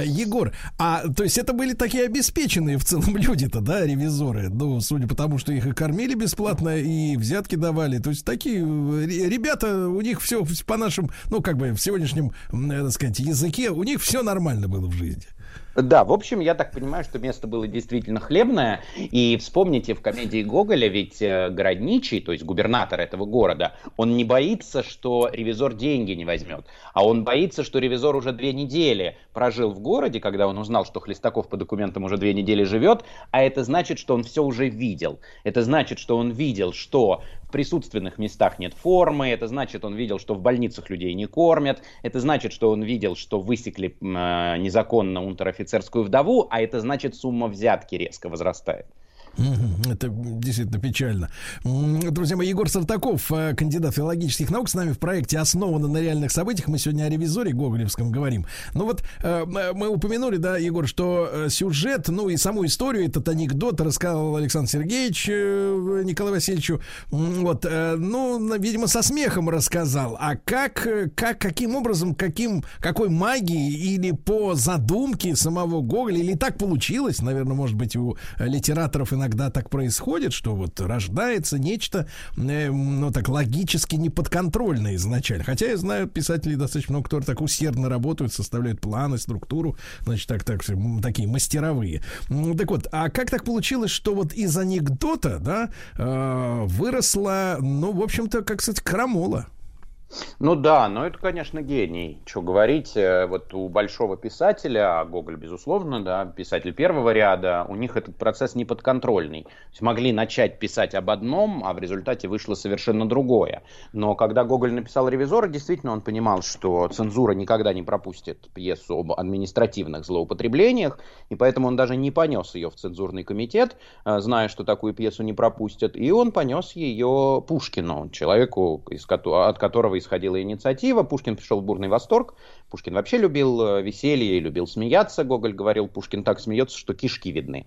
Егор, то есть это были такие обеспеченные в целом люди-то, да, ревизоры, судя по тому, что их и кормили бесплатно, и взятки давали, то есть такие ребята, у них все по нашим, в сегодняшнем, так сказать, языке, у них все нормально было в жизни. Да, в общем, я так понимаю, что место было действительно хлебное, и вспомните, в комедии Гоголя ведь городничий, то есть губернатор этого города, он не боится, что ревизор деньги не возьмет, а он боится, что ревизор уже 2 недели прожил в городе, когда он узнал, что Хлестаков по документам уже 2 недели живет, а это значит, что он все уже видел, это значит, что он видел, что в присутственных местах нет формы, это значит, он видел, что в больницах людей не кормят, это значит, что он видел, что высекли незаконно унтер-офицерскую вдову, а это значит, сумма взятки резко возрастает. Это действительно печально. Друзья мои, Егор Сартаков, кандидат филологических наук, с нами в проекте «Основано на реальных событиях». Мы сегодня о ревизоре гоголевском говорим. Мы упомянули, да, Егор, что сюжет, и саму историю, этот анекдот рассказал Александр Сергеевич Николаю Васильевичу. Видимо, со смехом рассказал. А каким образом, какой магией или по задумке самого Гоголя, или так получилось, наверное, может быть, у литераторов и иногда так происходит, что вот рождается нечто, ну, так логически неподконтрольное изначально. Хотя я знаю писателей достаточно много, которые так усердно работают, составляют планы, структуру, значит, так такие мастеровые. Так вот, а как так получилось, что вот из анекдота, да, выросла, ну, в общем-то, как сказать, крамола? Ну да, но это, конечно, гений. Что говорить, вот у большого писателя, а Гоголь, безусловно, да, писатель первого ряда, у них этот процесс неподконтрольный. Смогли начать писать об одном, а в результате вышло совершенно другое. Но когда Гоголь написал «Ревизора», действительно он понимал, что цензура никогда не пропустит пьесу об административных злоупотреблениях, и поэтому он даже не понес ее в цензурный комитет, зная, что такую пьесу не пропустят, и он понес ее Пушкину, человеку, от которого исходила инициатива. Пушкин пришел в бурный восторг. Пушкин вообще любил веселье и любил смеяться. Гоголь говорил, Пушкин так смеется, что кишки видны.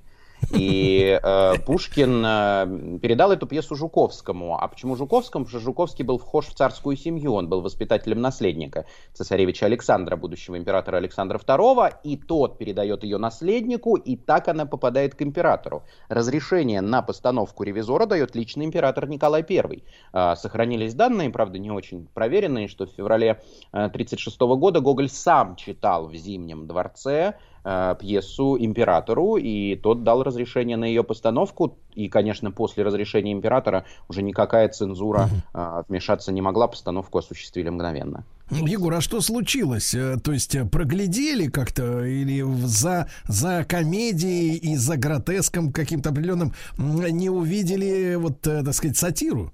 И Пушкин передал эту пьесу Жуковскому. А почему Жуковскому? Потому что Жуковский был вхож в царскую семью. Он был воспитателем наследника цесаревича Александра, будущего императора Александра II. И тот передает ее наследнику, и так она попадает к императору. Разрешение на постановку «Ревизора» дает лично император Николай I. Сохранились данные, правда, не очень проверенные, что в феврале 1936 года Гоголь сам читал в Зимнем дворце пьесу императору, и тот дал разрешение на ее постановку. И, конечно, после разрешения императора уже никакая цензура вмешаться не могла, постановку осуществили мгновенно. Егор, а что случилось? То есть проглядели как-то или за комедией и за гротеском каким-то определенным не увидели, вот, так сказать, сатиру?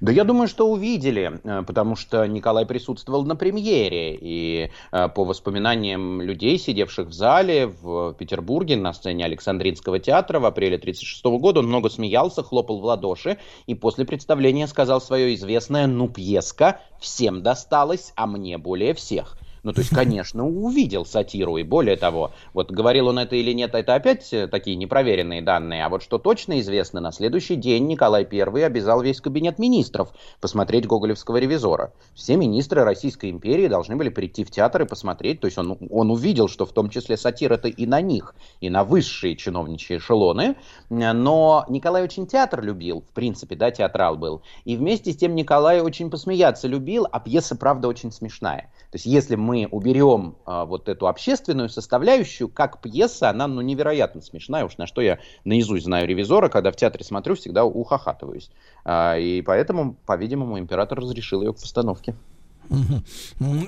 Да я думаю, что увидели, потому что Николай присутствовал на премьере, и по воспоминаниям людей, сидевших в зале в Петербурге на сцене Александринского театра в апреле 1936 года, он много смеялся, хлопал в ладоши, и после представления сказал свое известное «ну, пьеска, всем досталось, а мне более всех». Ну, то есть, конечно, увидел сатиру, и более того, вот говорил он это или нет, это опять такие непроверенные данные, а вот что точно известно, на следующий день Николай I обязал весь кабинет министров посмотреть гоголевского «Ревизора». Все министры Российской империи должны были прийти в театр и посмотреть, то есть он увидел, что в том числе сатира-то и на них, и на высшие чиновничьи эшелоны, но Николай очень театр любил, в принципе, да, театрал был, и вместе с тем Николай очень посмеяться любил, а пьеса, правда, очень смешная, то есть если мы уберем вот эту общественную составляющую, как пьеса, она, ну, невероятно смешная, уж на что я наизусть знаю «Ревизора», когда в театре смотрю, всегда ухахатываюсь. И поэтому, по-видимому, император разрешил ее к постановке.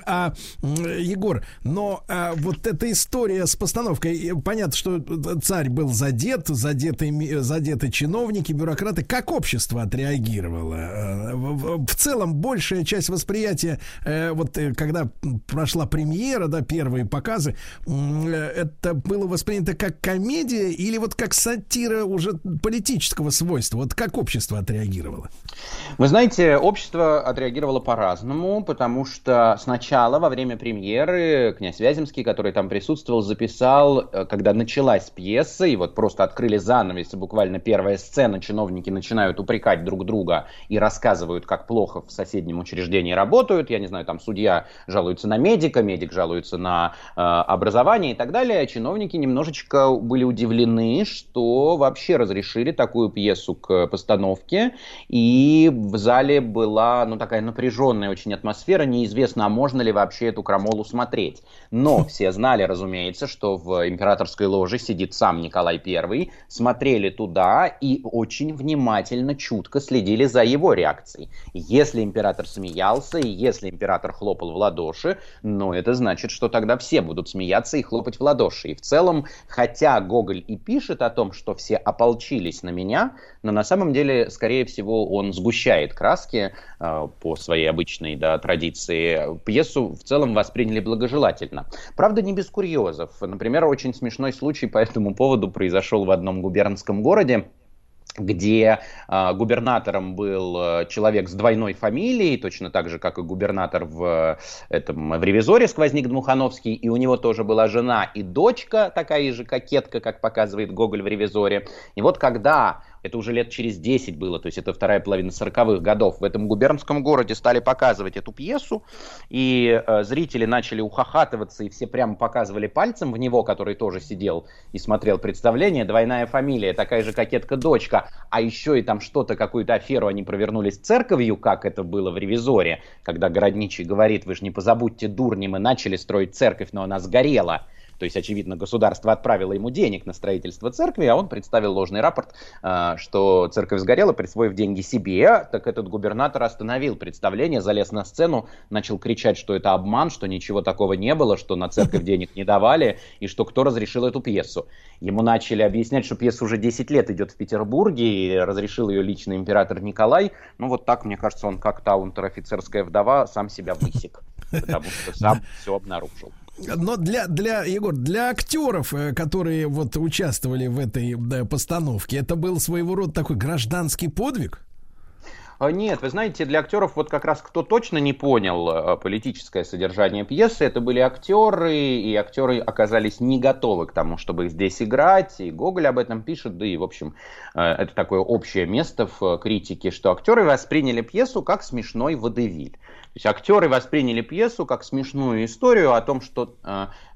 А, Егор, но вот эта история с постановкой, понятно, что царь был задеты чиновники, бюрократы. Как общество отреагировало? В целом большая часть восприятия, вот когда прошла премьера, да, первые показы, это было воспринято как комедия или вот как сатира уже политического свойства? Вот как общество отреагировало? Вы знаете, общество отреагировало по-разному, потому что сначала во время премьеры князь Вяземский, который там присутствовал, записал, когда началась пьеса, и вот просто открыли занавес, и буквально первая сцена, чиновники начинают упрекать друг друга и рассказывают, как плохо в соседнем учреждении работают, я не знаю, там судья жалуется на медика, медик жалуется на образование и так далее. Чиновники немножечко были удивлены, что вообще разрешили такую пьесу к постановке, и в зале была, ну, такая напряженная очень атмосфера, неизвестно, а можно ли вообще эту крамолу смотреть. Но все знали, разумеется, что в императорской ложе сидит сам Николай I, смотрели туда и очень внимательно, чутко следили за его реакцией. Если император смеялся, и если император хлопал в ладоши, ну, это значит, что тогда все будут смеяться и хлопать в ладоши. И в целом, хотя Гоголь и пишет о том, что все ополчились на меня, но на самом деле, скорее всего, он сгущает краски по своей обычной, да, традиции. Пьесу в целом восприняли благожелательно. Правда, не без курьезов. Например, очень смешной случай по этому поводу произошел в одном губернском городе, где губернатором был человек с двойной фамилией, точно так же, как и губернатор в «Ревизоре», сквозник Дмухановский, и у него тоже была жена и дочка, такая же кокетка, как показывает Гоголь в «Ревизоре». И вот когда это уже лет через 10 было, то есть это вторая половина 40-х годов, в этом губернском городе стали показывать эту пьесу, и зрители начали ухахатываться, и все прямо показывали пальцем в него, который тоже сидел и смотрел представление, двойная фамилия, такая же кокетка-дочка, а еще и там что-то, какую-то аферу они провернули с церковью, как это было в «Ревизоре», когда городничий говорит: вы же не позабудьте, дурни, мы начали строить церковь, но она сгорела. То есть, очевидно, государство отправило ему денег на строительство церкви, а он представил ложный рапорт, что церковь сгорела, присвоив деньги себе. Так этот губернатор остановил представление, залез на сцену, начал кричать, что это обман, что ничего такого не было, что на церковь денег не давали, и что кто разрешил эту пьесу. Ему начали объяснять, что пьеса уже 10 лет идет в Петербурге, и разрешил ее лично император Николай. Ну вот так, мне кажется, он как та унтер-офицерская вдова сам себя высек, потому что сам все обнаружил. Но для актеров, которые вот участвовали в этой постановке, это был своего рода такой гражданский подвиг? Нет, вы знаете, для актеров вот как раз кто точно не понял политическое содержание пьесы, это были актеры, и актеры оказались не готовы к тому, чтобы здесь играть, и Гоголь об этом пишет, да и, в общем, это такое общее место в критике, что актеры восприняли пьесу как смешной водевиль. То есть актеры восприняли пьесу как смешную историю о том, что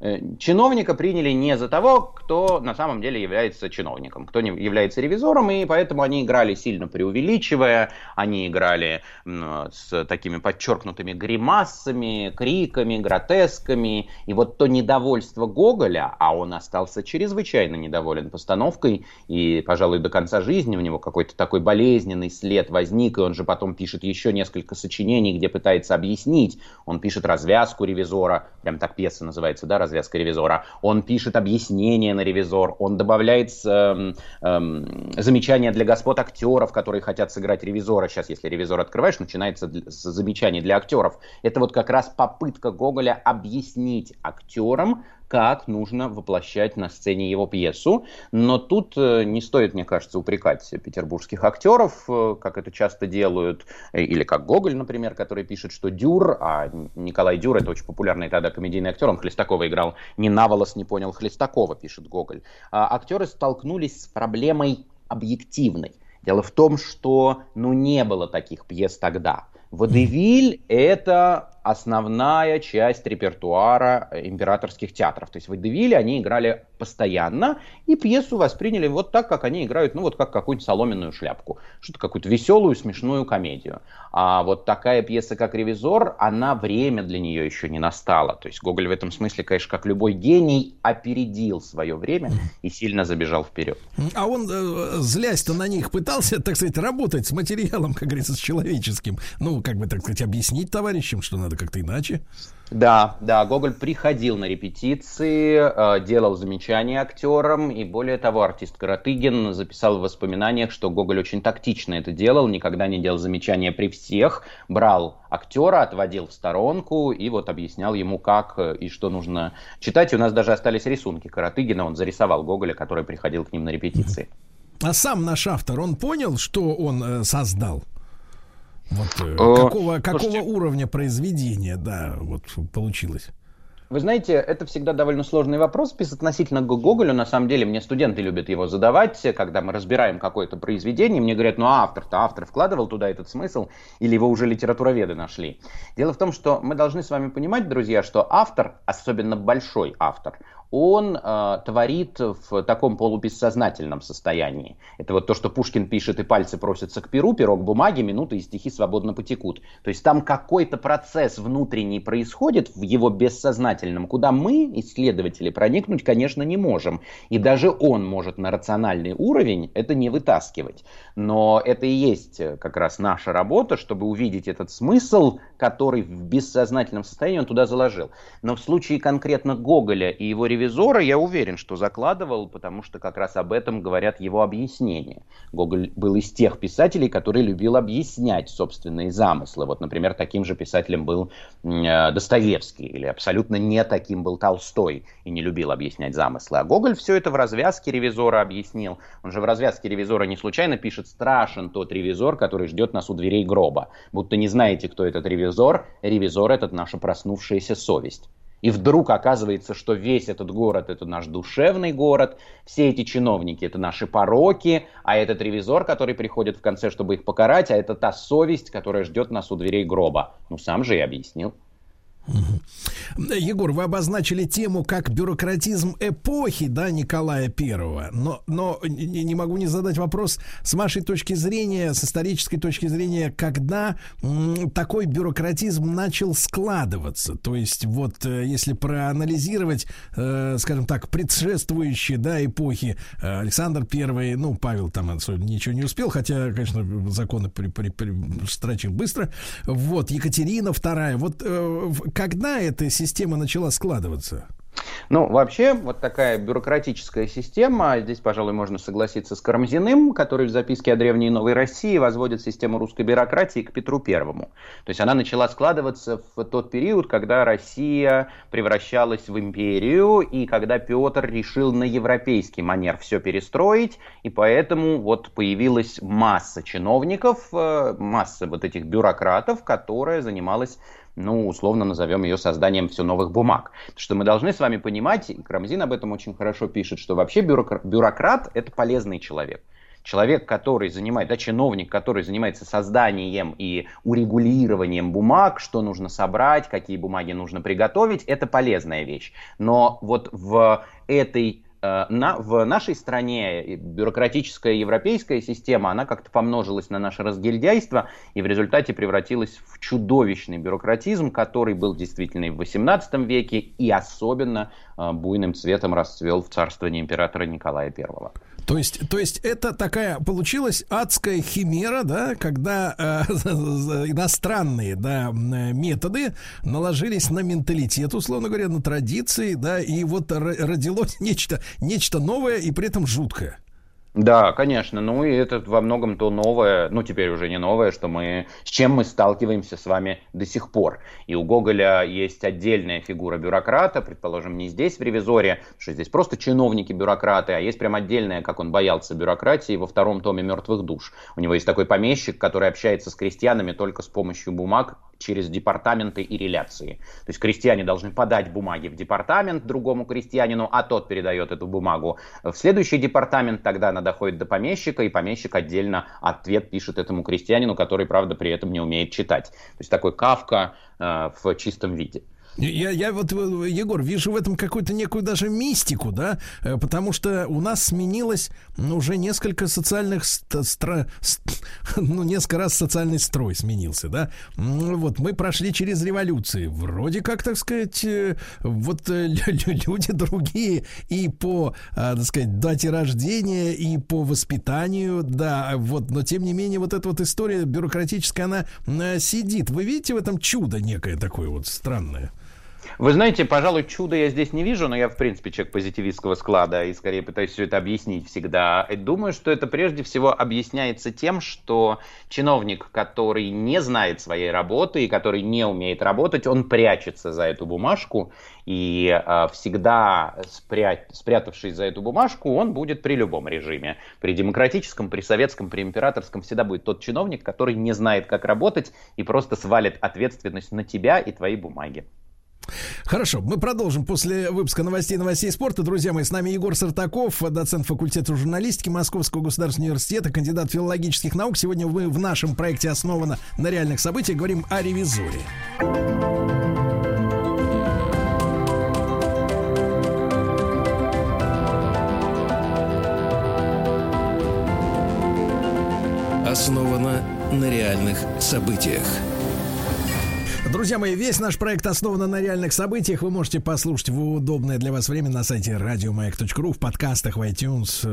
чиновника приняли не за того, кто на самом деле является чиновником, кто не является ревизором, и поэтому они играли сильно преувеличивая, они играли с такими подчеркнутыми гримасами, криками, гротесками. И вот то недовольство Гоголя, а он остался чрезвычайно недоволен постановкой, и, пожалуй, до конца жизни у него какой-то такой болезненный след возник, и он же потом пишет еще несколько сочинений, где пытается объяснить. Он пишет развязку «Ревизора», прям так пьеса называется, да, «Развязка ревизора». Он пишет объяснение на «Ревизор», он добавляет замечания для господ актеров, которые хотят сыграть «Ревизора». Сейчас, если «Ревизор» открываешь, начинается с замечаний для актеров. Это вот как раз попытка Гоголя объяснить актерам, как нужно воплощать на сцене его пьесу. Но тут не стоит, мне кажется, упрекать петербургских актеров, как это часто делают, или как Гоголь, например, который пишет, что Дюр, а Николай Дюр — это очень популярный тогда комедийный актер, он Хлестакова играл, не наволос не понял Хлестакова, пишет Гоголь. Актеры столкнулись с проблемой объективной. Дело в том, что не было таких пьес тогда. Водевиль — это основная часть репертуара императорских театров. То есть водевили они играли постоянно, и пьесу восприняли вот так, как они играют, ну вот как какую-нибудь соломенную шляпку, что-то какую-то веселую, смешную комедию. А вот такая пьеса, как «Ревизор», она, время для нее еще не настало. То есть Гоголь в этом смысле, конечно, как любой гений, опередил свое время и сильно забежал вперед. А он, злясь-то на них, пытался, так сказать, работать с материалом, как говорится, с человеческим. Ну, как бы, так сказать, объяснить товарищам, что надо как-то иначе. Да, Гоголь приходил на репетиции, делал замечания актерам, и более того, артист Каратыгин записал в воспоминаниях, что Гоголь очень тактично это делал, никогда не делал замечания при всех, брал актера, отводил в сторонку и вот объяснял ему, как и что нужно читать. И у нас даже остались рисунки Каратыгина, он зарисовал Гоголя, который приходил к ним на репетиции. А сам наш автор, он понял, что он создал? Вот, какого уровня произведения, да, вот получилось? Вы знаете, это всегда довольно сложный вопрос относительно Гоголя. На самом деле, мне студенты любят его задавать, когда мы разбираем какое-то произведение. Мне говорят, ну а автор вкладывал туда этот смысл, или его уже литературоведы нашли. Дело в том, что мы должны с вами понимать, друзья, что автор, особенно большой автор, он творит в таком полубессознательном состоянии. Это вот то, что Пушкин пишет: и пальцы просятся к перу, пирог бумаги, минуты и стихи свободно потекут. То есть там какой-то процесс внутренний происходит в его бессознательном, куда мы, исследователи, проникнуть, конечно, не можем. И даже он может на рациональный уровень это не вытаскивать. Но это и есть как раз наша работа, чтобы увидеть этот смысл, который в бессознательном состоянии он туда заложил. Но в случае конкретно Гоголя и его «Ревизора», я уверен, что закладывал, потому что как раз об этом говорят его объяснения. Гоголь был из тех писателей, который любил объяснять собственные замыслы. Вот, например, таким же писателем был Достоевский, или абсолютно не таким был Толстой и не любил объяснять замыслы. А Гоголь все это в развязке «Ревизора» объяснил. Он же в развязке «Ревизора» не случайно пишет: «Страшен тот ревизор, который ждет нас у дверей гроба. Будто не знаете, кто этот ревизор. Ревизор — этот наша проснувшаяся совесть». И вдруг оказывается, что весь этот город – это наш душевный город, все эти чиновники – это наши пороки, а этот ревизор, который приходит в конце, чтобы их покарать, а это та совесть, которая ждет нас у дверей гроба. Ну, сам же и объяснил. Егор, вы обозначили тему как бюрократизм эпохи, да, Николая I. Но не могу не задать вопрос с вашей точки зрения, с исторической точки зрения, когда такой бюрократизм начал складываться. То есть вот если проанализировать, скажем так, предшествующие, да, эпохи, Александр I, ну, Павел там ничего не успел, хотя, конечно, законы строчил быстро. Вот, Екатерина II. Вот когда эта система начала складываться? Ну, вообще, вот такая бюрократическая система, здесь, пожалуй, можно согласиться с Карамзиным, который в записке о древней и новой России возводит систему русской бюрократии к Петру Первому. То есть она начала складываться в тот период, когда Россия превращалась в империю, и когда Петр решил на европейский манер все перестроить, и поэтому вот появилась масса чиновников, масса вот этих бюрократов, которая занималась, ну, условно назовем ее созданием все новых бумаг. Потому что мы должны с вами понимать, и Карамзин об этом очень хорошо пишет, что вообще бюрократ – это полезный человек. Человек, который занимает, да, чиновник, который занимается созданием и урегулированием бумаг, что нужно собрать, какие бумаги нужно приготовить, это полезная вещь. Но вот в нашей стране бюрократическая европейская система, она как-то помножилась на наше разгильдяйство и в результате превратилась в чудовищный бюрократизм, который был действительно и в XVIII веке и особенно буйным цветом расцвел в царствовании императора Николая I. То есть это такая получилась адская химера, да, когда иностранные, да, методы наложились на менталитет, условно говоря, на традиции, да, и вот родилось нечто новое и при этом жуткое. Да, конечно. Ну и это во многом то новое, ну теперь уже не новое, с чем мы сталкиваемся с вами до сих пор. И у Гоголя есть отдельная фигура бюрократа, предположим, не здесь в «Ревизоре», что здесь просто чиновники-бюрократы, а есть прям отдельная, как он боялся бюрократии, во втором томе «Мертвых душ». У него есть такой помещик, который общается с крестьянами только с помощью бумаг через департаменты и реляции. То есть крестьяне должны подать бумаги в департамент другому крестьянину, а тот передает эту бумагу в следующий департамент, тогда она доходит до помещика, и помещик отдельно ответ пишет этому крестьянину, который, правда, при этом не умеет читать. То есть такой Кафка в чистом виде. Я вот, Егор, вижу в этом какую-то некую даже мистику, да, потому что у нас сменилось уже несколько социальных, несколько раз социальный строй сменился, да, вот мы прошли через революции, вроде как, так сказать, вот люди другие и по, так сказать, дате рождения, и по воспитанию, да, вот, но тем не менее вот эта вот история бюрократическая, она сидит, вы видите в этом чудо некое такое вот странное? Вы знаете, пожалуй, чуда я здесь не вижу, но я, в принципе, человек позитивистского склада и скорее пытаюсь все это объяснить всегда. И думаю, что это прежде всего объясняется тем, что чиновник, который не знает своей работы и который не умеет работать, он прячется за эту бумажку, и всегда спрятавшись за эту бумажку, он будет при любом режиме. При демократическом, при советском, при императорском всегда будет тот чиновник, который не знает, как работать и просто свалит ответственность на тебя и твои бумаги. Хорошо, мы продолжим после выпуска новостей спорта. Друзья мои, с нами Егор Сартаков, доцент факультета журналистики Московского государственного университета, кандидат филологических наук. Сегодня мы в нашем проекте «Основано на реальных событиях» говорим о ревизоре. «Основано на реальных событиях». Друзья мои, весь наш проект основан на реальных событиях. Вы можете послушать в удобное для вас время на сайте радиомаяк.ру, в подкастах, в iTunes.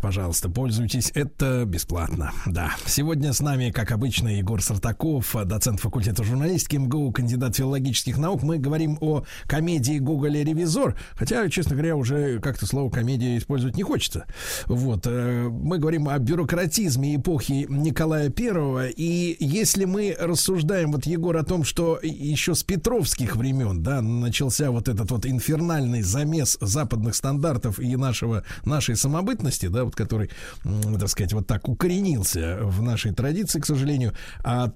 Пожалуйста, пользуйтесь. Это бесплатно. Да. Сегодня с нами, как обычно, Егор Сартаков, доцент факультета журналистики МГУ, кандидат филологических наук. Мы говорим о комедии Гоголя «Ревизор». Хотя, честно говоря, уже как-то слово «комедия» использовать не хочется. Вот. Мы говорим о бюрократизме эпохи Николая I. И если мы рассуждаем, вот, Егор, о том, что что еще с петровских времен, да, начался вот этот вот инфернальный замес западных стандартов и нашей самобытности, да, вот который, так сказать, вот так укоренился в нашей традиции, к сожалению,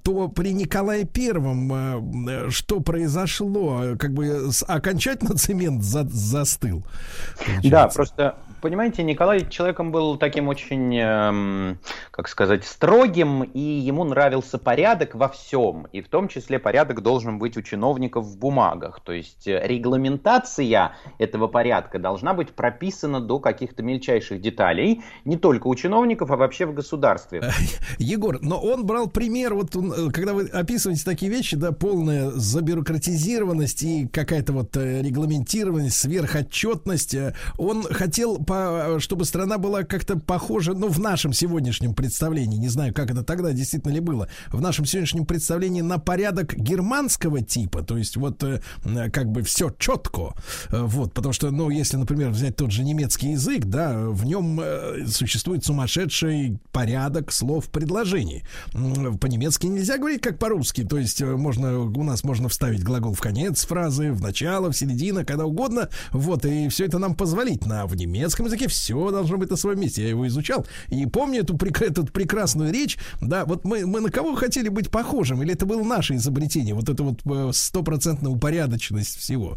то при Николае Первом что произошло, как бы окончательно цемент застыл. Получается. Да, просто, понимаете, Николай человеком был таким очень, как сказать, строгим, и ему нравился порядок во всем, и в том числе порядок должен быть у чиновников в бумагах, то есть регламентация этого порядка должна быть прописана до каких-то мельчайших деталей, не только у чиновников, а вообще в государстве. Егор, но он брал пример, вот когда вы описываете такие вещи, да, полная забюрократизированность и какая-то вот регламентированность, сверхотчетность, он хотел, чтобы страна была как-то похожа, ну, в нашем сегодняшнем представлении, не знаю, как это тогда действительно ли было, в нашем сегодняшнем представлении на порядок германского типа, то есть вот как бы все четко, вот, потому что, ну, если, например, взять тот же немецкий язык, да, в нем существует сумасшедший порядок слов предложений. По-немецки нельзя говорить, как по-русски, то есть у нас можно вставить глагол в конец фразы, в начало, в середину, когда угодно, вот, и все это нам позволительно, а в немецком языке все должно быть на своем месте, я его изучал, и помню эту прекрасную речь, да, вот мы на кого хотели быть похожим, или это было наше изобретение, вот это вот стопроцентная упорядоченность всего?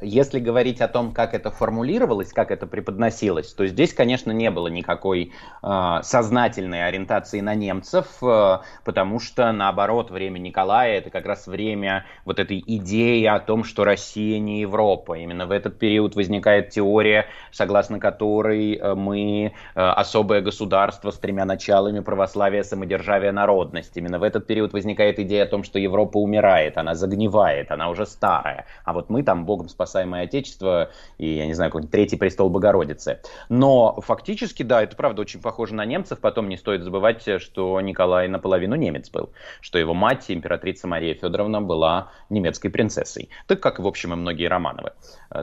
Если говорить о том, как это формулировалось, как это преподносилось, то здесь, конечно, не было никакой сознательной ориентации на немцев, потому что, наоборот, время Николая – это как раз время вот этой идеи о том, что Россия не Европа. Именно в этот период возникает теория, согласно которой мы особое государство с тремя началами: православие, самодержавие, народность. Именно в этот период возникает идея о том, что Европа умирает, она загнивает, она уже старая, а вот мы там Богом спасаемое Отечество и, я не знаю, какой-нибудь третий престол Богородицы. Но фактически, да, это правда очень похоже на немцев. Потом не стоит забывать, что Николай наполовину немец был, что его мать, императрица Мария Федоровна, была немецкой принцессой. Так как, в общем, и многие Романовы.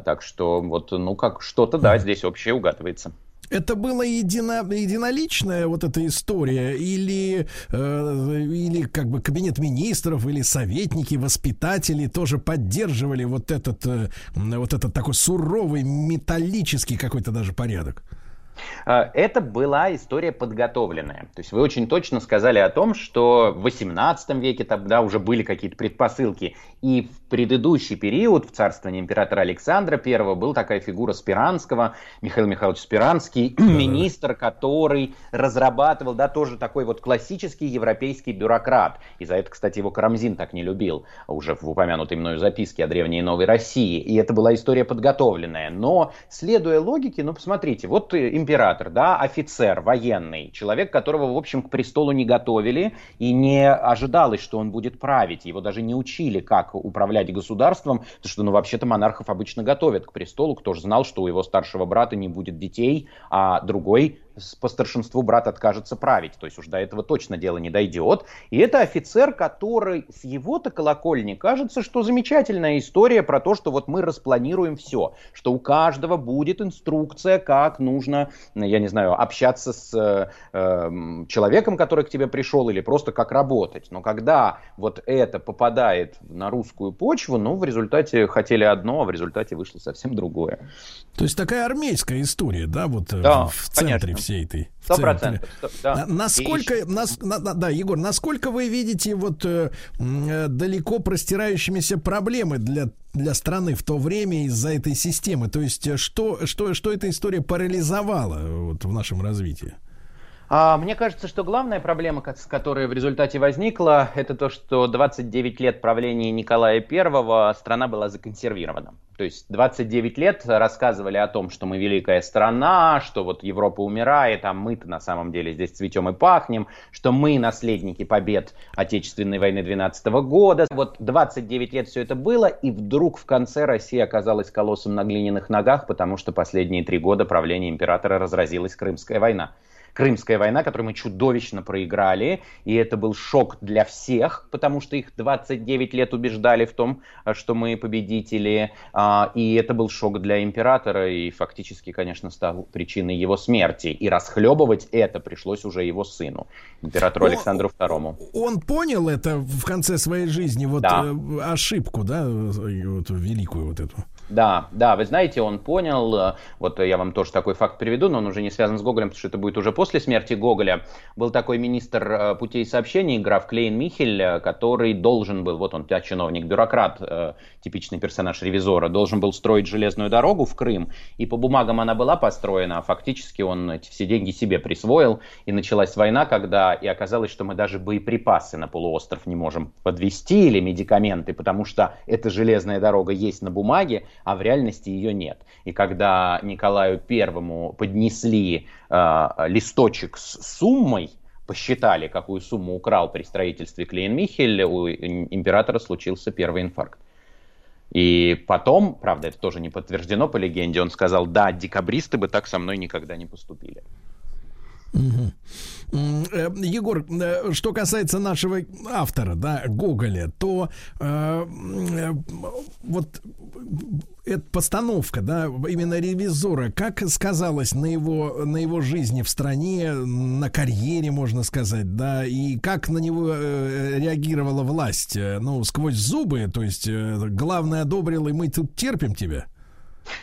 Так что вот, ну, как что-то, да, здесь общее угадывается. Это была единоличная вот эта история, или как бы кабинет министров, или советники, воспитатели тоже поддерживали вот этот такой суровый металлический какой-то даже порядок? Это была история подготовленная. То есть вы очень точно сказали о том, что в XVIII веке тогда уже были какие-то предпосылки. И в предыдущий период, в царствовании императора Александра I, была такая фигура Спиранского, Михаил Михайлович Спиранский, министр, который разрабатывал, да, тоже такой вот классический европейский бюрократ. И за это, кстати, его Карамзин так не любил, уже в упомянутой мною записке о древней и новой России. И это была история подготовленная. Но, следуя логике, ну, посмотрите, вот император, да, офицер, военный, человек, которого, в общем, к престолу не готовили и не ожидалось, что он будет править. Его даже не учили, как управлять государством, потому что, ну, вообще-то монархов обычно готовят к престолу. Кто же знал, что у его старшего брата не будет детей, а другой по старшинству брат откажется править. То есть уж до этого точно дело не дойдет. И это офицер, который с его-то колокольни кажется, что замечательная история про то, что вот мы распланируем все, что у каждого будет инструкция, как нужно, я не знаю, общаться с человеком, который к тебе пришел, или просто как работать. Но когда вот это попадает на русскую почву, ну, в результате хотели одно, а в результате вышло совсем другое. То есть такая армейская история, да, вот да, в центре, конечно, всей этой. 100%. Да. Егор, насколько вы видите вот далеко простирающимися проблемы для страны в то время из-за этой системы? То есть что эта история парализовала вот в нашем развитии? Мне кажется, что главная проблема, которая в результате возникла, это то, что 29 лет правления Николая I страна была законсервирована. То есть 29 лет рассказывали о том, что мы великая страна, что вот Европа умирает, а мы-то на самом деле здесь цветем и пахнем, что мы наследники побед Отечественной войны 12 года. Вот 29 лет все это было, и вдруг в конце Россия оказалась колоссом на глиняных ногах, потому что последние 3 года правления императора разразилась Крымская война. Крымская война, которую мы чудовищно проиграли, и это был шок для всех, потому что их 29 лет убеждали в том, что мы победители, и это был шок для императора, и фактически, конечно, стал причиной его смерти, и расхлебывать это пришлось уже его сыну, императору Александру II. Он понял это в конце своей жизни, вот ошибку, да, вот, великую вот эту. Да, да, вы знаете, он понял, вот я вам тоже такой факт приведу, но он уже не связан с Гоголем, потому что это будет уже после смерти Гоголя. Был такой министр путей сообщений, граф Клейн-Михель, который должен был, вот он, чиновник, бюрократ, типичный персонаж ревизора, должен был строить железную дорогу в Крым, и по бумагам она была построена, а фактически он эти все деньги себе присвоил, и началась война, когда и оказалось, что мы даже боеприпасы на полуостров не можем подвезти или медикаменты, потому что эта железная дорога есть на бумаге, а в реальности ее нет. И когда Николаю Первому поднесли листочек с суммой, посчитали, какую сумму украл при строительстве Клейн-Михель, у императора случился первый инфаркт. И потом, правда, это тоже не подтверждено по легенде, он сказал, да, декабристы бы так со мной никогда не поступили. Егор, что касается нашего автора, да, Гоголя, то вот эта постановка, да, именно ревизора, как сказалось на его жизни в стране, на карьере, можно сказать, да, и как на него реагировала власть, ну, сквозь зубы, то есть, главное, одобрил, и мы тут терпим тебя?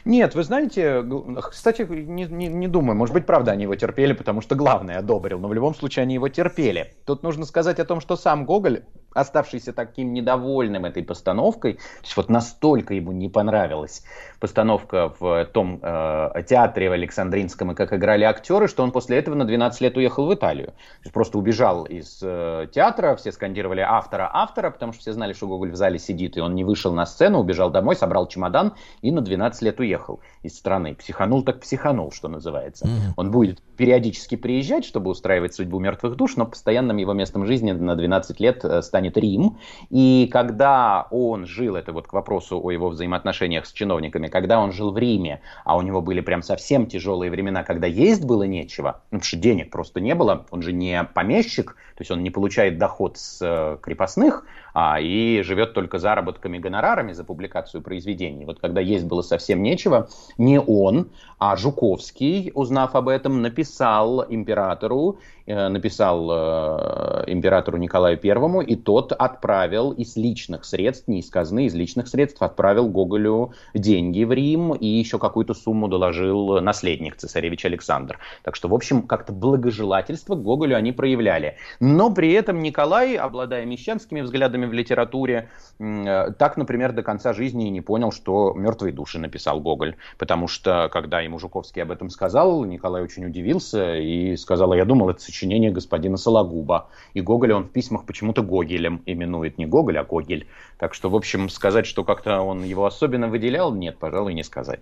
Нет, вы знаете, кстати, не думаю, может быть, правда, они его терпели, потому что главное одобрил, но в любом случае они его терпели. Тут нужно сказать о том, что сам Гоголь, оставшийся таким недовольным этой постановкой, то есть вот настолько ему не понравилась постановка в том театре в Александринском и как играли актеры, что он после этого на 12 лет уехал в Италию. То есть просто убежал из театра, все скандировали автора, автора, потому что все знали, что Гоголь в зале сидит, и он не вышел на сцену, убежал домой, собрал чемодан и на 12 лет уехал из страны. Психанул так психанул, что называется. Он будет периодически приезжать, чтобы устраивать судьбу мертвых душ, но постоянным его местом жизни на 12 лет станет Рим. И когда он жил, это вот к вопросу о его взаимоотношениях с чиновниками, когда он жил в Риме, а у него были прям совсем тяжелые времена, когда есть было нечего, ну, потому что денег просто не было, он же не помещик, то есть он не получает доход с крепостных, и живет только заработками, гонорарами за публикацию произведений. Вот когда есть было совсем нечего, не он, а Жуковский, узнав об этом, написал императору Николаю Первому, и тот отправил из личных средств, не из казны, из личных средств отправил Гоголю деньги в Рим, и еще какую-то сумму доложил наследник, цесаревич Александр. Так что, в общем, как-то благожелательство к Гоголю они проявляли. Но при этом Николай, обладая мещанскими взглядами в литературе, так, например, до конца жизни и не понял, что «Мертвые души» написал Гоголь, потому что, когда ему Жуковский об этом сказал, Николай очень удивился и сказал, я думал, это сочинение господина Сологуба. И Гоголя он в письмах почему-то Гогелем именует, не Гоголь, а Гогель. Так что, в общем, сказать, что как-то он его особенно выделял, нет, пожалуй, не сказать.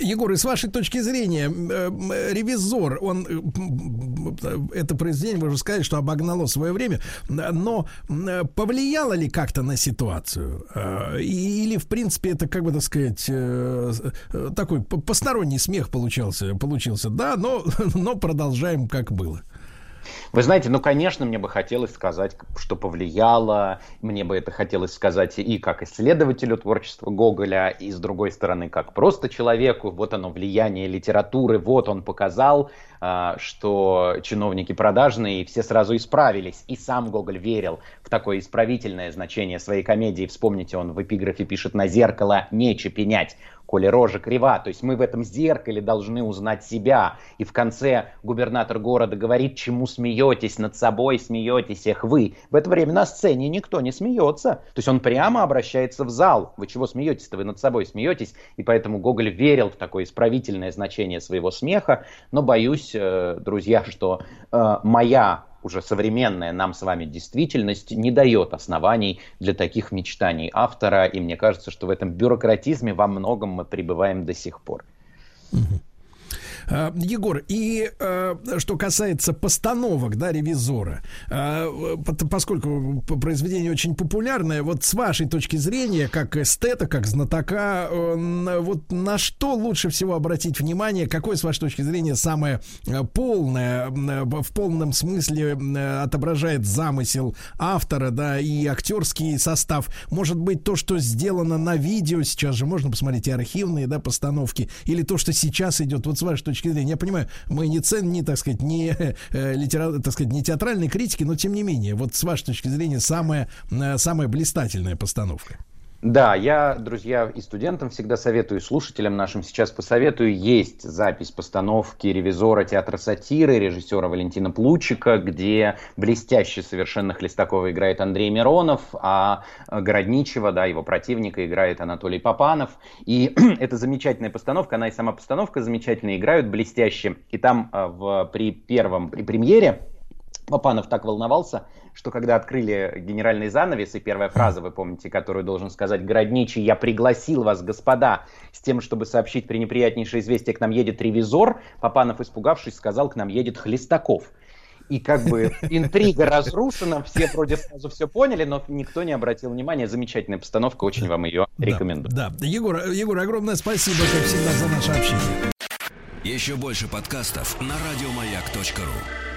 Егор, и с вашей точки зрения, «Ревизор», это произведение, можно сказать, что обогнало свое время, но повлияло ли как-то на ситуацию? Или, в принципе, это, как бы, так сказать, такой посторонний смех получился, да, но продолжаем, как было. Вы знаете, ну, конечно, мне бы хотелось сказать, что повлияло, мне бы это хотелось сказать и как исследователю творчества Гоголя, и, с другой стороны, как просто человеку. Вот оно, влияние литературы, вот он показал, что чиновники продажные, и все сразу исправились. И сам Гоголь верил в такое исправительное значение своей комедии. Вспомните, он в эпиграфе пишет: «На зеркало нече пенять, коли рожа крива». То есть мы в этом зеркале должны узнать себя. И в конце губернатор города говорит: «Чему смеетесь? Над собой смеетесь, эх вы». В это время на сцене никто не смеется. То есть он прямо обращается в зал. Вы чего смеетесь-то? Вы над собой смеетесь. И поэтому Гоголь верил в такое исправительное значение своего смеха. Но боюсь, друзья, что моя уже современная нам с вами действительность не дает оснований для таких мечтаний автора, и мне кажется, что в этом бюрократизме во многом мы пребываем до сих пор. Егор, и что касается постановок, да, ревизора, поскольку произведение очень популярное, вот с вашей точки зрения, как эстета, как знатока, вот на что лучше всего обратить внимание, какое, с вашей точки зрения, самое полное, в полном смысле отображает замысел автора, да, и актерский состав? Может быть, то, что сделано на видео, сейчас же можно посмотреть и архивные, да, постановки, или то, что сейчас идет, вот с вашей точки зрения, я понимаю, мы не ценим, так сказать, не театральной критики, но тем не менее, вот с вашей точки зрения, самая блистательная постановка. Да, я, друзья, и студентам всегда советую, и слушателям нашим сейчас посоветую. Есть запись постановки ревизора театра сатиры, режиссера Валентина Плучика, где блестяще совершенно Хлестакова играет Андрей Миронов, а Городничего, да, его противника, играет Анатолий Папанов. И это замечательная постановка, она и сама постановка замечательная, играют блестяще. И там при премьере Папанов так волновался, что когда открыли генеральный занавес, и первая фраза, вы помните, которую должен сказать Городничий: «Я пригласил вас, господа, с тем, чтобы сообщить пренеприятнейшее известие, к нам едет ревизор», Папанов, испугавшись, сказал: «К нам едет Хлестаков». И как бы интрига разрушена, все вроде сразу все поняли, но никто не обратил внимания. Замечательная постановка, очень вам ее рекомендую. Да, да. Егор, огромное спасибо, как всегда, за наше общение. Еще больше подкастов на радиомаяк.ру.